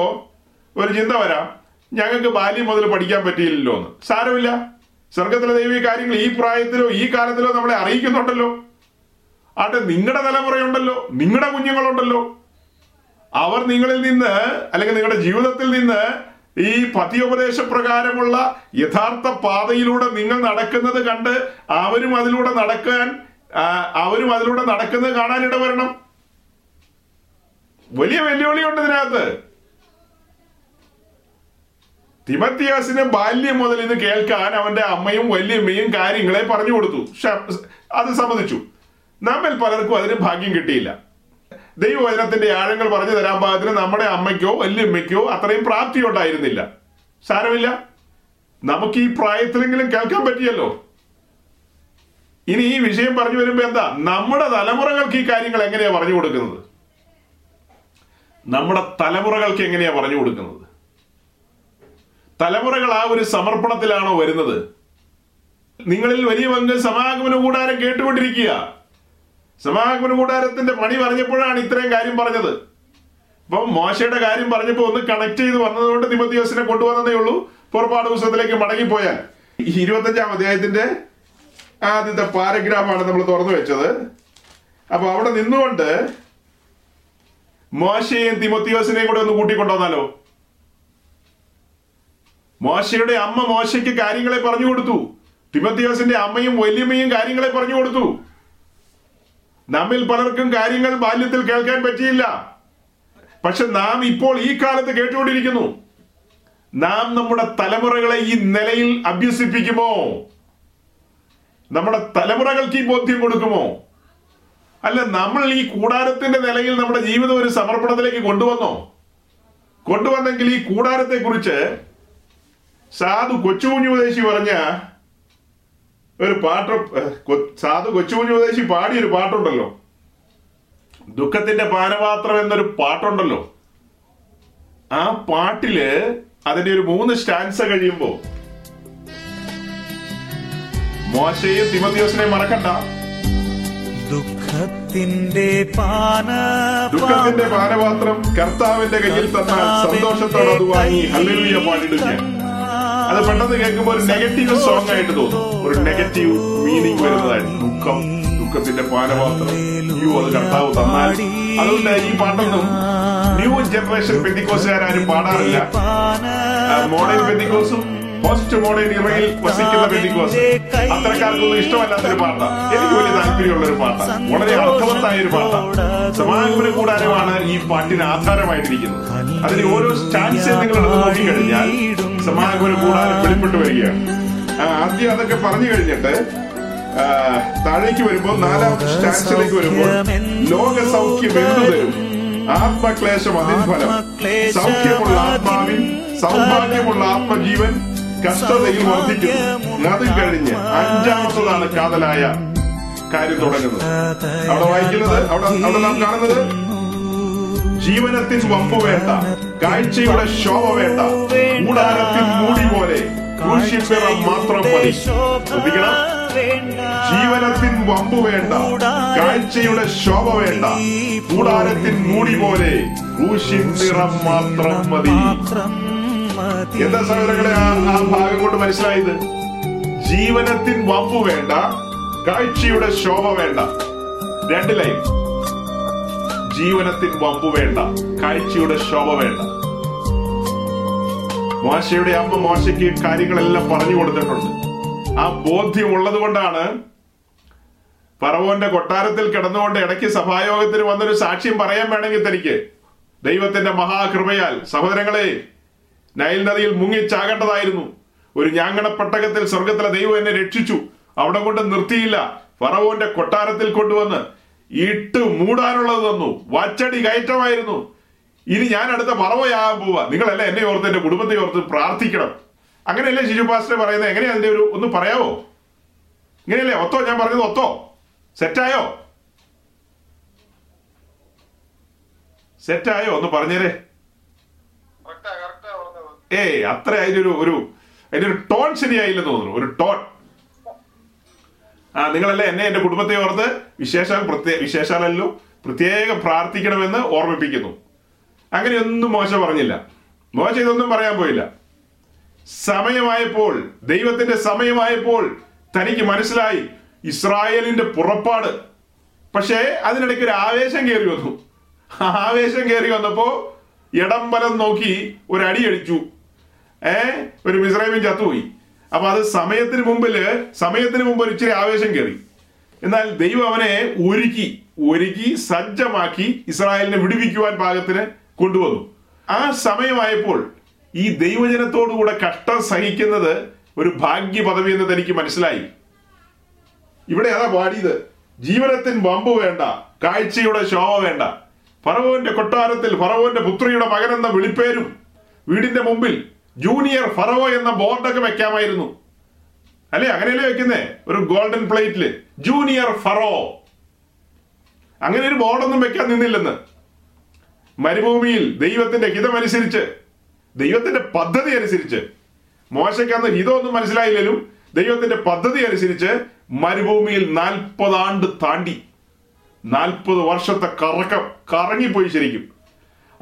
ഒരു ചിന്ത വരാം, ഞങ്ങൾക്ക് ബാല്യം മുതൽ പഠിക്കാൻ പറ്റിയില്ലല്ലോ എന്ന്. സാരമില്ല, സ്വർഗത്തിലെ ദൈവീക കാര്യങ്ങൾ ഈ പ്രായത്തിലോ ഈ കാലത്തിലോ നമ്മളെ അറിയിക്കുന്നുണ്ടല്ലോ. ആട്ടെ, നിങ്ങളുടെ തലമുറയുണ്ടല്ലോ, നിങ്ങളുടെ കുഞ്ഞുങ്ങളുണ്ടല്ലോ. അവർ നിങ്ങളിൽ നിന്ന് അല്ലെങ്കിൽ നിങ്ങളുടെ ജീവിതത്തിൽ നിന്ന് ഈ പഥ്യോപദേശ പ്രകാരമുള്ള യഥാർത്ഥ പാതയിലൂടെ നിങ്ങൾ നടക്കുന്നത് കണ്ട് അവരും അതിലൂടെ നടക്കുന്നത് കാണാൻ ഇടവരണം. വലിയ വെല്ലുവിളിയുണ്ട് ഇതിനകത്ത്. തിമത്തിയാസിന് ബാല്യം മുതൽ ഇത് കേൾക്കാൻ അവന്റെ അമ്മയും വല്യമ്മയും കാര്യങ്ങളെ പറഞ്ഞു കൊടുത്തു, അത് സമ്മതിച്ചു. നമ്മൾ പലർക്കും അതിന് ഭാഗ്യം കിട്ടിയില്ല. ദൈവവചനത്തിന്റെ ആഴങ്ങൾ പറഞ്ഞു തരാൻ പാകത്തിന് നമ്മുടെ അമ്മയ്ക്കോ വല്യമ്മയ്ക്കോ അത്രയും പ്രാപ്തി ഉണ്ടായിരുന്നില്ല. സാരമില്ല, നമുക്ക് ഈ പ്രായത്തിലെങ്കിലും കേൾക്കാൻ പറ്റിയല്ലോ. ഇനി ഈ വിഷയം പറഞ്ഞു വരുമ്പോ എന്താ, നമ്മുടെ തലമുറകൾക്ക് ഈ കാര്യങ്ങൾ എങ്ങനെയാ പറഞ്ഞു കൊടുക്കുന്നത്? നമ്മുടെ തലമുറകൾക്ക് എങ്ങനെയാ പറഞ്ഞു കൊടുക്കുന്നത്? തലമുറകൾ ആ ഒരു സമർപ്പണത്തിലാണോ വരുന്നത്? നിങ്ങളിൽ വലിയ പങ്ക് സമാഗമന കൂടാരം കേട്ടുകൊണ്ടിരിക്കുക. സമാഗമന കൂടാരത്തിന്റെ പണി പറഞ്ഞപ്പോഴാണ് ഇത്രയും കാര്യം പറഞ്ഞത്. അപ്പം മോശയുടെ കാര്യം പറഞ്ഞപ്പോൾ ഒന്ന് കണക്ട് ചെയ്ത് വന്നതുകൊണ്ട് തിമത്തിയോസിനെ കൊണ്ടുവന്നതേ ഉള്ളൂ. പുറപ്പാട് പുസ്തകത്തിലേക്ക് മടങ്ങിപ്പോയാൽ 25-ാം അധ്യായത്തിന്റെ ആദ്യത്തെ പാരഗ്രാഫാണ് നമ്മൾ തുറന്നു വെച്ചത്. അപ്പൊ അവിടെ നിന്നുകൊണ്ട് മോശയെയും തിമത്തിയോസിനെയും കൂടെ ഒന്ന് കൂട്ടിക്കൊണ്ടുവന്നാലോ? മോശയുടെ അമ്മ മോശയ്ക്ക് കാര്യങ്ങളെ പറഞ്ഞു കൊടുത്തു. തിമത്തിയോസിന്റെ അമ്മയും വല്യമ്മയും കാര്യങ്ങളെ പറഞ്ഞു കൊടുത്തു. നമ്മിൽ പലർക്കും കാര്യങ്ങൾ ബാല്യത്തിൽ കേൾക്കാൻ പറ്റിയില്ല. പക്ഷെ നാം ഇപ്പോൾ ഈ കാലത്ത് കേട്ടുകൊണ്ടിരിക്കുന്നു. നാം നമ്മുടെ തലമുറകളെ ഈ നിലയിൽ അഭ്യസിപ്പിക്കുമോ? നമ്മുടെ തലമുറകൾക്ക് ഈ ബോധ്യം കൊടുക്കുമോ? അല്ല, നമ്മൾ ഈ കൂടാരത്തിന്റെ നിലയിൽ നമ്മുടെ ജീവിതം ഒരു സമർപ്പണത്തിലേക്ക് കൊണ്ടുവന്നോ? കൊണ്ടുവന്നെങ്കിൽ ഈ കൂടാരത്തെ കുറിച്ച് സാധു കൊച്ചുകുഞ്ഞുപദേശി പാടിയൊരു പാട്ടുണ്ടല്ലോ, ദുഃഖത്തിന്റെ പാനപാത്രം എന്നൊരു പാട്ടുണ്ടല്ലോ. ആ പാട്ടില് അതിന്റെ ഒരു 3 സ്റ്റാൻസ കഴിയുമ്പോ മോശയെ തിമത്തിയോസിനെ മറക്കണ്ട. ദുഃഖത്തിന്റെ പാനപാത്രം കർത്താവിന്റെ കയ്യിൽ തന്ന സന്തോഷത്തോടെ അത് വാങ്ങി ഹല്ലേലൂയ പാടിടുക. അത് പെട്ടെന്ന് കേൾക്കുമ്പോൾ ഒരു നെഗറ്റീവ് സോങ് ആയിട്ട് തോന്നും, ഒരു നെഗറ്റീവ് മീനിങ് വരുന്നതായിട്ട്. ദുഃഖത്തിന്റെ പാനപാത്രം അത് കർത്താവ് തന്നാൽ. അതുകൊണ്ട് ഈ പാട്ടൊന്നും ന്യൂ ജനറേഷൻ പെന്തിക്കോസുകാരും പാടാറില്ല. മോഡേൺ പെന്തിക്കോസും പോസ്റ്റ് മോഡേൺ ഇറയിൽ വസിക്കുന്ന പെന്തിക്കോസ് അത്തരക്കാർക്കൊന്നും ഇഷ്ടമല്ലാത്തൊരു പാട്ടാണ്. എനിക്ക് വലിയ താല്പര്യമുള്ള ഒരു പാട്ടാണ്, വളരെ അർത്ഥവത്തായ ഒരു പാട്ടാണ്. സമാഗമന കൂടാരമാണ് ഈ പാട്ടിന് ആധാരമായിട്ടിരിക്കുന്നത്. അതിന് ഓരോ സ്റ്റാൻസ് നിങ്ങൾ നോക്കിക്കഴിഞ്ഞാൽ സമാഗമന കൂടാരം വെളിപ്പെട്ട് വരികയാണ്. ആദ്യം അതൊക്കെ പറഞ്ഞു കഴിഞ്ഞിട്ട് താഴേക്ക് വരുമ്പോൾ 4-ാം സ്റ്റാൻസിലേക്ക് വരുമ്പോൾ ലോകസൗഖ്യം എന്തു തരും, ആത്മക്ലേശം അതിഫലം, സൗഖ്യമുള്ള ആത്മാവിൻ സൗഭാഗ്യമുള്ള ആത്മജീവൻ കഷ്ടതയിൽ വർദ്ധിക്കുന്നു. അത് കഴിഞ്ഞ് 5-ാമത്തതാണ് കാതലായ കാര്യം തുടങ്ങുന്നത്. അവിടെ വായിക്കുന്നത്, അവിടെ നാം കാണുന്നത്, ജീവനത്തിൽ വമ്പു വേണ്ട, കാഴ്ചയുടെ ശോഭ വേണ്ട, കൂടാരത്തിൽ മൂടി പോലെ ക്രൂശിപ്പിറം മാത്രം മതി. ശ്രദ്ധിക്കണം, ജീവനത്തിൽ വമ്പു വേണ്ട, കാഴ്ചയുടെ ശോഭ വേണ്ട, കൂടാരത്തിൽ മൂടി പോലെ ക്രൂശിപ്പിറം മാത്രം മതി. എന്താ സഹോദരങ്ങളെ ആ ഭാഗം കൊണ്ട് മനസ്സിലായത്? ജീവനത്തിൽ വമ്പു വേണ്ട, കാഴ്ചയുടെ ശോഭ വേണ്ട. 2 ലൈൻ, ജീവനത്തിൽ വമ്പു വേണ്ട, കാഴ്ചയുടെ ശോഭ വേണ്ട. മോശയുടെ അമ്മ മോശയ്ക്ക് കാര്യങ്ങളെല്ലാം പറഞ്ഞു കൊടുത്തിട്ടുണ്ട്. ആ ബോധ്യം ഉള്ളത് കൊണ്ടാണ് ഫറവോന്റെ കൊട്ടാരത്തിൽ കിടന്നുകൊണ്ട് ഇടയ്ക്ക് സഭായോഗത്തിന് വന്നൊരു സാക്ഷ്യം പറയാൻ വേണമെങ്കിൽ തനിക്ക് ദൈവത്തിന്റെ മഹാകൃപയാൽ സഹോദരങ്ങളെ നൈൽ നദിയിൽ മുങ്ങിച്ചാകേണ്ടതായിരുന്നു. ഒരു ഞാങ്ങണപ്പെട്ടകത്തിൽ സ്വർഗത്തിലെ ദൈവം എന്നെ രക്ഷിച്ചു. അവിടെ കൊണ്ട് നിർത്തിയില്ല, ഫറവോന്റെ കൊട്ടാരത്തിൽ കൊണ്ടുവന്ന് ഇട്ട് മൂടാനുള്ളത് തന്നു. വാച്ചടി കയറ്റമായിരുന്നു. ഇനി ഞാൻ അടുത്ത പറവയാകാൻ പോവാ, നിങ്ങളല്ല എന്നെ ഓർത്ത് എന്റെ കുടുംബത്തെ ഓർത്ത് പ്രാർത്ഥിക്കണം. അങ്ങനെയല്ലേ ശിശുപാസ്റ്റർ പറയുന്നത്? എങ്ങനെയാ അതിന്റെ ഒരു ഒന്ന് പറയാവോ? ഇങ്ങനെയല്ലേ? ഒത്തോ ഞാൻ പറഞ്ഞത്? ഒത്തോ? സെറ്റായോ? സെറ്റായോ? ഒന്ന് പറഞ്ഞേരെ. ഏയ് അത്ര അതിന്റെ ഒരു ടോൺ ശരിയായില്ലെന്ന് തോന്നുന്നു, ഒരു ടോൺ. നിങ്ങളല്ലേ എന്നെ എന്റെ കുടുംബത്തെ ഓർത്ത് വിശേഷാലല്ലോ പ്രത്യേകം പ്രാർത്ഥിക്കണമെന്ന് ഓർമ്മിപ്പിക്കുന്നു. അങ്ങനെയൊന്നും മോശ പറഞ്ഞില്ല. മോശ ഇതൊന്നും പറയാൻ പോയില്ല. സമയമായപ്പോൾ, ദൈവത്തിന്റെ സമയമായപ്പോൾ തനിക്ക് മനസ്സിലായി ഇസ്രായേലിന്റെ പുറപ്പാട്. പക്ഷേ അതിനിടയ്ക്ക് ഒരു ആവേശം കയറി വന്നു. ആവേശം കയറി വന്നപ്പോ ഇടം വലം നോക്കി ഒരു അടിയടിച്ചു. ഒരു മിസ്രൈമിൻ ചത്തുപോയി. അപ്പൊ അത് സമയത്തിന് മുമ്പ് ഒരു ഇച്ചിരി ആവേശം കയറി. എന്നാൽ ദൈവം അവനെ ഒരുക്കി സജ്ജമാക്കി ഇസ്രായേലിനെ വിടുവിക്കുവാൻ പാകത്തിന് കൊണ്ടുവന്നു. ആ സമയമായപ്പോൾ ഈ ദൈവജനത്തോടുകൂടെ കഷ്ടം സഹിക്കുന്നത് ഒരു ഭാഗ്യ പദവി എന്ന് തനിക്ക് മനസ്സിലായി. ഇവിടെ അതാ പാടിയത്, ജീവനത്തിൻ വമ്പു വേണ്ട, കാഴ്ചയുടെ ശോഭ വേണ്ട, ഫറവോന്റെ കൊട്ടാരത്തിൽ ഫറവോന്റെ പുത്രിയുടെ മകനെന്ന വിളിപ്പേരും വീടിന്റെ മുമ്പിൽ ജൂനിയർ ഫറവോ എന്ന ബോർഡൊക്കെ വെക്കാമായിരുന്നു. അല്ലെ, അങ്ങനെയല്ലേ വെക്കുന്നേ ഒരു ഗോൾഡൻ പ്ലേറ്റില്, ജൂനിയർ ഫറോ. അങ്ങനെ ഒരു ബോർഡൊന്നും വെക്കാൻ നിന്നില്ലെന്ന്. മരുഭൂമിയിൽ ദൈവത്തിന്റെ ഹിതമനുസരിച്ച്, ദൈവത്തിന്റെ പദ്ധതി അനുസരിച്ച്, മോശയ്ക്കന്ന് ഹിതമൊന്നും മനസ്സിലായില്ലെങ്കിലും ദൈവത്തിന്റെ പദ്ധതി അനുസരിച്ച് മരുഭൂമിയിൽ 40 ആണ്ട് താണ്ടി, 40 വർഷത്തെ കറങ്ങിപ്പോയി ശരിക്കും.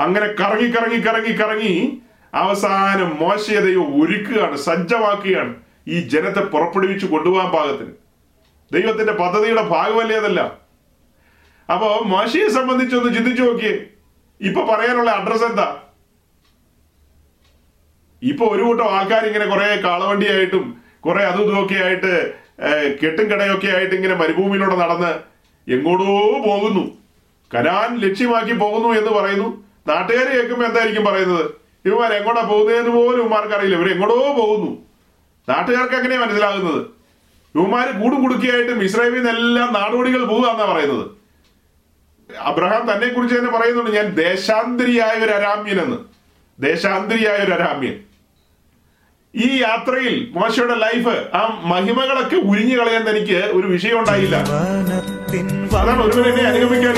അങ്ങനെ കറങ്ങി അവസാനം മോശയെ ദൈവം ഒരുക്കുകയാണ്, സജ്ജമാക്കുകയാണ് ഈ ജനത്തെ പുറപ്പെടുവിച്ച് കൊണ്ടുപോകാൻ പാകത്തിന്. ദൈവത്തിന്റെ പദ്ധതിയുടെ ഭാഗമല്ലേ അതല്ല? അപ്പോ മോശയെ സംബന്ധിച്ചൊന്ന് ചിന്തിച്ചു നോക്കിയേ. ഇപ്പൊ പറയാനുള്ള അഡ്രസ് എന്താ? ഇപ്പൊ ഒരു കൂട്ടം ആൾക്കാർ ഇങ്ങനെ കുറെ കാളവണ്ടിയായിട്ടും കുറെ അതും ഇതുമൊക്കെ ആയിട്ട് കെട്ടും കടയൊക്കെ ആയിട്ട് ഇങ്ങനെ മരുഭൂമിയിലൂടെ നടന്ന് എങ്ങോട്ടോ പോകുന്നു, കനാൻ ലക്ഷ്യമാക്കി പോകുന്നു എന്ന് പറയുന്നു. നാട്ടുകാർ കേൾക്കുമ്പോൾ എന്തായിരിക്കും പറയുന്നത്? ഇവന്മാർ എങ്ങോട്ടാ പോകുന്നതെന്ന് പോലും ഇവന്മാർക്കറിയില്ല, ഇവർ എങ്ങോട്ടോ പോകുന്നു. നാട്ടുകാർക്ക് അങ്ങനെ മനസ്സിലാകുന്നത്. ഇവന്മാർ കൂടും കുടുക്കിയായിട്ടും ഇസ്രായേലിൽ നിന്നെല്ലാം നാടോടികൾ പോകുക എന്നാ പറയുന്നത്. അബ്രഹാം തന്നെ കുറിച്ച് തന്നെ പറയുന്നുണ്ട്, ഞാൻ ദേശാന്തരിയായ ഒരു അരാമ്യൻ എന്ന്. ദേശാന്തരിയായ ഒരു അരാമ്യൻ. ഈ യാത്രയിൽ മോശയുടെ ലൈഫ്, ആ മഹിമകളൊക്കെ ഉരിഞ്ഞു കളയാൻ തനിക്ക് ഒരു വിഷയം ഉണ്ടായില്ല. അതാണ് ഒരുവൻ എന്നെ അനുഗമിക്കാൻ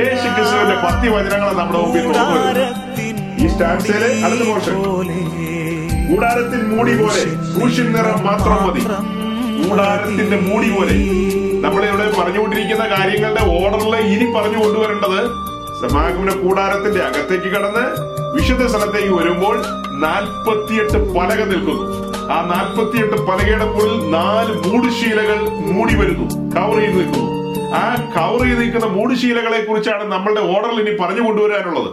യേശു ക്രിസ്തുവിന്റെ 10 വചനങ്ങളെ നമ്മുടെ മുമ്പിൽ ഈ സ്റ്റാൻസിലെ അടുത്ത മോശം, കൂടാരത്തിൻ മൂടി പോലെ കൂശിൻ നിറം മാത്രം മതി. കൂടാരത്തിന്റെ മൂടി പോലെ. നമ്മളിവിടെ പറഞ്ഞുകൊണ്ടിരിക്കുന്ന കാര്യങ്ങളുടെ ഓർഡറിൽ ഇനി പറഞ്ഞു കൊണ്ടുവരേണ്ടത്, സമാഗമന കൂടാരത്തിന്റെ അകത്തേക്ക് കടന്ന് വിശുദ്ധ സ്ഥലത്തേക്ക് വരുമ്പോൾ 48 പലക നിൽക്കുന്നു. ആ 48 പലകയുടെ മുകളിൽ 4 മൂടുശീലകൾ മൂടി വരുന്നു, കവർ ചെയ്ത് നിൽക്കുന്നു. ആ കവർ ചെയ്ത് നിൽക്കുന്ന മൂടുശീലകളെ കുറിച്ചാണ് നമ്മളുടെ ഓർഡറിൽ ഇനി പറഞ്ഞു കൊണ്ടുവരാനുള്ളത്.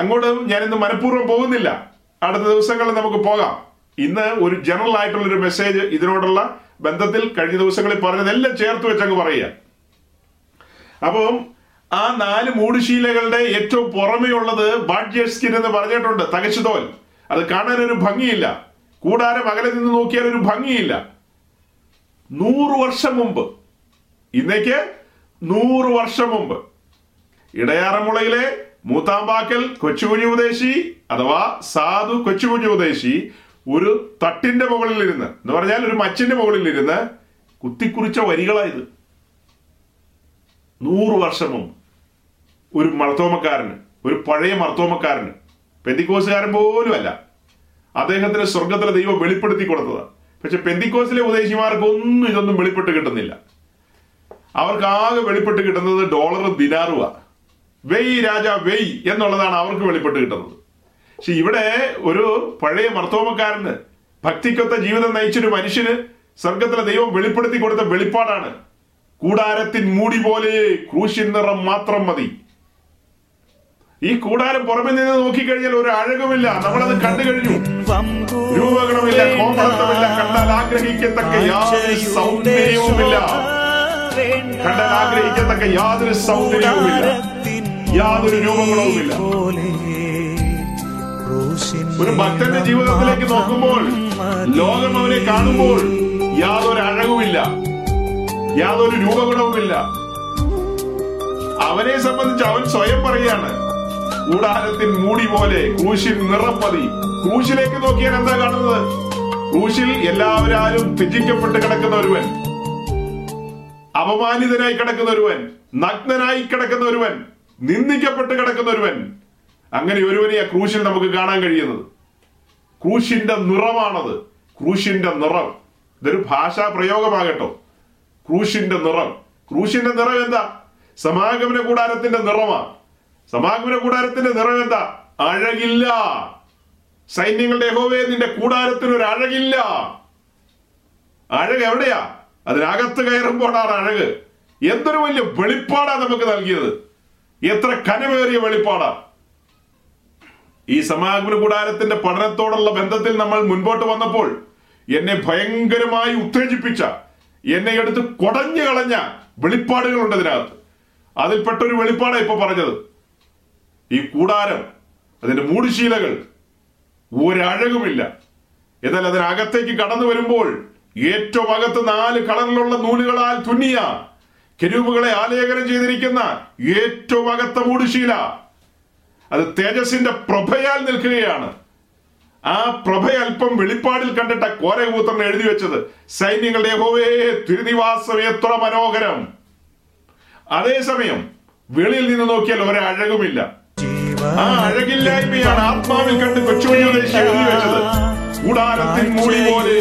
അങ്ങോട്ടും ഞാനിന്ന് മനഃപൂർവ്വം പോകുന്നില്ല, അടുത്ത ദിവസങ്ങളിൽ നമുക്ക് പോകാം. ഇന്ന് ഒരു ജനറൽ ആയിട്ടുള്ളൊരു മെസ്സേജ് ഇതിനോടുള്ള ബന്ധത്തിൽ കഴിഞ്ഞ ദിവസങ്ങളിൽ പറഞ്ഞതെല്ലാം ചേർത്ത് വെച്ചങ്ങ് പറയുക. അപ്പം ആ 4 മൂടുശീലകളുടെ ഏറ്റവും പുറമെയുള്ളത് ബാഡ്ജർ സ്കിൻ എന്ന് പറഞ്ഞിട്ടുണ്ട്, തകശുതോൽ. അത് കാണാൻ ഒരു ഭംഗിയില്ല, കൂടാരം അകലെ നിന്ന് നോക്കിയാൽ ഒരു ഭംഗിയില്ല. 100 വർഷം മുമ്പ്, ഇന്നേക്ക് 100 വർഷം മുമ്പ് ഇടയാറമുളയിലെ മൂത്താമ്പാക്കൽ കൊച്ചുകുഞ്ഞുപദേശി അഥവാ സാധു കൊച്ചുകുഞ്ഞുപദേശി ഒരു തട്ടിന്റെ മുകളിലിരുന്ന്, എന്ന് പറഞ്ഞാൽ ഒരു മച്ചിന്റെ മുകളിലിരുന്ന് കുത്തിക്കുറിച്ച വരികളായത്. 100 വർഷം മുമ്പ് ഒരു മർത്തോമക്കാരന്, ഒരു പഴയ മർത്തോമക്കാരന്, പെന്തിക്കോസുകാരൻ പോലും അല്ല, അദ്ദേഹത്തിന് സ്വർഗത്തിലെ ദൈവം വെളിപ്പെടുത്തി കൊടുത്തതാണ്. പക്ഷെ പെന്തിക്കോസിലെ ഉപദേശിമാർക്കൊന്നും ഇതൊന്നും വെളിപ്പെട്ട് കിട്ടുന്നില്ല. അവർക്കാകെ വെളിപ്പെട്ട് കിട്ടുന്നത് ഡോളറും ദിനാറുവാ. വെയ് രാജ വെയ് എന്നുള്ളതാണ് അവർക്ക് വെളിപ്പെട്ട് കിട്ടുന്നത്. പക്ഷെ ഇവിടെ ഒരു പഴയ മർത്തോമക്കാരന്, ഭക്തിക്കൊത്ത ജീവിതം നയിച്ചൊരു മനുഷ്യന് സ്വർഗത്തിലെ ദൈവം വെളിപ്പെടുത്തി കൊടുത്ത വെളിപ്പാടാണ്. കൂടാരത്തിൻ മൂടി പോലെ ക്രൂശിൻ നിറം മാത്രം മതി. ഈ കൂടാരം പുറമെ നിന്ന് നോക്കിക്കഴിഞ്ഞാൽ ഒരു അഴകുമില്ല, നമ്മളത് കണ്ടു കഴിഞ്ഞു. രൂപഗണമില്ല, കോമളത്വമില്ല, കണ്ടാൽ ആഗ്രഹിക്കത്തക്ക യാതൊരു സൗന്ദര്യവുമില്ല. കണ്ടാൽ ആഗ്രഹിക്കത്തക്ക യാതൊരു സൗന്ദര്യവുമില്ല, യാതൊരു രൂപങ്ങളുമില്ല. ഒരു ഭക്തന്റെ ജീവിതത്തിലേക്ക് നോക്കുമ്പോൾ, ലോകം അവനെ കാണുമ്പോൾ യാതൊരു അഴകുമില്ല, യാതൊരു രൂപഗുണവുമില്ല. അവനെ സംബന്ധിച്ച് അവൻ സ്വയം പറയുകയാണ്, കൂടാരത്തിൻ മൂടി പോലെ ക്രൂശിൽ നിറം മതി. ക്രൂശിലേക്ക് നോക്കിയാൽ എന്താ കാണുന്നത്? ക്രൂശിൽ എല്ലാവരും ത്യജിക്കപ്പെട്ട് കിടക്കുന്ന ഒരുവൻ, അപമാനിതനായി കിടക്കുന്ന ഒരുവൻ, നഗ്നനായി കിടക്കുന്ന ഒരുവൻ, നിന്ദിക്കപ്പെട്ട് കിടക്കുന്ന ഒരുവൻ. അങ്ങനെ ഒരുവനെ ആ ക്രൂശിൽ നമുക്ക് കാണാൻ കഴിയുന്നത്. ക്രൂശിന്റെ നിറമാണത്, ക്രൂശിന്റെ നിറം. ഇതൊരു ഭാഷാ പ്രയോഗമാകട്ടോ. ക്രൂശിന്റെ നിറം, ക്രൂശിന്റെ നിറം എന്താ? സമാഗമന കൂടാരത്തിന്റെ നിറമാണ്. സമാഗമന കൂടാരത്തിന്റെ നിറം എന്താ? അഴകില്ല. സൈന്യങ്ങളുടെ യഹോവേ, നിന്റെ കൂടാരത്തിനൊരു അഴകില്ല. അഴകെവിടെയാ? അതിനകത്ത് കയറുമ്പോഴാണ് അഴക്. എന്തൊരു വലിയ വെളിപ്പാടാണ് നമുക്ക് നൽകിയത്, എത്ര കനമേറിയ വെളിപ്പാടാ. ഈ സമാഗമന കൂടാരത്തിന്റെ പഠനത്തോടുള്ള ബന്ധത്തിൽ നമ്മൾ മുൻപോട്ട് വന്നപ്പോൾ എന്നെ ഭയങ്കരമായി ഉത്തേജിപ്പിച്ച, എന്നെ എടുത്ത് കൊടഞ്ഞു കളഞ്ഞ വെളിപ്പാടുകളുണ്ട് ഇതിനകത്ത്. അതിൽപ്പെട്ടൊരു വെളിപ്പാടാണ് ഇപ്പൊ പറഞ്ഞത്. ഈ കൂടാരം, അതിന്റെ മൂടുശീലകൾ, ഒരഴകുമില്ല. എന്നാൽ അതിനകത്തേക്ക് കടന്നു വരുമ്പോൾ ഏറ്റവും അകത്ത് 4 കളറിലുള്ള നൂലുകളാൽ തുന്നിയ കെരൂബുകളെ ആലേഖനം ചെയ്തിരിക്കുന്ന ഏറ്റവും അകത്ത മൂടുശീല, അത് തേജസിന്റെ പ്രഭയാൽ നിൽക്കുകയാണ്. ആ പ്രഭ അല്പം വെളിപ്പാടിൽ കണ്ടിട്ട കോരഹൂത്രൻ എഴുതി വെച്ചത്, സൈന്യങ്ങളുടെ യഹോവേ തിരുനിവാസം എത്ര മനോഹരം. അതേസമയം വെളിയിൽ നിന്ന് നോക്കിയാൽ ഒരഴകുമില്ല. ആ അഴകില്ലായ്മയാണ് ആത്മാവിൽ കണ്ട് കൊച്ചുകുഞ്ഞുദേശി എഴുതി വെച്ചത്. കൂടാരത്തിൻ മൂടി പോലെ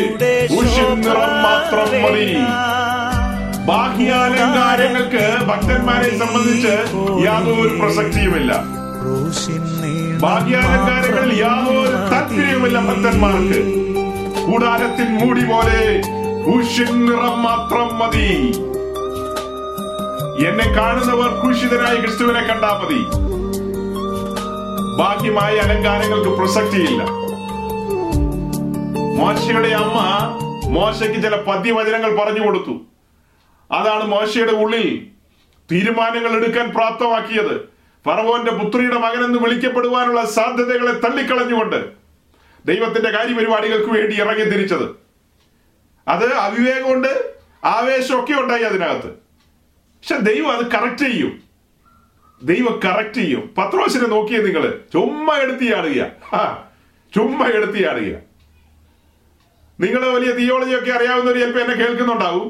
നിറം മാത്രം മതി. ബാഹ്യാലങ്കാരങ്ങൾക്ക് ഭക്തന്മാരെ സംബന്ധിച്ച് യാതൊരു പ്രസക്തിയുമില്ല. ഭാഗ്യാലങ്കാരങ്ങളിൽ യാതൊരു താല്പര്യവുമില്ല ഭക്തന്മാർക്ക്. കൂടാരത്തിൻ മൂടി പോലെ നിറം മാത്രം മതി. എന്നെ കാണുന്നവർ ക്രൂശിതനായ ക്രിസ്തുവിനെ കണ്ടാ മതി. ഭാഗ്യമായ അലങ്കാരങ്ങൾക്ക് പ്രസക്തിയില്ല. മോശയുടെ അമ്മ മോശയ്ക്ക് ചില പദ്യവചനങ്ങൾ പറഞ്ഞു കൊടുത്തു. അതാണ് മോശയുടെ ഉള്ളിൽ തീരുമാനങ്ങൾ എടുക്കാൻ പ്രാപ്തമാക്കിയത്. ഫറവോന്റെ പുത്രിയുടെ മകനെന്ന് വിളിക്കപ്പെടുവാനുള്ള സാധ്യതകളെ തള്ളിക്കളഞ്ഞുകൊണ്ട് ദൈവത്തിന്റെ കാര്യപരിപാടികൾക്ക് വേണ്ടി ഇറങ്ങി തിരിച്ചത്. അത് അവിവേകമുണ്ട്, ആവേശമൊക്കെ ഉണ്ടായി അതിനകത്ത്. പക്ഷെ ദൈവം അത് കറക്റ്റ് ചെയ്യും. ദൈവം കറക്റ്റ് ചെയ്യും. പത്രോസിനെ നോക്കിയേ നിങ്ങൾ, ചുമ്മാ എടുത്തിയാടുക, ചുമ്മാ എടുത്തിയാടുക. നിങ്ങൾ വലിയ തിയോളജിയൊക്കെ അറിയാവുന്നവർ ചിലപ്പോൾ എന്നെ കേൾക്കുന്നുണ്ടാവും.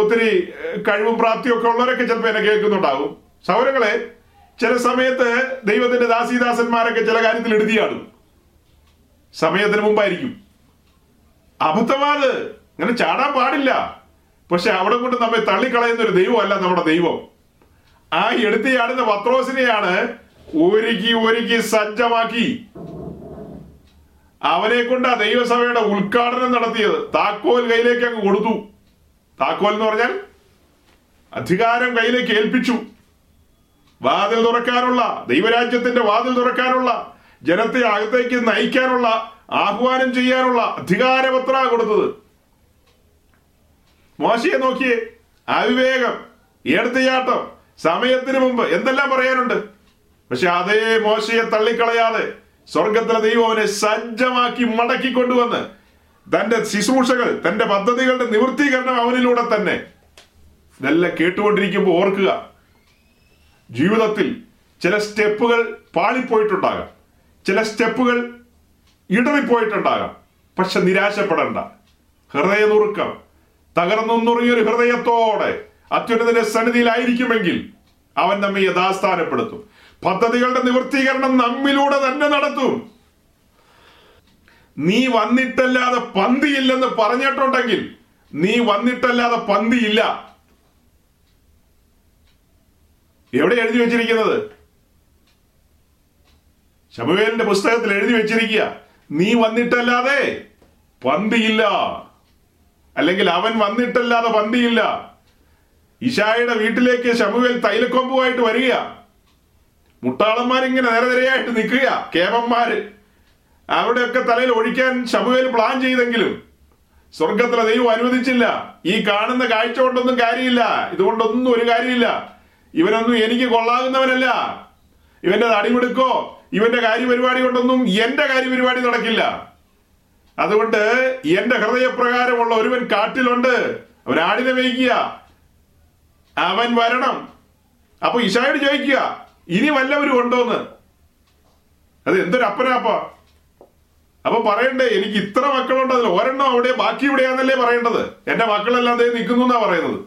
ഒത്തിരി കഴിവും പ്രാപ്തിയൊക്കെ ഉള്ളവരൊക്കെ ചിലപ്പോൾ എന്നെ കേൾക്കുന്നുണ്ടാവും. സൗരങ്ങളെ, ചില സമയത്ത് ദൈവത്തിന്റെ ദാസീദാസന്മാരൊക്കെ ചില കാര്യത്തിൽ എടുത്തിയാടും. സമയത്തിന് മുമ്പായിരിക്കും. അബദ്ധമാത്, അങ്ങനെ ചാടാൻ പാടില്ല. പക്ഷെ അവിടെ കൊണ്ട് നമ്മെ തള്ളിക്കളയുന്ന ഒരു ദൈവമല്ല നമ്മുടെ ദൈവം. ആ എടുത്തിയാടുന്ന പത്രോസിനെയാണ് ഒരുക്കി ഒരുക്കി സജ്ജമാക്കി അവനെ കൊണ്ട് ആ ദൈവസഭയുടെ ഉദ്ഘാടനം നടത്തിയത്. താക്കോൽ കയ്യിലേക്ക് അങ്ങ് കൊടുത്തു. താക്കോൽ എന്ന് പറഞ്ഞാൽ അധികാരം കയ്യിലേക്ക് ഏൽപ്പിച്ചു. വാതിൽ തുറക്കാനുള്ള, ദൈവരാജ്യത്തിന്റെ വാതിൽ തുറക്കാനുള്ള, ജനത്തെ അകത്തേക്ക് നയിക്കാനുള്ള, ആഹ്വാനം ചെയ്യാനുള്ള അധികാരപത്ര കൊടുത്തത്. മോശയെ നോക്കിയേ, അവിവേകം, എടുത്തുചാട്ടം, സമയത്തിന് മുമ്പ് എന്തെല്ലാം പറയാനുണ്ട്. പക്ഷെ അതേ മോശയെ തള്ളിക്കളയാതെ സ്വർഗത്തിലെ ദൈവം അവനെ സജ്ജമാക്കി മടക്കി കൊണ്ടുവന്ന് തന്റെ ശുശ്രൂഷകൾ, തന്റെ പദ്ധതികളുടെ നിവൃത്തീകരണം അവനിലൂടെ തന്നെ. ഇതെല്ലാം കേട്ടുകൊണ്ടിരിക്കുമ്പോൾ ഓർക്കുക, ജീവിതത്തിൽ ചില സ്റ്റെപ്പുകൾ പാളിപ്പോയിട്ടുണ്ടാകാം, ചില സ്റ്റെപ്പുകൾ ഇടറിപ്പോയിട്ടുണ്ടാകാം. പക്ഷെ നിരാശപ്പെടേണ്ട. ഹൃദയനുറുക്കം, തകർന്നുറിയൊരു ഹൃദയത്തോടെ അത്യുന്നതന്റെ സന്നിധിയിലായിരിക്കുമെങ്കിൽ അവൻ നമ്മെ യഥാസ്ഥാനപ്പെടുത്തും. പദ്ധതികളുടെ നിവൃത്തീകരണം നമ്മിലൂടെ തന്നെ നടത്തും. നീ വന്നിട്ടല്ലാതെ പന്തിയില്ലെന്ന് പറഞ്ഞിട്ടുണ്ടെങ്കിൽ നീ വന്നിട്ടല്ലാതെ പന്തിയില്ല. എവിടെ എഴുതി വെച്ചിരിക്കുന്നത്? ശമൂവേലിന്റെ പുസ്തകത്തിൽ എഴുതി വെച്ചിരിക്കുക, നീ വന്നിട്ടല്ലാതെ പന്തിയില്ല, അല്ലെങ്കിൽ അവൻ വന്നിട്ടല്ലാതെ പന്തിയില്ല. ഇശായിയുടെ വീട്ടിലേക്ക് ശമൂവേൽ തൈലക്കൊമ്പുമായിട്ട് വരിക. മുട്ടാളന്മാരിങ്ങനെ നേരെനിരയായിട്ട് നിൽക്കുക, കേമന്മാര്. അവരുടെയൊക്കെ തലയിൽ ഒഴിക്കാൻ ശമൂവേൽ പ്ലാൻ ചെയ്തെങ്കിലും സ്വർഗത്തിലെ ദൈവം അനുവദിച്ചില്ല. ഈ കാണുന്ന കാഴ്ച കൊണ്ടൊന്നും കാര്യമില്ല, ഇതുകൊണ്ടൊന്നും ഒരു കാര്യമില്ല, ഇവനൊന്നും എനിക്ക് കൊള്ളാകുന്നവനല്ല, ഇവന്റെ അടിമിടുക്കോ ഇവന്റെ കാര്യപരിപാടി കൊണ്ടൊന്നും എന്റെ കാര്യപരിപാടി നടക്കില്ല, അതുകൊണ്ട് എന്റെ ഹൃദയപ്രകാരമുള്ള ഒരുവൻ കാട്ടിലുണ്ട്, അവൻ ആടിനെ മേയ്ക്കുക, അവൻ വരണം. അപ്പൊ ഇശായോട് ചോദിക്കുക, ഇനി വല്ലവരും ഉണ്ടോന്ന്. അത് എന്തൊരു അപ്പനാപ്പ. അപ്പൊ പറയണ്ടേ, എനിക്ക് ഇത്ര മക്കളുണ്ടല്ലോ, ഒരെണ്ണം അവിടെ ബാക്കി ഇവിടെയാന്നല്ലേ പറയേണ്ടത്, എന്റെ മക്കളെല്ലാം ദേ നിൽക്കുന്നു എന്നാ പറയുന്നത്.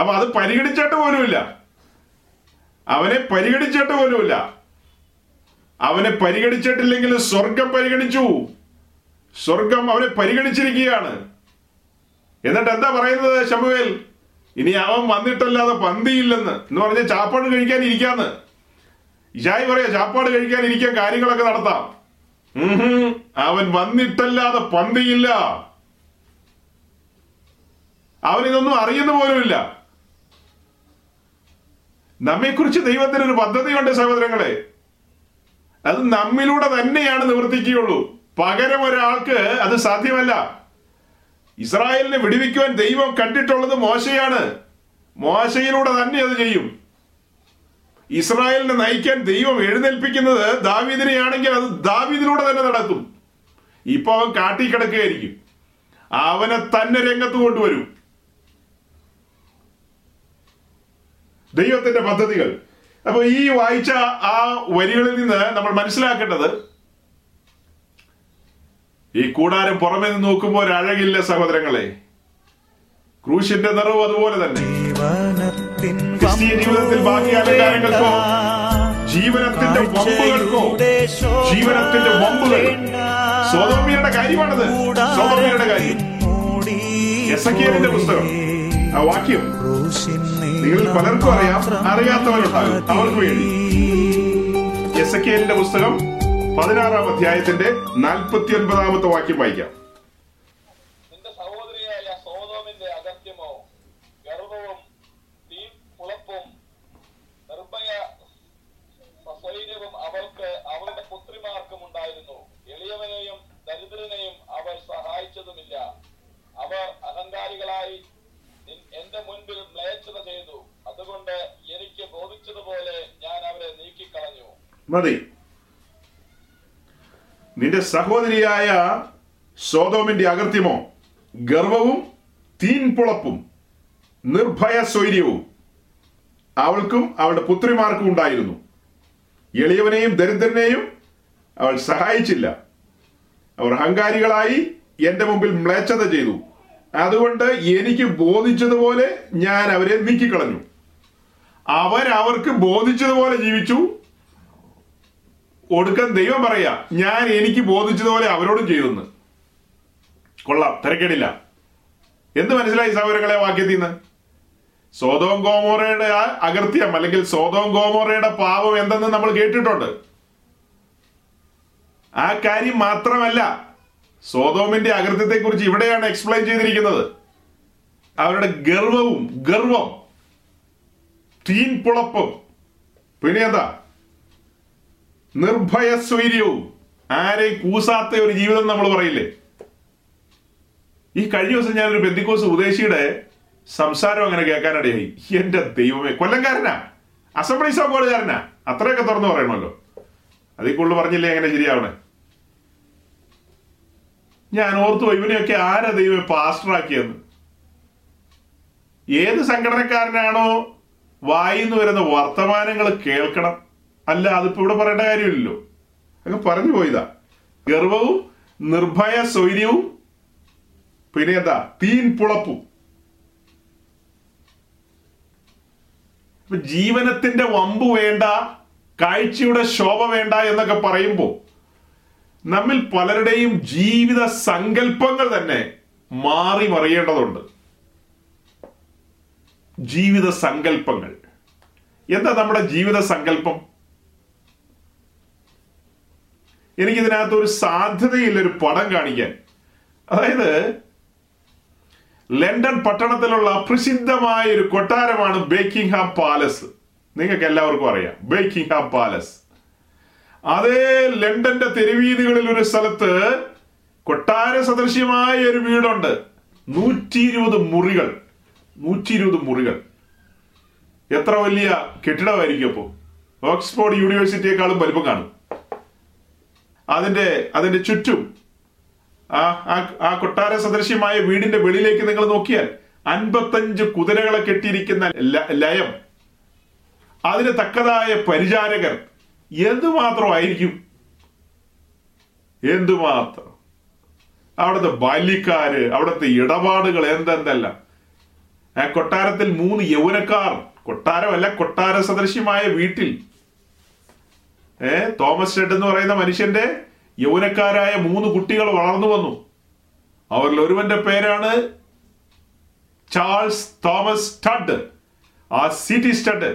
അപ്പൊ അത് പരിഗണിച്ചിട്ട് പോലുമില്ല, അവനെ പരിഗണിച്ചിട്ട് പോലുമില്ല. അവനെ പരിഗണിച്ചിട്ടില്ലെങ്കിൽ സ്വർഗം പരിഗണിച്ചു. സ്വർഗം അവനെ പരിഗണിച്ചിരിക്കുകയാണ്. എന്നിട്ട് എന്താ പറയുന്നത് ശമൂവേൽ? ഇനി അവൻ വന്നിട്ടല്ലാതെ പന്തിയില്ലെന്ന് എന്ന് പറഞ്ഞ ചാപ്പാട് കഴിക്കാൻ ഇരിക്കാന്ന്. ഇശായി പറയാ, ചാപ്പാട് കഴിക്കാൻ ഇരിക്കാൻ കാര്യങ്ങളൊക്കെ നടത്താം. അവൻ വന്നിട്ടല്ലാതെ പന്തിയില്ല. അവനിതൊന്നും അറിയുന്ന പോലുമില്ല. നമ്മെക്കുറിച്ച് ദൈവത്തിനൊരു പദ്ധതിയുണ്ട് സഹോദരങ്ങളെ. അത് നമ്മിലൂടെ തന്നെയാണ് നിവർത്തിക്കുകയുള്ളൂ. പകരം ഒരാൾക്ക് അത് സാധ്യമല്ല. ഇസ്രായേലിനെ വിടുവിക്കുവാൻ ദൈവം കണ്ടിട്ടുള്ളത് മോശയാണ്. മോശയിലൂടെ തന്നെ അത് ചെയ്യും. ഇസ്രായേലിനെ നയിക്കാൻ ദൈവം എഴുന്നേൽപ്പിക്കുന്നത് ദാവീദിനെയാണെങ്കിൽ അത് ദാവീദിലൂടെ തന്നെ നടത്തും. ഇപ്പൊ അവൻ കാട്ടിക്കിടക്കുകയായിരിക്കും, അവനെ തന്നെ രംഗത്ത് കൊണ്ടുവരും. ദൈവത്തിന്റെ പദ്ധതികൾ. അപ്പൊ ഈ വായിച്ച ആ വരികളിൽ നിന്ന് നമ്മൾ മനസ്സിലാക്കേണ്ടത്, ഈ കൂടാരം പുറമെ നിന്ന് നോക്കുമ്പോൾ ഒരഴകില്ല സഹോദരങ്ങളെ. ക്രൂശിന്റെ നിറവും അതുപോലെ തന്നെ. ക്രിസ്തീയ ജീവിതത്തിൽ ബാക്കി അലങ്കാരങ്ങൾക്കോ ജീവനത്തിന്റെ വമ്പുകൾക്കോ, ജീവനത്തിന്റെ വമ്പുകൾ സൊദോമിയരുടെ കാര്യമാണത്. സൊദോമിയരുടെ കാര്യം യെസക്കേലിന്റെ പുസ്തകം ആ വാക്യം നിങ്ങൾ പലർക്കും അറിയാം, അറിയാത്തവരുണ്ടാകും. അവർക്ക് വേണ്ടി യെസക്കേലിന്റെ പുസ്തകം 16-ാം അധ്യായത്തിന്റെ 49-ാമത്തെ വാക്യം വായിക്കാം. നിന്റെ സഹോദരിയായ സോദോമിന്റെ അകത്യമോ ഗർവവും തീപ്പുളപ്പും നിർഭയ സൈന്യവും അവൾക്ക് അവളുടെ പുത്രിമാർക്കും ഉണ്ടായിരുന്നു. എളിയവനെയും ദരിദ്രനെയും അവർ സഹായിച്ചതുമില്ല. അവർ അഹങ്കാരികളായി എന്റെ മുൻപിൽ മ്ലേച്ഛത ചെയ്തു. അതുകൊണ്ട് എനിക്ക് ബോധിച്ചതുപോലെ ഞാൻ അവരെ നീക്കിക്കളഞ്ഞു. മതി. നിന്റെ സഹോദരിയായ സോദോമിന്റെ അകൃത്യമോ ഗർവവും തീൻപുളപ്പും നിർഭയ സ്വൈര്യവും അവൾക്കും അവളുടെ പുത്രിമാർക്കും ഉണ്ടായിരുന്നു. എളിയവനെയും ദരിദ്രനെയും അവൾ സഹായിച്ചില്ല. അവർ അഹങ്കാരികളായി എൻ്റെ മുമ്പിൽ മ്ലേച്ഛത ചെയ്തു. അതുകൊണ്ട് എനിക്ക് ബോധിച്ചതുപോലെ ഞാൻ അവരെ നീക്കിക്കളഞ്ഞു. അവർക്ക് ബോധിച്ചതുപോലെ ജീവിച്ചു. ഒടുക്കൻ ദൈവം പറയാ, ഞാൻ എനിക്ക് ബോധിച്ചതുപോലെ അവരോടും ചെയ്തെന്ന്. കൊള്ളാം, തിരക്കേടില്ല. എന്ത് മനസ്സിലായി സഹോദരങ്ങളെ വാക്യത്തിൽ നിന്ന്? സോദോം ഗോമോറയുടെ ആ അകൃത്യം അല്ലെങ്കിൽ സോദോം ഗോമോറയുടെ പാപം എന്തെന്ന് നമ്മൾ കേട്ടിട്ടുണ്ട്. ആ കാര്യം മാത്രമല്ല സോദോമിന്റെ അകൃത്യത്തെ കുറിച്ച് ഇവിടെയാണ് എക്സ്പ്ലെയിൻ ചെയ്തിരിക്കുന്നത്. അവരുടെ ഗർവം, തീൻപുളപ്പം, പിന്നെ എന്താ നിർഭയ സ്വൈര്യവും, ആരെയും കൂസാത്ത ഒരു ജീവിതം നമ്മൾ പറയില്ലേ. ഈ കഴിഞ്ഞ ദിവസം ഞാനൊരു പെന്തിക്കോസ് ഉപദേശിയുടെ സംസാരം അങ്ങനെ കേൾക്കാനിടയായി. എന്റെ ദൈവമേ, കൊല്ലംകാരനാ, അസംബ്ലീസ് ഓഫ് ഗോഡുകാരനാ, അത്രയൊക്കെ തുറന്നു പറയണമല്ലോ. അതീ കൂടുതൽ പറഞ്ഞില്ലേ എങ്ങനെ ശരിയാവണേ. ഞാൻ ഓർത്തു ഇവനെയൊക്കെ ആരാ ദൈവമേ പാസ്റ്ററാക്കിയെന്ന്. ഏത് സംഘടനക്കാരനാണോ വായിന്ന് വരുന്ന വർത്തമാനങ്ങൾ കേൾക്കണം. അല്ല, അതിപ്പോ ഇവിടെ പറയേണ്ട കാര്യമില്ലല്ലോ. അങ്ങ് പറഞ്ഞു പോയതാ. ഗർവവും നിർഭയ സ്വൈര്യവും പിന്നെ എന്താ തീൻപുളപ്പും. ജീവനത്തിന്റെ വമ്പു വേണ്ട, കാഴ്ചയുടെ ശോഭ വേണ്ട എന്നൊക്കെ പറയുമ്പോ നമ്മിൽ പലരുടെയും ജീവിത സങ്കല്പങ്ങൾ തന്നെ മാറി മറിയേണ്ടതുണ്ട്. ജീവിത സങ്കല്പങ്ങൾ എന്താ? നമ്മുടെ ജീവിത സങ്കല്പം. എനിക്കിതിനകത്ത് ഒരു സാധ്യതയില്ല ഒരു പടം കാണിക്കാൻ. അതായത് ലണ്ടൻ പട്ടണത്തിലുള്ള പ്രസിദ്ധമായ ഒരു കൊട്ടാരമാണ് ബേക്കിംഗ്ഹാം പാലസ്. നിങ്ങൾക്ക് എല്ലാവർക്കും അറിയാം ബേക്കിംഗ്ഹാം പാലസ്. അതേ ലണ്ടന്റെ തെരുവീതികളിൽ ഒരു സ്ഥലത്ത് കൊട്ടാര സദൃശ്യമായ ഒരു വീടുണ്ട്. 120 മുറികൾ. 120 മുറികൾ. എത്ര വലിയ കെട്ടിടമായിരിക്കും! അപ്പോൾ ഓക്സ്ഫോർഡ് യൂണിവേഴ്സിറ്റിയെക്കാളും വലുപ്പം കാണും. അതിന്റെ ചുറ്റും ആ കൊട്ടാര സദൃശ്യമായ വീടിന്റെ വെളിയിലേക്ക് നിങ്ങൾ നോക്കിയാൽ 55 കുതിരകളെ കെട്ടിയിരിക്കുന്ന ലയം, അതിന് തക്കതായ പരിചാരകർ. എന്തുമാത്രമായിരിക്കും, എന്തുമാത്രം അവിടുത്തെ ബാല്യക്കാര്, അവിടുത്തെ ഇടപാടുകൾ, എന്തെന്തല്ല. ആ കൊട്ടാരത്തിൽ 3 യൗവനക്കാർ. കൊട്ടാരമല്ല, കൊട്ടാര സദൃശ്യമായ വീട്ടിൽ തോമസ് ഷെഡ് എന്ന് പറയുന്ന മനുഷ്യന്റെ യൗവനക്കാരായ 3 കുട്ടികൾ വളർന്നു വന്നു. അവരിൽ ഒരുവന്റെ പേരാണ് ചാൾസ് തോമസ് സ്റ്റഡ്. ആ സിറ്റി സ്റ്റഡ്,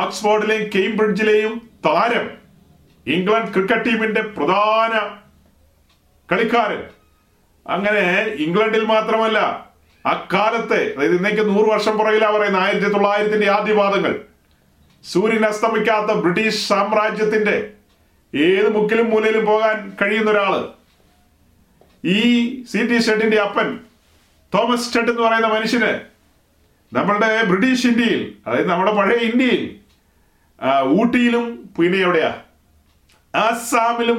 ഓക്സ്ഫോർഡിലെയും കേംബ്രിഡ്ജിലെയും താരം, ഇംഗ്ലണ്ട് ക്രിക്കറ്റ് ടീമിന്റെ പ്രധാന കളിക്കാരൻ. അങ്ങനെ ഇംഗ്ലണ്ടിൽ മാത്രമല്ല അക്കാലത്തെ, അതായത് ഇന്നേക്ക് 100 വർഷം പുറകിലാ പറയുന്ന 1900-ന്റെ ആദ്യപാദങ്ങൾ, സൂര്യൻ അസ്തമിക്കാത്ത ബ്രിട്ടീഷ് സാമ്രാജ്യത്തിന്റെ ഏത് മുക്കിലും മൂലയിലും പോകാൻ കഴിയുന്ന ഒരാള്, ഈ C.T. ഷെഡിന്റെ അപ്പൻ തോമസ് ഷെഡ് എന്ന് പറയുന്ന മനുഷ്യന് നമ്മളുടെ ബ്രിട്ടീഷ് ഇന്ത്യയിൽ, അതായത് നമ്മുടെ പഴയ ഇന്ത്യയിൽ, ഊട്ടിയിലും പിന്നെ എവിടെയാ ആസാമിലും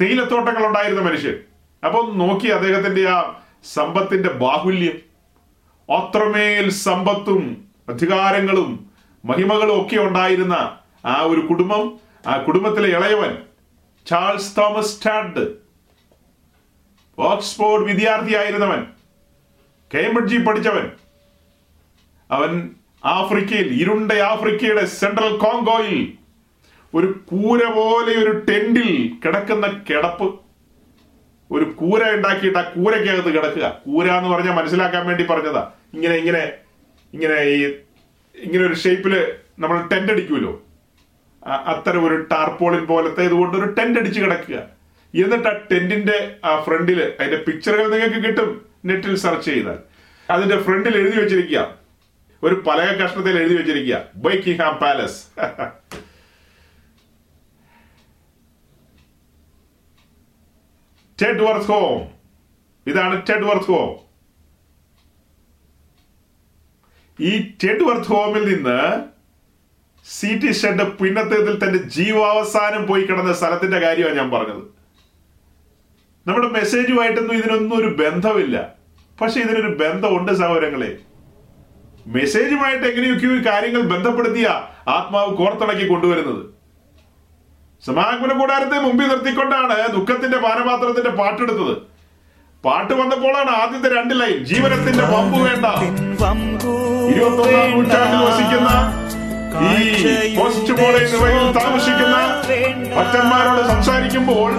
തേയിലത്തോട്ടങ്ങൾ ഉണ്ടായിരുന്ന മനുഷ്യൻ. അപ്പൊ നോക്കി അദ്ദേഹത്തിന്റെ ആ സമ്പത്തിന്റെ ബാഹുല്യം, അത്രമേൽ സമ്പത്തും അധികാരങ്ങളും മഹിമകളും ഒക്കെ ഉണ്ടായിരുന്ന ആ ഒരു കുടുംബം, ആ കുടുംബത്തിലെ ഇളയവൻ ചാൾസ് തോമസ് ടാഡ്, ഓക്സ്ഫോർഡ് വിദ്യാർത്ഥിയായിരുന്നവൻ, കേംബ്രിഡ്ജിൽ പഠിച്ചവൻ, അവൻ ആഫ്രിക്കയിൽ, ഇരുണ്ട ആഫ്രിക്കയുടെ സെൻട്രൽ കോങ്കോയിൽ ഒരു കൂര പോലെ ഒരു ടെന്റിൽ കിടക്കുന്ന കിടപ്പ്, ഒരു കൂര ഉണ്ടാക്കിയിട്ട് ആ കൂരക്കകത്ത് കിടക്കുക. കൂര എന്ന് പറഞ്ഞാൽ മനസ്സിലാക്കാൻ വേണ്ടി പറഞ്ഞതാ. ഇങ്ങനെ ഇങ്ങനെ ഇങ്ങനെ ഈ ഇങ്ങനെ ഒരു ഷേപ്പില് നമ്മൾ ടെന്റ് അടിക്കുമല്ലോ, അത്തരം ഒരു ടാർപോളിൻ പോലത്തെ ഇതുകൊണ്ട് ഒരു ടെന്റ് അടിച്ച് കിടക്കുക. എന്നിട്ട് ആ ടെന്റിന്റെ ആ ഫ്രണ്ടില്, അതിന്റെ പിക്ചറുകൾ നിങ്ങൾക്ക് കിട്ടും നെറ്റിൽ സെർച്ച് ചെയ്താൽ, അതിന്റെ ഫ്രണ്ടിൽ എഴുതി വെച്ചിരിക്കുക, ഒരു പലക കഷ്ണത്തിൽ എഴുതി വെച്ചിരിക്കുക, ബക്കിംഗ്ഹാം പാലസ്. ടെഡ്വർത്ത് ഹോം, ഇതാണ് ടെഡ്വർത്ത് ഹോം. ഈ ടെഡ്വർത്ത് ഹോമിൽ നിന്ന് C.T. ഷെഡ് പിന്നത്തേതിൽ തന്റെ ജീവാവസാനം പോയി കിടന്ന സ്ഥലത്തിന്റെ കാര്യമാണ് ഞാൻ പറഞ്ഞത്. നമ്മുടെ മെസ്സേജുമായിട്ടൊന്നും ഇതിനൊന്നും ഒരു ബന്ധമില്ല, പക്ഷെ ഇതിനൊരു ബന്ധമുണ്ട് സഹോദരങ്ങളെ. മെസ്സേജുമായിട്ട് എങ്ങനെയൊക്കെയോ ഈ കാര്യങ്ങൾ ബന്ധപ്പെടുത്തിയ ആത്മാവ് കോർത്തിണക്കി കൊണ്ടുവരുന്നത്. സമാഗമന കൂടാരത്തെ മുമ്പിൽ നിർത്തിക്കൊണ്ടാണ് ദുഃഖത്തിന്റെ പാനപാത്രത്തിന്റെ പാട്ടെടുത്തത്. പാട്ട് വന്നപ്പോഴാണ് ആദ്യത്തെ 2 ലൈൻ, ജീവനത്തിന്റെ വമ്പു വേണ്ട. 21-ാം നൂറ്റാണ്ടിൽ വസിക്കുന്ന ഈ പോസ്റ്റ് മോഡേൺ താമസിക്കുന്ന ഭക്തന്മാരോട് സംസാരിക്കുമ്പോൾ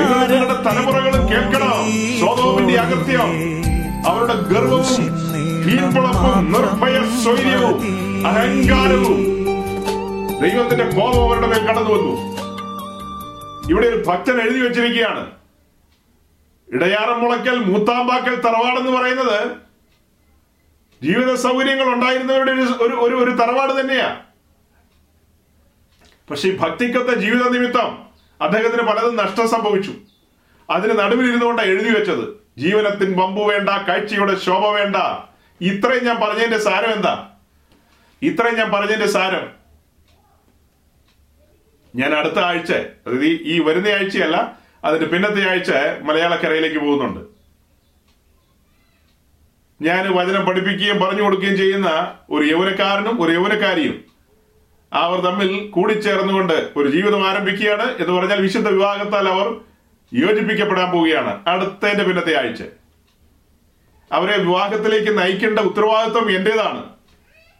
നിങ്ങളുടെ തലമുറകൾ കേൾക്കണം സോതോമിന്റെ അകൃത്യം, അവരുടെ ഗർവവും വീൺപുളപ്പും നിർഭയ സ്വൈര്യവും അഹങ്കാരവും. ദൈവത്തിന്റെ കോപം അവരുടെ മേൽ കടന്നു വന്നു. ഇവിടെ ഒരു ഭക്തൻ എഴുതി വെച്ചിരിക്കുകയാണ്, ഇടയാറം മുളയ്ക്കൽ മൂത്താമ്പാക്കൽ തറവാടെന്ന് പറയുന്നത് ജീവിത സൗകര്യങ്ങൾ ഉണ്ടായിരുന്നവരുടെ ഒരു തറവാട് തന്നെയാ. പക്ഷെ ഈ ഭക്തിക്കത്തെ ജീവിത നിമിത്തം അദ്ദേഹത്തിന് പലതും നഷ്ടം സംഭവിച്ചു. അതിന് നടുവിലിരുന്നുകൊണ്ടാണ് എഴുതി വെച്ചത്, ജീവനത്തിൻ വമ്പു വേണ്ട, കാഴ്ചയുടെ ശോഭ വേണ്ട. ഇത്രയും ഞാൻ പറഞ്ഞതിന്റെ സാരം ഞാൻ അടുത്ത ആഴ്ച, അതായത് ഈ വരുന്ന ആഴ്ചയല്ല അതിന്റെ പിന്നത്തെ ആഴ്ച മലയാളക്കരയിലേക്ക് പോകുന്നുണ്ട്. ഞാൻ വചനം പഠിപ്പിക്കുകയും പറഞ്ഞു കൊടുക്കുകയും ചെയ്യുന്ന ഒരു യൗവനക്കാരനും ഒരു യൗവനക്കാരിയും അവർ തമ്മിൽ കൂടിച്ചേർന്നുകൊണ്ട് ഒരു ജീവിതം ആരംഭിക്കുകയാണ് എന്ന് പറഞ്ഞാൽ വിശുദ്ധ വിവാഹത്താൽ അവർ യോജിപ്പിക്കപ്പെടാൻ പോവുകയാണ് അടുത്തതിന്റെ പിന്നത്തെ ആഴ്ച. അവരെ വിവാഹത്തിലേക്ക് നയിക്കേണ്ട ഉത്തരവാദിത്വം എന്റേതാണ്.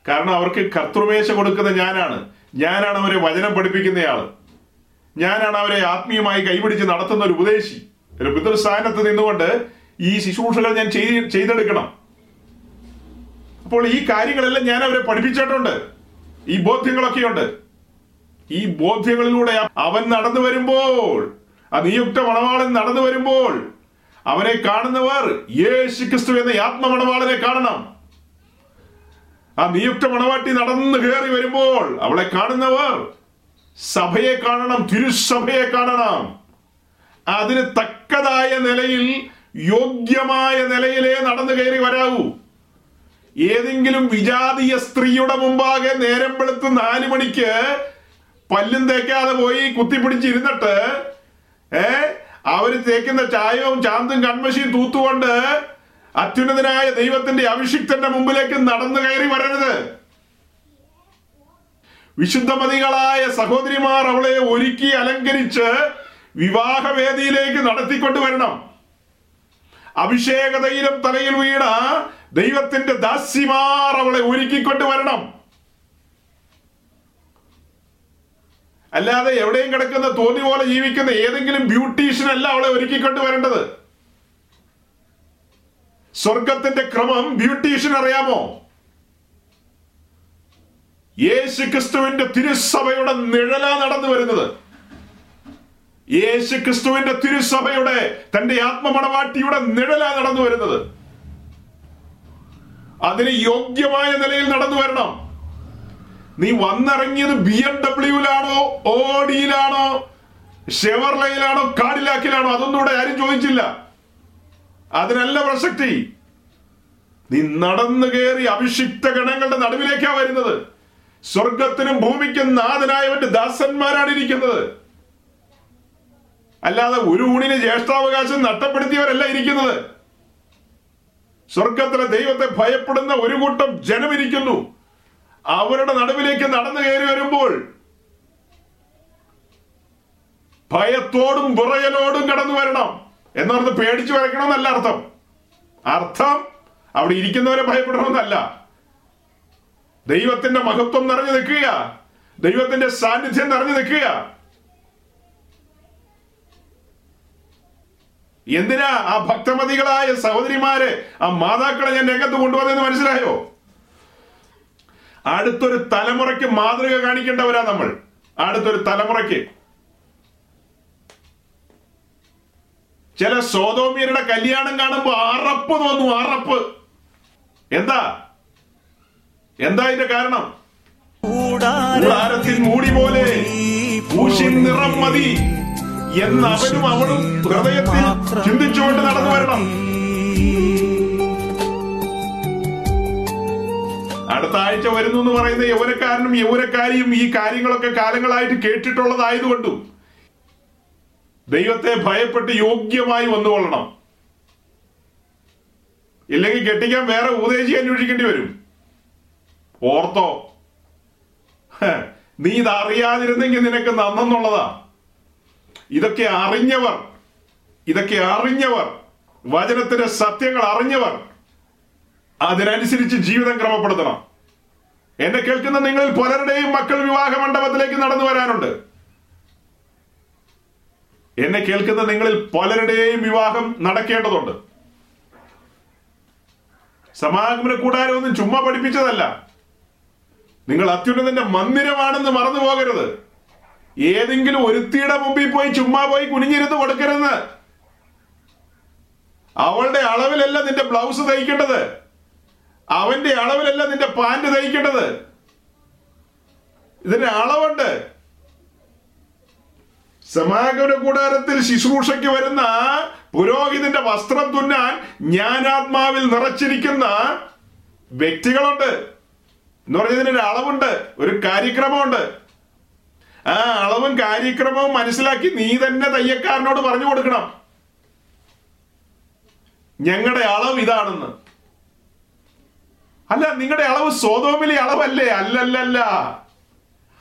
കാരണം അവർക്ക് കർത്തൃമേശ കൊടുക്കുന്ന ഞാനാണ് അവരെ വചനം പഠിപ്പിക്കുന്നയാള്, ഞാനാണ് അവരെ ആത്മീയമായി കൈപിടിച്ച് നടത്തുന്ന ഒരു ഉപദേശി. ഒരു പിതൃസ്ഥാനത്ത് നിന്നുകൊണ്ട് ഈ ശുശ്രൂഷകൾ ഞാൻ ചെയ്തെടുക്കണം. അപ്പോൾ ഈ കാര്യങ്ങളെല്ലാം ഞാൻ അവരെ പഠിപ്പിച്ചിട്ടുണ്ട്, ഈ ബോധ്യങ്ങളൊക്കെയുണ്ട്. ഈ ബോധ്യങ്ങളിലൂടെ അവൻ നടന്നു വരുമ്പോൾ, ആ നിയുക്ത മണവാളൻ നടന്നു വരുമ്പോൾ, അവനെ കാണുന്നവർ യേശു ക്രിസ്തു എന്ന ആത്മമണവാളനെ കാണണം. ആ നിയുക്ത മണവാട്ടി നടന്നു കയറി വരുമ്പോൾ അവളെ കാണുന്നവർ സഭയെ കാണണം, തിരുസഭയെ കാണണം. അതിന് തക്കതായ നിലയിൽ, യോഗ്യമായ നിലയിലേ നടന്നു കയറി വരാവൂ. ഏതെങ്കിലും വിജാതീയ സ്ത്രീയുടെ മുമ്പാകെ നേരം വെളുത്ത് 4 മണിക്ക് പല്ലും തേക്കാതെ പോയി കുത്തിപ്പിടിച്ചിരുന്നിട്ട് അവര് തേക്കുന്ന ചായവും ചാന്തും കൺമശിയും തൂത്തുകൊണ്ട് അത്യുന്നതനായ ദൈവത്തിന്റെ അഭിഷിക്തന്റെ മുമ്പിലേക്ക് നടന്നു കയറി വരരുത്. വിശുദ്ധമതികളായ സഹോദരിമാർ അവളെ ഒരുക്കി അലങ്കരിച്ച് വിവാഹവേദിയിലേക്ക് നടത്തിക്കൊണ്ടുവരണം. അഭിഷേകതയിലും തലയിൽ വീണ ദൈവത്തിന്റെ ദാസിമാർ അവളെ ഒരുക്കിക്കൊണ്ടുവരണം. അല്ലാതെ എവിടെയും കിടക്കുന്ന തോന്നി പോലെ ജീവിക്കുന്ന ഏതെങ്കിലും ബ്യൂട്ടീഷ്യനല്ല അവളെ ഒരുക്കിക്കൊണ്ടുവരേണ്ടത്. സ്വർഗത്തിന്റെ ക്രമം ബ്യൂട്ടീഷ്യൻ അറിയാമോ? യേശു ക്രിസ്തുവിന്റെ തിരുസഭയുടെ നിഴലാ നടന്നു വരുന്നത്. യേശു ക്രിസ്തുവിന്റെ തിരുസഭയുടെ, തന്റെ ആത്മമണവാട്ടിയുടെ നിഴലാ നടന്നു വരുന്നത്. അതിന് യോഗ്യമായ നിലയിൽ നടന്നു വരണം. നീ വന്നിറങ്ങിയത് BMW-ലാണോ ഓഡിയിലാണോ ഷെവർലയിലാണോ കാഡിലാക്കിലാണോ അതൊന്നും ഇവിടെ ആരും ചോദിച്ചില്ല. അതിനല്ല പ്രസക്തി. നീ നടന്നു കയറി അഭിഷിക്ത ഗണങ്ങളുടെ നടുവിലേക്കാ വരുന്നത്. സ്വർഗത്തിനും ഭൂമിക്കും നാഥനായവന്റെ ദാസന്മാരാണ് ഇരിക്കുന്നത്. അല്ലാതെ ഒരു ഊണിന് ജ്യേഷ്ഠാവകാശം നഷ്ടപ്പെടുത്തിയവരല്ല ഇരിക്കുന്നത്. സ്വർഗത്തിലെ ദൈവത്തെ ഭയപ്പെടുന്ന ഒരു കൂട്ടം ജനമിരിക്കുന്നു. അവരുടെ നടുവിലേക്ക് നടന്നു കയറി വരുമ്പോൾ ഭയത്തോടും വിറയലോടും കടന്നു വരണം എന്നർത്ഥം. പേടിച്ചു വരക്കണമെന്നല്ല അർത്ഥം. അർത്ഥം അവിടെ ഇരിക്കുന്നവരെ ഭയപ്പെടണമെന്നല്ല. ദൈവത്തിന്റെ മഹത്വം നിറഞ്ഞു നിൽക്കുക, ദൈവത്തിന്റെ സാന്നിധ്യം നിറഞ്ഞു നിൽക്കുക. എന്തിനാ ആ ഭക്തമതികളായ സഹോദരിമാരെ, ആ മാതാക്കളെ ഞാൻ രംഗത്ത് കൊണ്ടുവന്നെന്ന് മനസ്സിലായോ? അടുത്തൊരു തലമുറയ്ക്ക് മാതൃക കാണിക്കേണ്ടവരാ നമ്മൾ. അടുത്തൊരു തലമുറയ്ക്ക് ചില സോതോമിയരുടെ കല്യാണം കാണുമ്പോൾ അറപ്പ് തോന്നും. അറപ്പ് എന്താ ഇതിന്റെ കാരണം? കൂടാരത്തിൽ മൂടി പോലെ പൂശിൻ നിറം മതി എന്ന് അവനും അവളും ഹൃദയത്തിൽ ചിന്തിച്ചുകൊണ്ട് നടന്നു വരണം. അടുത്ത ആഴ്ച വരുന്നു എന്ന് പറയുന്ന യൗവനക്കാരനും യൗവനക്കാരിയും ഈ കാര്യങ്ങളൊക്കെ കാലങ്ങളായിട്ട് കേട്ടിട്ടുള്ളതായതുകൊണ്ടും ദൈവത്തെ ഭയപ്പെട്ട് യോഗ്യമായി വന്നുകൊള്ളണം. ഇല്ലെങ്കിൽ കെട്ടിക്കാൻ വേറെ ഉപദേശി അന്വേഷിക്കേണ്ടി വരും. ഓർത്തോ, നീ ഇത് അറിയാതിരുന്നെങ്കിൽ നിനക്ക് നന്നെന്നുള്ളതാ. ഇതൊക്കെ അറിഞ്ഞവർ വചനത്തിന്റെ സത്യങ്ങൾ അറിഞ്ഞവർ അതിനനുസരിച്ച് ജീവിതം ക്രമപ്പെടുത്തണം. എന്നെ കേൾക്കുന്ന നിങ്ങളിൽ പലരുടെയും മക്കൾ വിവാഹ മണ്ഡപത്തിലേക്ക് നടന്നു വരാനുണ്ട്. എന്നെ കേൾക്കുന്ന നിങ്ങളിൽ പലരുടെയും വിവാഹം നടക്കേണ്ടതുണ്ട്. സമാഗമന കൂടാരമൊന്നും ചുമ്മാ പഠിപ്പിച്ചതല്ല. നിങ്ങൾ അത്യുന്നതന്റെ മന്ദിരമാണെന്ന് മറന്നു പോകരുത്. ഏതെങ്കിലും ഒരുത്തിയുടെ മുമ്പിൽ പോയി ചുമ്മാ പോയി കുനിഞ്ഞിരുന്ന് കൊടുക്കരുത്. അവളുടെ അളവിലല്ല നിന്റെ ബ്ലൗസ് തയ്ക്കേണ്ടത്, അവന്റെ അളവിലല്ല നിന്റെ പാന്റ് തയ്ക്കേണ്ടത്. ഇതിന് അളവുണ്ട്. സമാഗമന കൂടാരത്തിൽ ശുശ്രൂഷയ്ക്ക് വരുന്ന പുരോഹിതന്റെ വസ്ത്രം തുന്നാൻ ജ്ഞാനാത്മാവിൽ നിറച്ചിരിക്കുന്ന വ്യക്തികളുണ്ട് എന്ന് പറഞ്ഞാൽ ഇതിനൊരു അളവുണ്ട്, ഒരു കാര്യക്രമമുണ്ട്. ആ അളവും കാര്യക്രമവും മനസ്സിലാക്കി നീ തന്നെ തയ്യക്കാരനോട് പറഞ്ഞു കൊടുക്കണം, ഞങ്ങളുടെ അളവ് ഇതാണെന്ന്. അല്ല, നിങ്ങളുടെ അളവ് സോതോമിലെ അളവല്ലേ?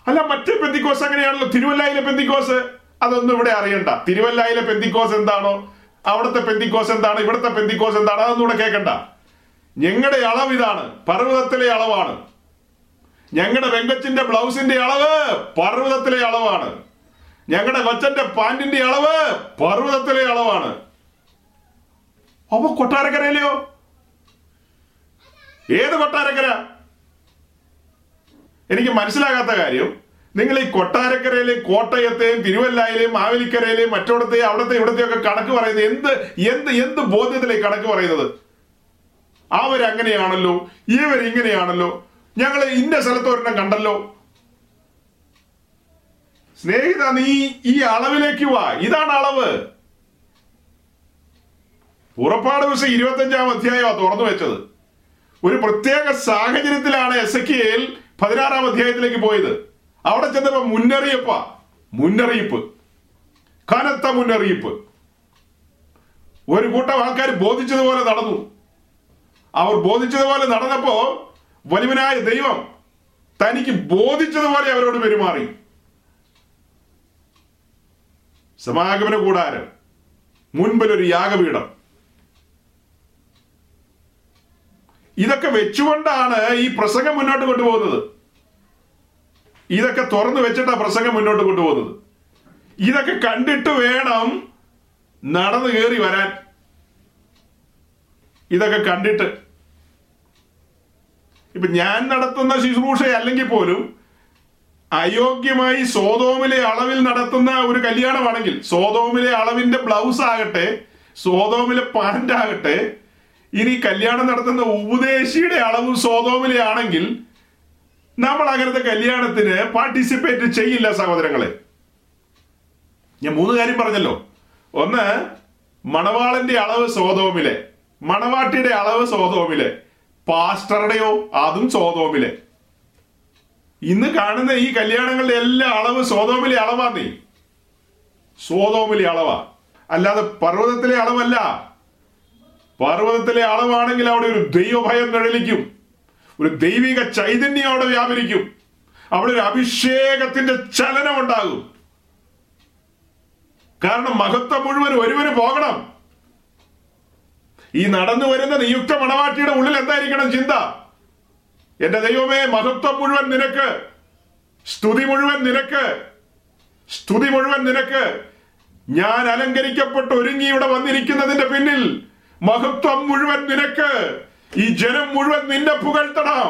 അല്ല, മറ്റേ പെന്തിക്കോസ് അങ്ങനെയാണല്ലോ. തിരുവല്ലയിലെ പെന്തിക്കോസ് അതൊന്നും ഇവിടെ അറിയണ്ട. തിരുവല്ലയിലെ പെന്തിക്കോസ് എന്താണോ, അവിടുത്തെ പെന്തിക്കോസ് എന്താണോ, ഇവിടുത്തെ പെന്തിക്കോസ് എന്താണോ, അതൊന്നും ഇവിടെ കേൾക്കണ്ട. ഞങ്ങളുടെ അളവ് ഇതാണ്, പർവ്വതത്തിലെ അളവാണ്. ഞങ്ങളുടെ വെങ്കച്ചിന്റെ ബ്ലൗസിന്റെ അളവ് പർവ്വതത്തിലെ അളവാണ്. ഞങ്ങളുടെ കൊച്ചന്റെ പാന്റിന്റെ അളവ് പർവ്വതത്തിലെ അളവാണ്. അപ്പൊ കൊട്ടാരക്കരയിലെയോ? ഏത് കൊട്ടാരക്കര? എനിക്ക് മനസ്സിലാകാത്ത കാര്യം, നിങ്ങൾ ഈ കൊട്ടാരക്കരയിലെയും കോട്ടയത്തെയും തിരുവല്ലയിലെയും മാവേലിക്കരയിലെയും മറ്റോടത്തെയും അവിടത്തെ ഇവിടത്തെയും ഒക്കെ കണക്ക് പറയുന്നത് എന്ത് ബോധ്യത്തിലേക്ക് കണക്ക് പറയുന്നത്? അവരങ്ങനെയാണല്ലോ, ഇവരിങ്ങനെയാണല്ലോ, ഞങ്ങൾ ഇന്ന സ്ഥലത്ത് ഒരെണ്ണം കണ്ടല്ലോ. സ്നേഹിത, നീ ഈ അളവിലേക്ക് വാ. ഇതാണ് അളവ്. പുറപ്പാട് ദിവസം 25-ാം അധ്യായമാ തുറന്നു വെച്ചത്. ഒരു പ്രത്യേക സാഹചര്യത്തിലാണ് എസെക്കിയേൽ 16-ാം അധ്യായത്തിലേക്ക് പോയത്. അവിടെ ചെന്നപ്പോ മുന്നറിയിപ്പ്, കനത്ത മുന്നറിയിപ്പ്. ഒരു കൂട്ടം ആൾക്കാർ ബോധിച്ചതുപോലെ നടന്നു. അവർ ബോധിച്ചതുപോലെ നടന്നപ്പോ വലിയവനായ ദൈവം തനിക്ക് ബോധിച്ചതുപോലെ അവരോട് പെരുമാറി. സമാഗമന കൂടാരം, മുൻപിലൊരു യാഗപീഠം, ഇതൊക്കെ വെച്ചുകൊണ്ടാണ് ഈ പ്രസംഗം മുന്നോട്ട് കൊണ്ടുപോകുന്നത്. ഇതൊക്കെ തുറന്നു വെച്ചിട്ടാണ് പ്രസംഗം മുന്നോട്ട് കൊണ്ടുപോകുന്നത്. ഇതൊക്കെ കണ്ടിട്ട് വേണം നടന്നു കയറി വരാൻ. ഇതൊക്കെ കണ്ടിട്ട് ഇപ്പൊ ഞാൻ നടത്തുന്ന ശുശ്രൂഷ അല്ലെങ്കിൽ പോലും അയോഗ്യമായി സോതോമിലെ അളവിൽ നടത്തുന്ന ഒരു കല്യാണമാണെങ്കിൽ സോതോമിലെ അളവിന്റെ ബ്ലൗസ് ആകട്ടെ, സോതോമിലെ പാന്റ് ആകട്ടെ, ഇനി കല്യാണം നടത്തുന്ന ഉപദേശിയുടെ അളവ് സോതോമിലെ ആണെങ്കിൽ നമ്മൾ അങ്ങനത്തെ കല്യാണത്തിന് പാർട്ടിസിപ്പേറ്റ് ചെയ്യില്ല സഹോദരങ്ങളെ. ഞാൻ മൂന്ന് കാര്യം പറഞ്ഞല്ലോ. ഒന്ന്, മണവാളന്റെ അളവ് സോതോമിലെ, മണവാട്ടിയുടെ അളവ് സോതോമിലെ, പാസ്റ്ററുടെയോ അതും സോതോമിലെ. ഇന്ന് കാണുന്ന ഈ കല്യാണങ്ങളുടെ എല്ലാ അളവ് സോതോമിലെ അളവാണ്, സോതോമിലെ അളവാ, അല്ലാതെ പർവ്വതത്തിലെ അളവല്ല. പർവ്വതത്തിലെ അളവാണെങ്കിൽ അവിടെ ഒരു ദൈവഭയം നിഴലിക്കും, ഒരു ദൈവിക ചൈതന്യം അവിടെ വ്യാപരിക്കും, അവിടെ ഒരു അഭിഷേകത്തിന്റെ ചലനം ഉണ്ടാകും. കാരണം മഹത്വം മുഴുവൻ ഒരുവന് പോകണം. ഈ നടന്നു വരുന്ന നിയുക്ത മണവാട്ടിയുടെ ഉള്ളിൽ എന്തായിരിക്കണം ചിന്ത? എന്റെ ദൈവമേ, മഹത്വം മുഴുവൻ നിനക്ക്, സ്തുതി മുഴുവൻ നിനക്ക്, സ്തുതി മുഴുവൻ നിനക്ക്. ഞാൻ അലങ്കരിക്കപ്പെട്ട് ഒരുങ്ങി ഇവിടെ വന്നിരിക്കുന്നതിന്റെ പിന്നിൽ മഹത്വം മുഴുവൻ നിനക്ക്. ഈ ജനം മുഴുവൻ നിന്നെ പുകഴ്ത്തണം.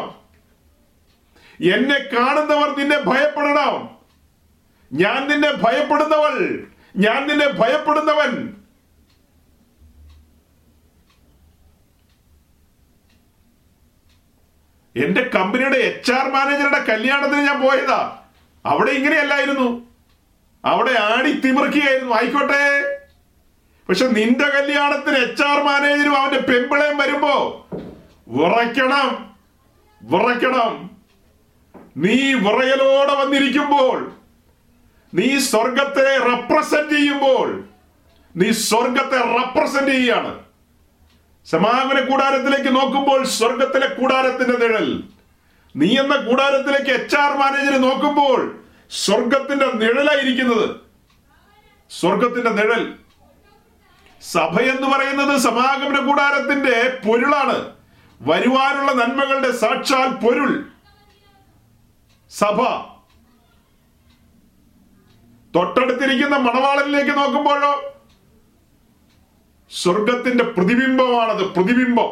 എന്നെ കാണുന്നവർ നിന്നെ ഭയപ്പെടണം. ഞാൻ നിന്നെ ഭയപ്പെടുന്നവൾ, ഞാൻ നിന്നെ ഭയപ്പെടുന്നവൻ. എന്റെ കമ്പനിയുടെ HR മാനേജറുടെ കല്യാണത്തിന് ഞാൻ പോയതാ. അവിടെ ഇങ്ങനെയല്ലായിരുന്നു, അവിടെ ആടി തിമിർക്കുകയായിരുന്നു. ആയിക്കോട്ടെ, പക്ഷെ നിന്റെ കല്യാണത്തിന് HR മാനേജരും അവന്റെ പെമ്പിളയും വരുമ്പോ വിറയ്ക്കണം, വിറയ്ക്കണം. നീ വിറയലോടെ വന്നിരിക്കുമ്പോൾ, നീ സ്വർഗത്തെ റെപ്രസെന്റ് ചെയ്യുമ്പോൾ, നീ സ്വർഗത്തെ റെപ്രസെന്റ് ചെയ്യാണ്. സമാഗമന കൂടാരത്തിലേക്ക് നോക്കുമ്പോൾ സ്വർഗത്തിലെ കൂടാരത്തിന്റെ നിഴൽ, നീ എന്ന കൂടാരത്തിലേക്ക് HR മാനേജർ നോക്കുമ്പോൾ സ്വർഗത്തിന്റെ നിഴലായിരിക്കുന്നത്, സ്വർഗത്തിന്റെ നിഴൽ. സഭ എന്ന് പറയുന്നത് സമാഗമന കൂടാരത്തിന്റെ പൊരുളാണ്, വരുവാനുള്ള നന്മകളുടെ സാക്ഷാൽ പൊരുൾ സഭ. തൊട്ടടുത്തിരിക്കുന്ന മണവാളനിലേക്ക് നോക്കുമ്പോഴോ സ്വർഗത്തിന്റെ പ്രതിബിംബമാണത്, പ്രതിബിംബം,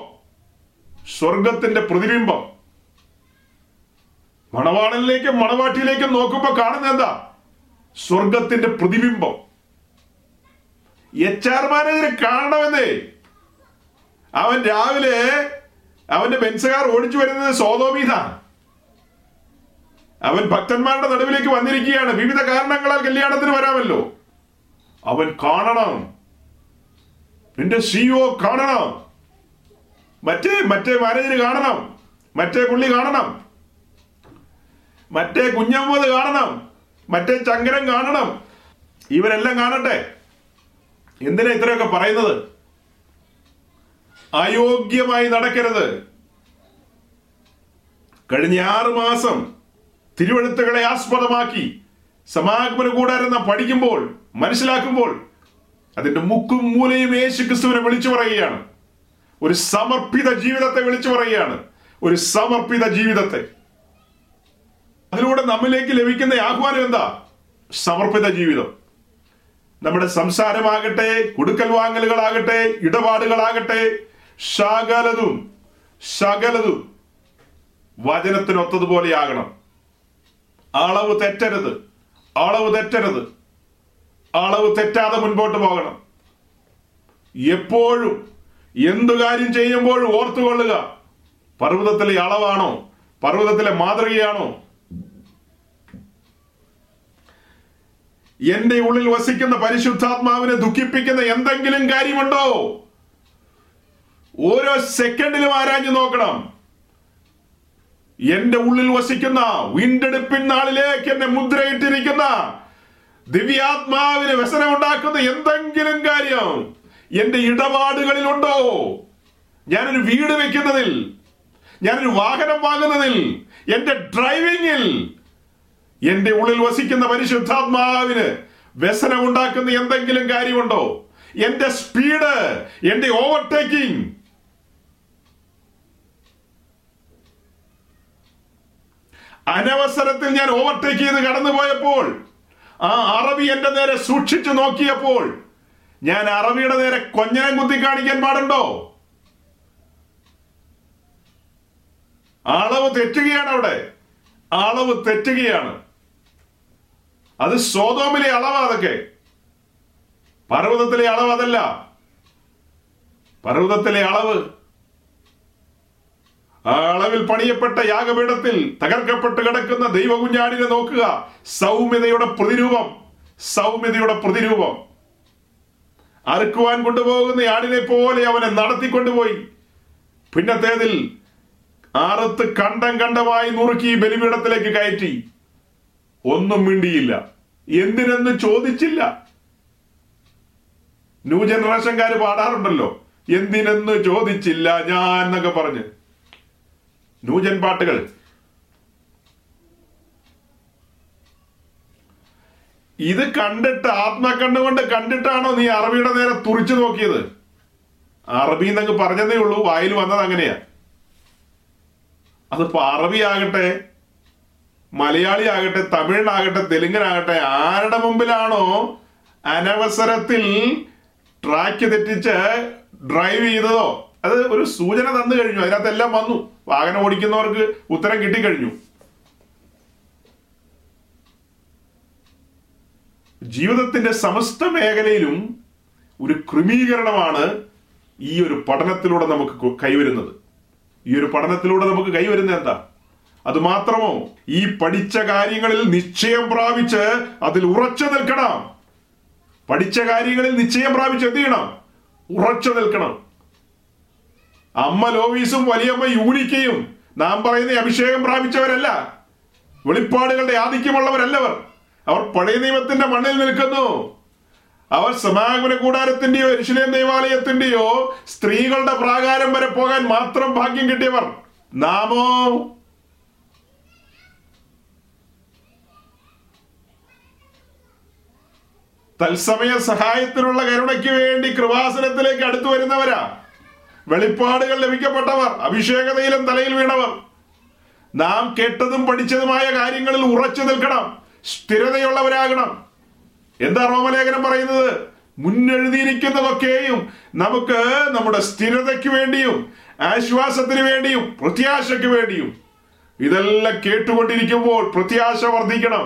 സ്വർഗത്തിന്റെ പ്രതിബിംബം. മണവാളനിലേക്കും മണവാട്ടിയിലേക്കും നോക്കുമ്പോ കാണുന്നത് എന്താ? സ്വർഗത്തിന്റെ പ്രതിബിംബം. HR മാനേജരെ കാണണമെന്നേ. അവൻ രാവിലെ അവന്റെ ബെൻസുകാർ ഓടിച്ചു വരുന്നത് സോതോമീതാണ്. അവൻ ഭക്തന്മാരുടെ നടുവിലേക്ക് വന്നിരിക്കുകയാണ്. വിവിധ കാരണങ്ങളാൽ കല്യാണത്തിന് വരാമല്ലോ. അവൻ കാണണം, നിന്റെ CEO കാണണം, മറ്റേ മാനേജർ കാണണം, മറ്റേ പുള്ളി കാണണം, മറ്റേ കുഞ്ഞമ്മത് കാണണം, മറ്റേ ചങ്കരൻ കാണണം, ഇവരെല്ലാം കാണട്ടെ. എന്തിനാ ഇത്രയൊക്കെ പറയുന്നത്? അയോഗ്യമായി നടക്കരുത്. കഴിഞ്ഞ 6 മാസം തിരുവെഴുത്തുകളെ ആസ്പദമാക്കി സമാഗമന കൂടാരെന്ന പഠിക്കുമ്പോൾ, മനസ്സിലാക്കുമ്പോൾ അതിന്റെ മുക്കും മൂലയും യേശു ക്രിസ്തുവിനെ വിളിച്ചു പറയുകയാണ്. ഒരു സമർപ്പിത ജീവിതത്തെ വിളിച്ചു പറയുകയാണ്, ഒരു സമർപ്പിത ജീവിതത്തെ. അതിലൂടെ നമ്മിലേക്ക് ലഭിക്കുന്ന ആഹ്വാനം എന്താ? സമർപ്പിത ജീവിതം. നമ്മുടെ സംസാരമാകട്ടെ, കൊടുക്കൽ വാങ്ങലുകളാകട്ടെ, ഇടപാടുകളാകട്ടെ, സകലതും സകലതും വചനത്തിനൊത്തതുപോലെയാകണം. അളവ് തെറ്റരുത്, അളവ് തെറ്റരുത്, അളവ് തെറ്റാതെ മുൻപോട്ട് പോകണം. എപ്പോഴും എന്തു കാര്യം ചെയ്യുമ്പോഴും ഓർത്തുകൊള്ളുക, പർവ്വതത്തിലെ അളവാണോ, പർവ്വതത്തിലെ മാതൃകയാണോ? എന്റെ ഉള്ളിൽ വസിക്കുന്ന പരിശുദ്ധാത്മാവിനെ ദുഃഖിപ്പിക്കുന്ന എന്തെങ്കിലും കാര്യമുണ്ടോ? ഓരോ സെക്കൻഡിലും ആരാഞ്ഞു നോക്കണം. എന്റെ ഉള്ളിൽ വസിക്കുന്ന, വീണ്ടെടുപ്പിൻ നാളിലേക്ക് എന്നെ മുദ്രയിട്ടിരിക്കുന്ന ദിവ്യാത്മാവിന് വ്യസനമുണ്ടാക്കുന്ന എന്തെങ്കിലും കാര്യം എന്റെ ഇടപാടുകളിലുണ്ടോ? ഞാനൊരു വീട് വെക്കുന്നതിൽ, ഞാനൊരു വാഹനം വാങ്ങുന്നതിൽ, എന്റെ ഡ്രൈവിംഗിൽ എന്റെ ഉള്ളിൽ വസിക്കുന്ന പരിശുദ്ധാത്മാവിന് വ്യസനമുണ്ടാക്കുന്ന എന്തെങ്കിലും കാര്യമുണ്ടോ? എന്റെ സ്പീഡ്, എന്റെ ഓവർടേക്കിംഗ്, അനവസരത്തിൽ ഞാൻ ഓവർടേക്ക് ചെയ്ത് കടന്നുപോയപ്പോൾ ആ അറബി എന്റെ നേരെ സൂക്ഷിച്ചു നോക്കിയപ്പോൾ ഞാൻ അറബിയുടെ നേരെ കൊഞ്ഞനം കുത്തി കാണിക്കാൻ പാടുണ്ടോ? അളവ് തെറ്റുകയാണ്, അവിടെ അളവ് തെറ്റുകയാണ്. അത് സോതോമിലെ അളവാ, അതൊക്കെ പർവ്വതത്തിലെ അളവ് അതല്ല. പർവ്വതത്തിലെ അളവ് ആ അളവിൽ പണിയപ്പെട്ട യാഗപീഠത്തിൽ തകർക്കപ്പെട്ട് കിടക്കുന്ന ദൈവകുഞ്ഞാടിനെ നോക്കുക. സൗമ്യതയുടെ പ്രതിരൂപം, സൗമ്യതയുടെ പ്രതിരൂപം. അറുക്കുവാൻ കൊണ്ടുപോകുന്ന ആടിനെ പോലെ അവനെ നടത്തിക്കൊണ്ടുപോയി. പിന്നത്തേതിൽ അറുത്ത് കണ്ടം കണ്ടമായി നുറുക്കി ബലിപീഠത്തിലേക്ക് കയറ്റി. ഒന്നും മിണ്ടിയില്ല, എന്തിനെന്ന് ചോദിച്ചില്ല. ന്യൂ ജനറേഷൻകാര് പാടാറുണ്ടല്ലോ, എന്തിനെന്ന് ചോദിച്ചില്ല ഞാൻ എന്നൊക്കെ പറഞ്ഞ് ന്യൂജൻ പാട്ടുകൾ. ഇത് കണ്ടിട്ട്, ആത്മകണ്ണുകൊണ്ട് കണ്ടിട്ടാണോ നീ അറബിയുടെ നേരെ തുറിച്ചു നോക്കിയത്? അറബി എന്നങ്ങ് പറഞ്ഞതേ ഉള്ളൂ, വായിൽ വന്നത് അങ്ങനെയാ. അതിപ്പോ അറബി ആകട്ടെ, മലയാളി ആകട്ടെ, തമിഴിലാകട്ടെ, തെലുങ്കനാകട്ടെ, ആരുടെ മുമ്പിലാണോ അനവസരത്തിൽ ട്രാക്ക് തെറ്റിച്ച് ഡ്രൈവ് ചെയ്തതോ, അത് ഒരു സൂചന തന്നു കഴിഞ്ഞു, അതിനകത്തെല്ലാം വന്നു. വാഹനം ഓടിക്കുന്നവർക്ക് ഉത്തരം കിട്ടിക്കഴിഞ്ഞു. ജീവിതത്തിന്റെ സമസ്ത മേഖലയിലും ഒരു ക്രമീകരണമാണ് ഈ ഒരു പഠനത്തിലൂടെ നമുക്ക് കൈവരുന്നത്. എന്താ അത് മാത്രമോ? ഈ പഠിച്ച കാര്യങ്ങളിൽ നിശ്ചയം പ്രാപിച്ച് അതിൽ ഉറച്ചു നിൽക്കണം. എന്ത് ചെയ്യണം? ഉറച്ചു നിൽക്കണം. അമ്മ ലോവീസും വലിയമ്മ യൂനിക്കയും നാം പറയുന്ന അഭിഷേകം പ്രാപിച്ചവരല്ല, വെളിപ്പാടുകളുടെ ആധിക്യമുള്ളവരല്ലവർ. അവർ പഴയ നിയമത്തിന്റെ മണ്ണിൽ നിൽക്കുന്നു. അവർ സമാഗമന കൂടാരത്തിന്റെയോ യെരുശലേം ദേവാലയത്തിന്റെയോ സ്ത്രീകളുടെ പ്രാകാരം വരെ പോകാൻ മാത്രം ഭാഗ്യം കിട്ടിയവർ. നാമോ തത്സമയ സഹായത്തിനുള്ള കരുണയ്ക്ക് വേണ്ടി കൃപാസനത്തിലേക്ക് അടുത്തു വരുന്നവരാ, വെളിപ്പാടുകൾ ലഭിക്കപ്പെട്ടവർ, അഭിഷേകതയിലും തലയിൽ വീണവർ. നാം കേട്ടതും പഠിച്ചതുമായ കാര്യങ്ങളിൽ ഉറച്ചു നിൽക്കണം, സ്ഥിരതയുള്ളവരാകണം. എന്താ റോമലേഖനം പറയുന്നത്? മുന്നെഴുതിയിരിക്കുന്നതൊക്കെയും നമുക്ക് നമ്മുടെ സ്ഥിരതയ്ക്ക് വേണ്ടിയും ആശ്വാസത്തിന് വേണ്ടിയും പ്രത്യാശയ്ക്ക് വേണ്ടിയും. ഇതെല്ലാം കേട്ടുകൊണ്ടിരിക്കുമ്പോൾ പ്രത്യാശ വർദ്ധിക്കണം.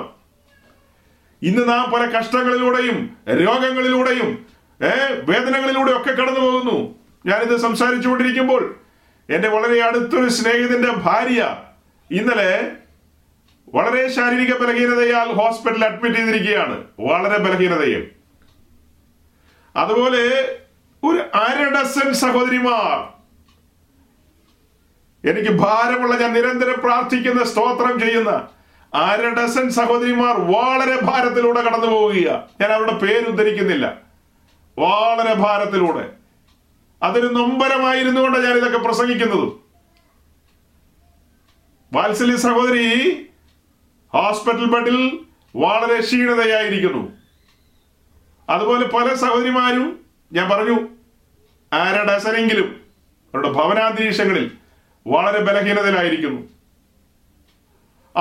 ഇന്ന് നാം പല കഷ്ടങ്ങളിലൂടെയും രോഗങ്ങളിലൂടെയും വേദനകളിലൂടെ ഒക്കെ കടന്നു പോകുന്നു. ഞാനിത് സംസാരിച്ചു കൊണ്ടിരിക്കുമ്പോൾ എൻ്റെ വളരെ അടുത്തൊരു സ്നേഹിതന്റെ ഭാര്യ ഇന്നലെ വളരെ ശാരീരിക ബലഹീനതയാൽ ഹോസ്പിറ്റലിൽ അഡ്മിറ്റ് ചെയ്തിരിക്കുകയാണ്. വളരെ ബലഹീനതയും. അതുപോലെ ഒരു അരഡസൻ സഹോദരിമാർ എനിക്ക് ഭാരമുള്ള, ഞാൻ നിരന്തരം പ്രാർത്ഥിക്കുന്ന, സ്തോത്രം ചെയ്യുന്ന അരഡസൻ സഹോദരിമാർ വളരെ ഭാരത്തിലൂടെ കടന്നു പോവുകയാണ്. ഞാൻ അവരുടെ പേര് ഉദ്ധരിക്കുന്നില്ല. വളരെ ഭാരത്തിലൂടെ, അതൊരു നൊമ്പരമായിരുന്നു കൊണ്ട് ഞാൻ ഇതൊക്കെ പ്രസംഗിക്കുന്നത്. വാത്സല്യ സഹോദരി ഹോസ്പിറ്റൽ ബെഡിൽ വളരെ ക്ഷീണതയായിരിക്കുന്നു. അതുപോലെ പല സഹോദരിമാരും, ഞാൻ പറഞ്ഞു ആരഡസനെങ്കിലും, അവരുടെ ഭവനാന്തരീക്ഷങ്ങളിൽ വളരെ ബലഹീനതയിലായിരിക്കുന്നു.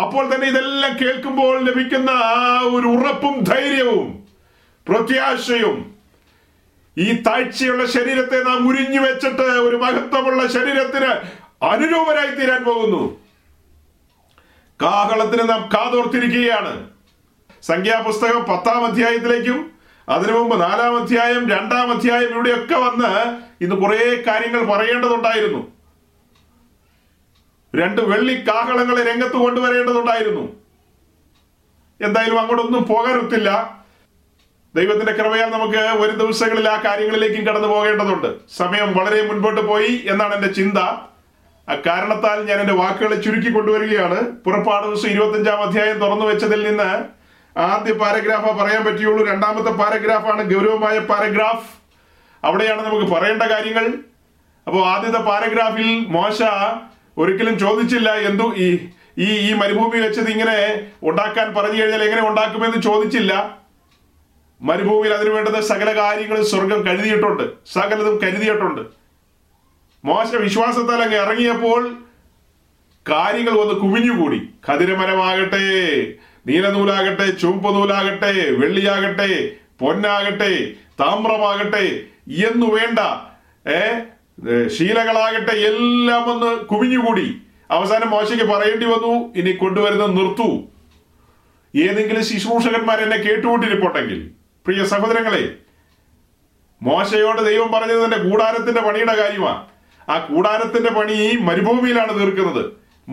അപ്പോൾ തന്നെ ഇതെല്ലാം കേൾക്കുമ്പോൾ ലഭിക്കുന്ന ആ ഒരു ഉറപ്പും ധൈര്യവും പ്രത്യാശയും, ഈ താഴ്ചയുള്ള ശരീരത്തെ നാം ഉരിഞ്ഞു വെച്ചിട്ട് ഒരു മഹത്വമുള്ള ശരീരത്തിന് അനുരൂപരായി തീരാൻ പോകുന്നു. കാഹളത്തിന് നാം കാതോർത്തിരിക്കുകയാണ്. സംഖ്യാപുസ്തകം 10-ാം അധ്യായത്തിലേക്കും അതിനു മുമ്പ് 4-ാം അധ്യായം 2-ാം അധ്യായം ഇവിടെയൊക്കെ വന്ന് ഇന്ന് കുറേ കാര്യങ്ങൾ പറയേണ്ടതുണ്ടായിരുന്നു. 2 വെള്ളി കാഹളങ്ങളെ രംഗത്ത് കൊണ്ടുവരേണ്ടതുണ്ടായിരുന്നു. എന്തായാലും അങ്ങോട്ടൊന്നും പോകരുത്തില്ല. ദൈവത്തിന്റെ കൃപയാൽ നമുക്ക് ഒരു ദിവസങ്ങളിൽ ആ കാര്യങ്ങളിലേക്കും കടന്നു പോകേണ്ടതുണ്ട്. സമയം വളരെ മുൻപോട്ട് പോയി എന്നാണ് എൻ്റെ ചിന്ത. അക്കാരണത്താൽ ഞാൻ എൻ്റെ വാക്കുകളെ ചുരുക്കി കൊണ്ടുവരികയാണ്. പുറപ്പാട് ദിവസം 25-ാം അധ്യായം തുറന്നു വെച്ചതിൽ നിന്ന് ആദ്യ പാരഗ്രാഫ് പറയാൻ പറ്റുകയുള്ളൂ. 2-ാമത്തെ പാരഗ്രാഫാണ് ഗൗരവമായ പാരഗ്രാഫ്. അവിടെയാണ് നമുക്ക് പറയേണ്ട കാര്യങ്ങൾ. അപ്പോൾ ആദ്യത്തെ പാരഗ്രാഫിൽ മോശ ഒരിക്കലും ചോദിച്ചില്ല, എന്തു ഈ മരുഭൂമി വെച്ചത് ഇങ്ങനെ ഉണ്ടാക്കാൻ പറഞ്ഞു കഴിഞ്ഞാൽ എങ്ങനെ ഉണ്ടാക്കുമെന്ന് ചോദിച്ചില്ല. മരുഭൂമിയിൽ അതിനു വേണ്ടുന്ന സകല കാര്യങ്ങളും സ്വർഗം കരുതിയിട്ടുണ്ട്, സകലതും കരുതിയിട്ടുണ്ട്. മോശ വിശ്വാസത്താൽ അങ്ങ് ഇറങ്ങിയപ്പോൾ കാര്യങ്ങൾ ഒന്ന് കുമിഞ്ഞുകൂടി. ഖദിരമരമാകട്ടെ, നീലനൂലാകട്ടെ, ചുവപ്പുനൂലാകട്ടെ, വെള്ളിയാകട്ടെ, പൊന്നാകട്ടെ, താമ്രമാകട്ടെ, എന്നു വേണ്ട ശീലകളാകട്ടെ, എല്ലാം ഒന്ന് കുമിഞ്ഞുകൂടി. അവസാനം മോശയ്ക്ക് പറയേണ്ടി വന്നു, ഇനി കൊണ്ടുവരുന്നത് നിർത്തൂ. ഏതെങ്കിലും ശുശ്രൂഷകന്മാർ എന്നെ കേട്ടുകൂട്ടിരിപ്പോട്ടെങ്കിൽ. പ്രിയ സഹോദരങ്ങളെ, മോശയോട് ദൈവം പറഞ്ഞത് തന്റെ കൂടാരത്തിന്റെ പണിയുടെ കാര്യമാണ്. ആ കൂടാരത്തിന്റെ പണി ഈ മരുഭൂമിയിലാണ് തീർക്കുന്നത്.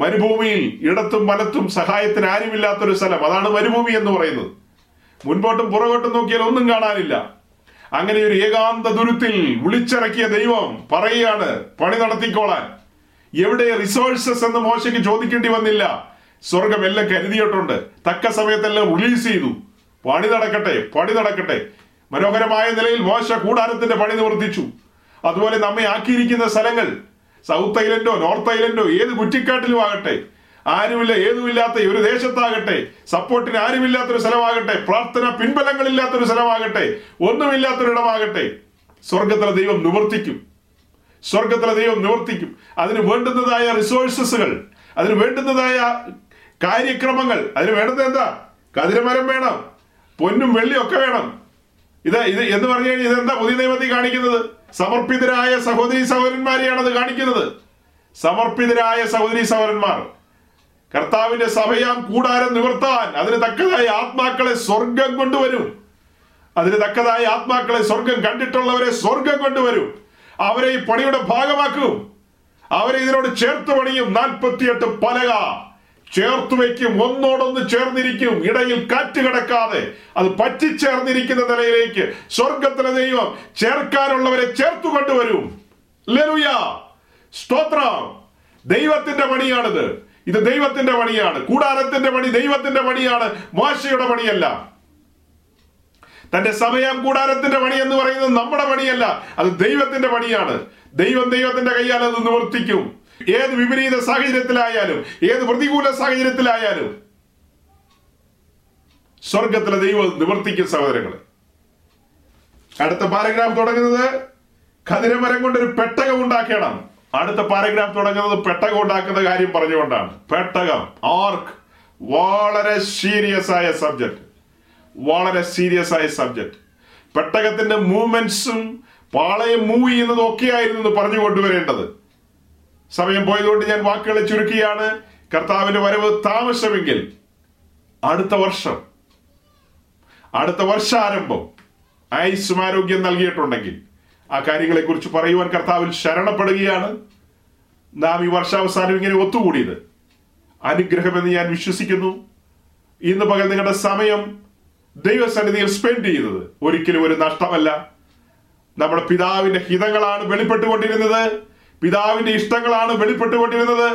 മരുഭൂമിയിൽ ഇടത്തും വലത്തും സഹായത്തിന് ആരുമില്ലാത്തൊരു സ്ഥലം, അതാണ് മരുഭൂമി എന്ന് പറയുന്നത്. മുൻപോട്ടും പുറകോട്ടും നോക്കിയാൽ ഒന്നും കാണാനില്ല. അങ്ങനെ ഒരു ഏകാന്ത ദുരിതത്തിൽ വിളിച്ചിറക്കിയ ദൈവം പറയുകയാണ് പണി നടത്തിക്കോളാൻ. എവിടെ റിസോഴ്സസ് എന്ന് മോശയ്ക്ക് ചോദിക്കേണ്ടി വന്നില്ല. സ്വർഗം എല്ലാം കരുതിയിട്ടുണ്ട്, തക്ക സമയത്തെല്ലാം റിലീസ് ചെയ്തു. പണി നടക്കട്ടെ, പണി നടക്കട്ടെ. മനോഹരമായ നിലയിൽ മോശ കൂടാരത്തിന്റെ പണി നിവർത്തിച്ചു. അതുപോലെ നമ്മെ ആക്കിയിരിക്കുന്ന സ്ഥലങ്ങൾ, സൗത്ത് ഐലൻഡോ നോർത്ത് ഐലൻഡോ ഏത് കുറ്റിക്കാട്ടിലും ആകട്ടെ, ആരുമില്ല ഏതുമില്ലാത്ത ഒരു ദേശത്താകട്ടെ, സപ്പോർട്ടിന് ആരുമില്ലാത്തൊരു സ്ഥലമാകട്ടെ, പ്രാർത്ഥന പിൻബലങ്ങളില്ലാത്തൊരു സ്ഥലമാകട്ടെ, ഒന്നുമില്ലാത്തൊരിടമാകട്ടെ, സ്വർഗത്തിലെ ദൈവം നിവർത്തിക്കും. സ്വർഗത്തിലെ ദൈവം നിവർത്തിക്കും. അതിന് വേണ്ടുന്നതായ റിസോഴ്സസുകൾ, അതിന് വേണ്ടുന്നതായ കാര്യക്രമങ്ങൾ, അതിന് വേണ്ടത് എന്താ? കതിരമരം വേണം, പൊന്നും വെള്ളിയും ഒക്കെ വേണം. ഇത് എന്ന് പറഞ്ഞു കഴിഞ്ഞാൽ ഇതെന്താ പുതിയ നിയമത്തിൽ കാണിക്കുന്നത്? സമർപ്പിതരായ സഹോദരി സഹോദരന്മാരെയാണ് അത് കാണിക്കുന്നത്. സമർപ്പിതരായ സഹോദരി സഹോദരന്മാർ കർത്താവിന്റെ സഭയാം കൂടാരം നിവർത്താൻ അതിന് തക്കതായ ആത്മാക്കളെ സ്വർഗം കൊണ്ടുവരും. അതിന് തക്കതായ ആത്മാക്കളെ സ്വർഗം കണ്ടിട്ടുള്ളവരെ സ്വർഗം കൊണ്ടുവരും. അവരെ ഈ പണിയുടെ ഭാഗമാക്കും. അവരെ ഇതിനോട് ചേർത്ത് പണിയും. 48 പലക ചേർത്ത് വയ്ക്കും, ഒന്നോടൊന്ന് ചേർന്നിരിക്കും, ഇടയിൽ കാറ്റ് കിടക്കാതെ. അത് പറ്റിച്ചേർന്നിരിക്കുന്ന നിലയിലേക്ക് സ്വർഗത്തിലെ ദൈവം ചേർക്കാനുള്ളവരെ ചേർത്തു കൊണ്ടുവരും. ഹല്ലേലൂയാ, സ്തോത്രം. ദൈവത്തിന്റെ പണിയാണിത്. ഇത് ദൈവത്തിന്റെ പണിയാണ്. കൂടാരത്തിന്റെ പണി ദൈവത്തിന്റെ പണിയാണ്, മോശയുടെ പണിയല്ല. തന്റെ സമയം കൂടാരത്തിന്റെ പണി എന്ന് പറയുന്നത് നമ്മുടെ പണിയല്ല, അത് ദൈവത്തിന്റെ പണിയാണ്. ദൈവത്തിന്റെ കയ്യാൽ അത് നിവർത്തിക്കും. ഏത് വിപരീത സാഹചര്യത്തിലായാലും, ഏത് പ്രതികൂല സാഹചര്യത്തിലായാലും സ്വർഗത്തിലെ ദൈവം നിവർത്തിക്കും. സഹോദരങ്ങളെ, അടുത്ത പാരഗ്രാഫ് തുടങ്ങുന്നത് ഖദിരമരം കൊണ്ടൊരു പെട്ടകം ഉണ്ടാക്കണം. അടുത്ത പാരഗ്രാഫ് തുടങ്ങുന്നത് പെട്ടകം ഉണ്ടാക്കുന്ന കാര്യം പറഞ്ഞുകൊണ്ടാണ്. പെട്ടകം, ആർക്ക്, വളരെ സീരിയസ് ആയ സബ്ജക്ട്, വളരെ സീരിയസ് ആയ സബ്ജക്ട്. പെട്ടകത്തിന്റെ മൂവ്മെന്റ്സും പാളയം മൂവ് ചെയ്യുന്നതും ഒക്കെയായിരുന്നു പറഞ്ഞു കൊണ്ടുവരേണ്ടത്. സമയം പോയതുകൊണ്ട് ഞാൻ വാക്കുകളെ ചുരുക്കിയാണ്. കർത്താവിന്റെ വരവ് താമസമെങ്കിൽ അടുത്ത വർഷം, അടുത്ത വർഷാരംഭം ആയുസ്സും ആരോഗ്യം നൽകിയിട്ടുണ്ടെങ്കിൽ ആ കാര്യങ്ങളെക്കുറിച്ച് പറയുവാൻ കർത്താവിൽ ശരണപ്പെടുകയാണ് നാം ഈ വർഷാവസാനം ഇങ്ങനെ ഒത്തുകൂടിയത്. അനുഗ്രഹമെന്ന് ഞാൻ വിശ്വസിക്കുന്നു. ഇന്ന് പകൽ നിങ്ങളുടെ സമയം ദൈവസന്നിധിയിൽ സ്പെൻഡ് ചെയ്തത് ഒരിക്കലും ഒരു നഷ്ടമല്ല. നമ്മുടെ പിതാവിന്റെ ഹിതങ്ങളാണ് വെളിപ്പെട്ടുകൊണ്ടിരുന്നത്, പിതാവിന്റെ ഇഷ്ടങ്ങളാണ് വെളിപ്പെട്ടുകൊണ്ടിരുന്നത്.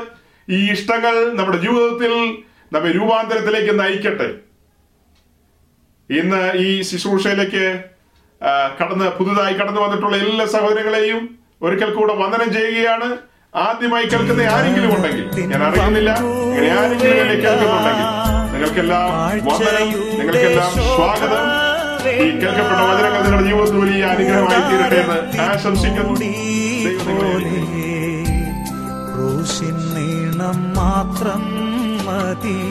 ഈ ഇഷ്ടങ്ങൾ നമ്മുടെ ജീവിതത്തിൽ നമ്മെ രൂപാന്തരത്തിലേക്ക് നയിക്കട്ടെ. ഇന്ന് ഈ ശുശ്രൂഷയിലേക്ക് പുതുതായി കടന്നു വന്നിട്ടുള്ള എല്ലാ സഹോദരങ്ങളെയും ഒരിക്കൽ കൂടെ വന്ദനം ചെയ്യുകയാണ്. ആദ്യമായി കേൾക്കുന്ന ആരെങ്കിലും ഉണ്ടെങ്കിൽ, ഞാൻ അറിയുന്നില്ല, ആരെങ്കിലും കേൾക്കുന്നുണ്ടെങ്കിൽ നിങ്ങൾക്കെല്ലാം വന്ദനം, നിങ്ങൾക്കെല്ലാം സ്വാഗതം. ഈ കേൾക്കപ്പെട്ട വചനങ്ങൾ നിങ്ങളുടെ ജീവിതത്തിൽ വലിയ അനുഗ്രഹമായി തീരട്ടെ എന്ന് ആശംസിക്കുന്നു. ക്രൂശിൻ നീളം മാത്രം മതി.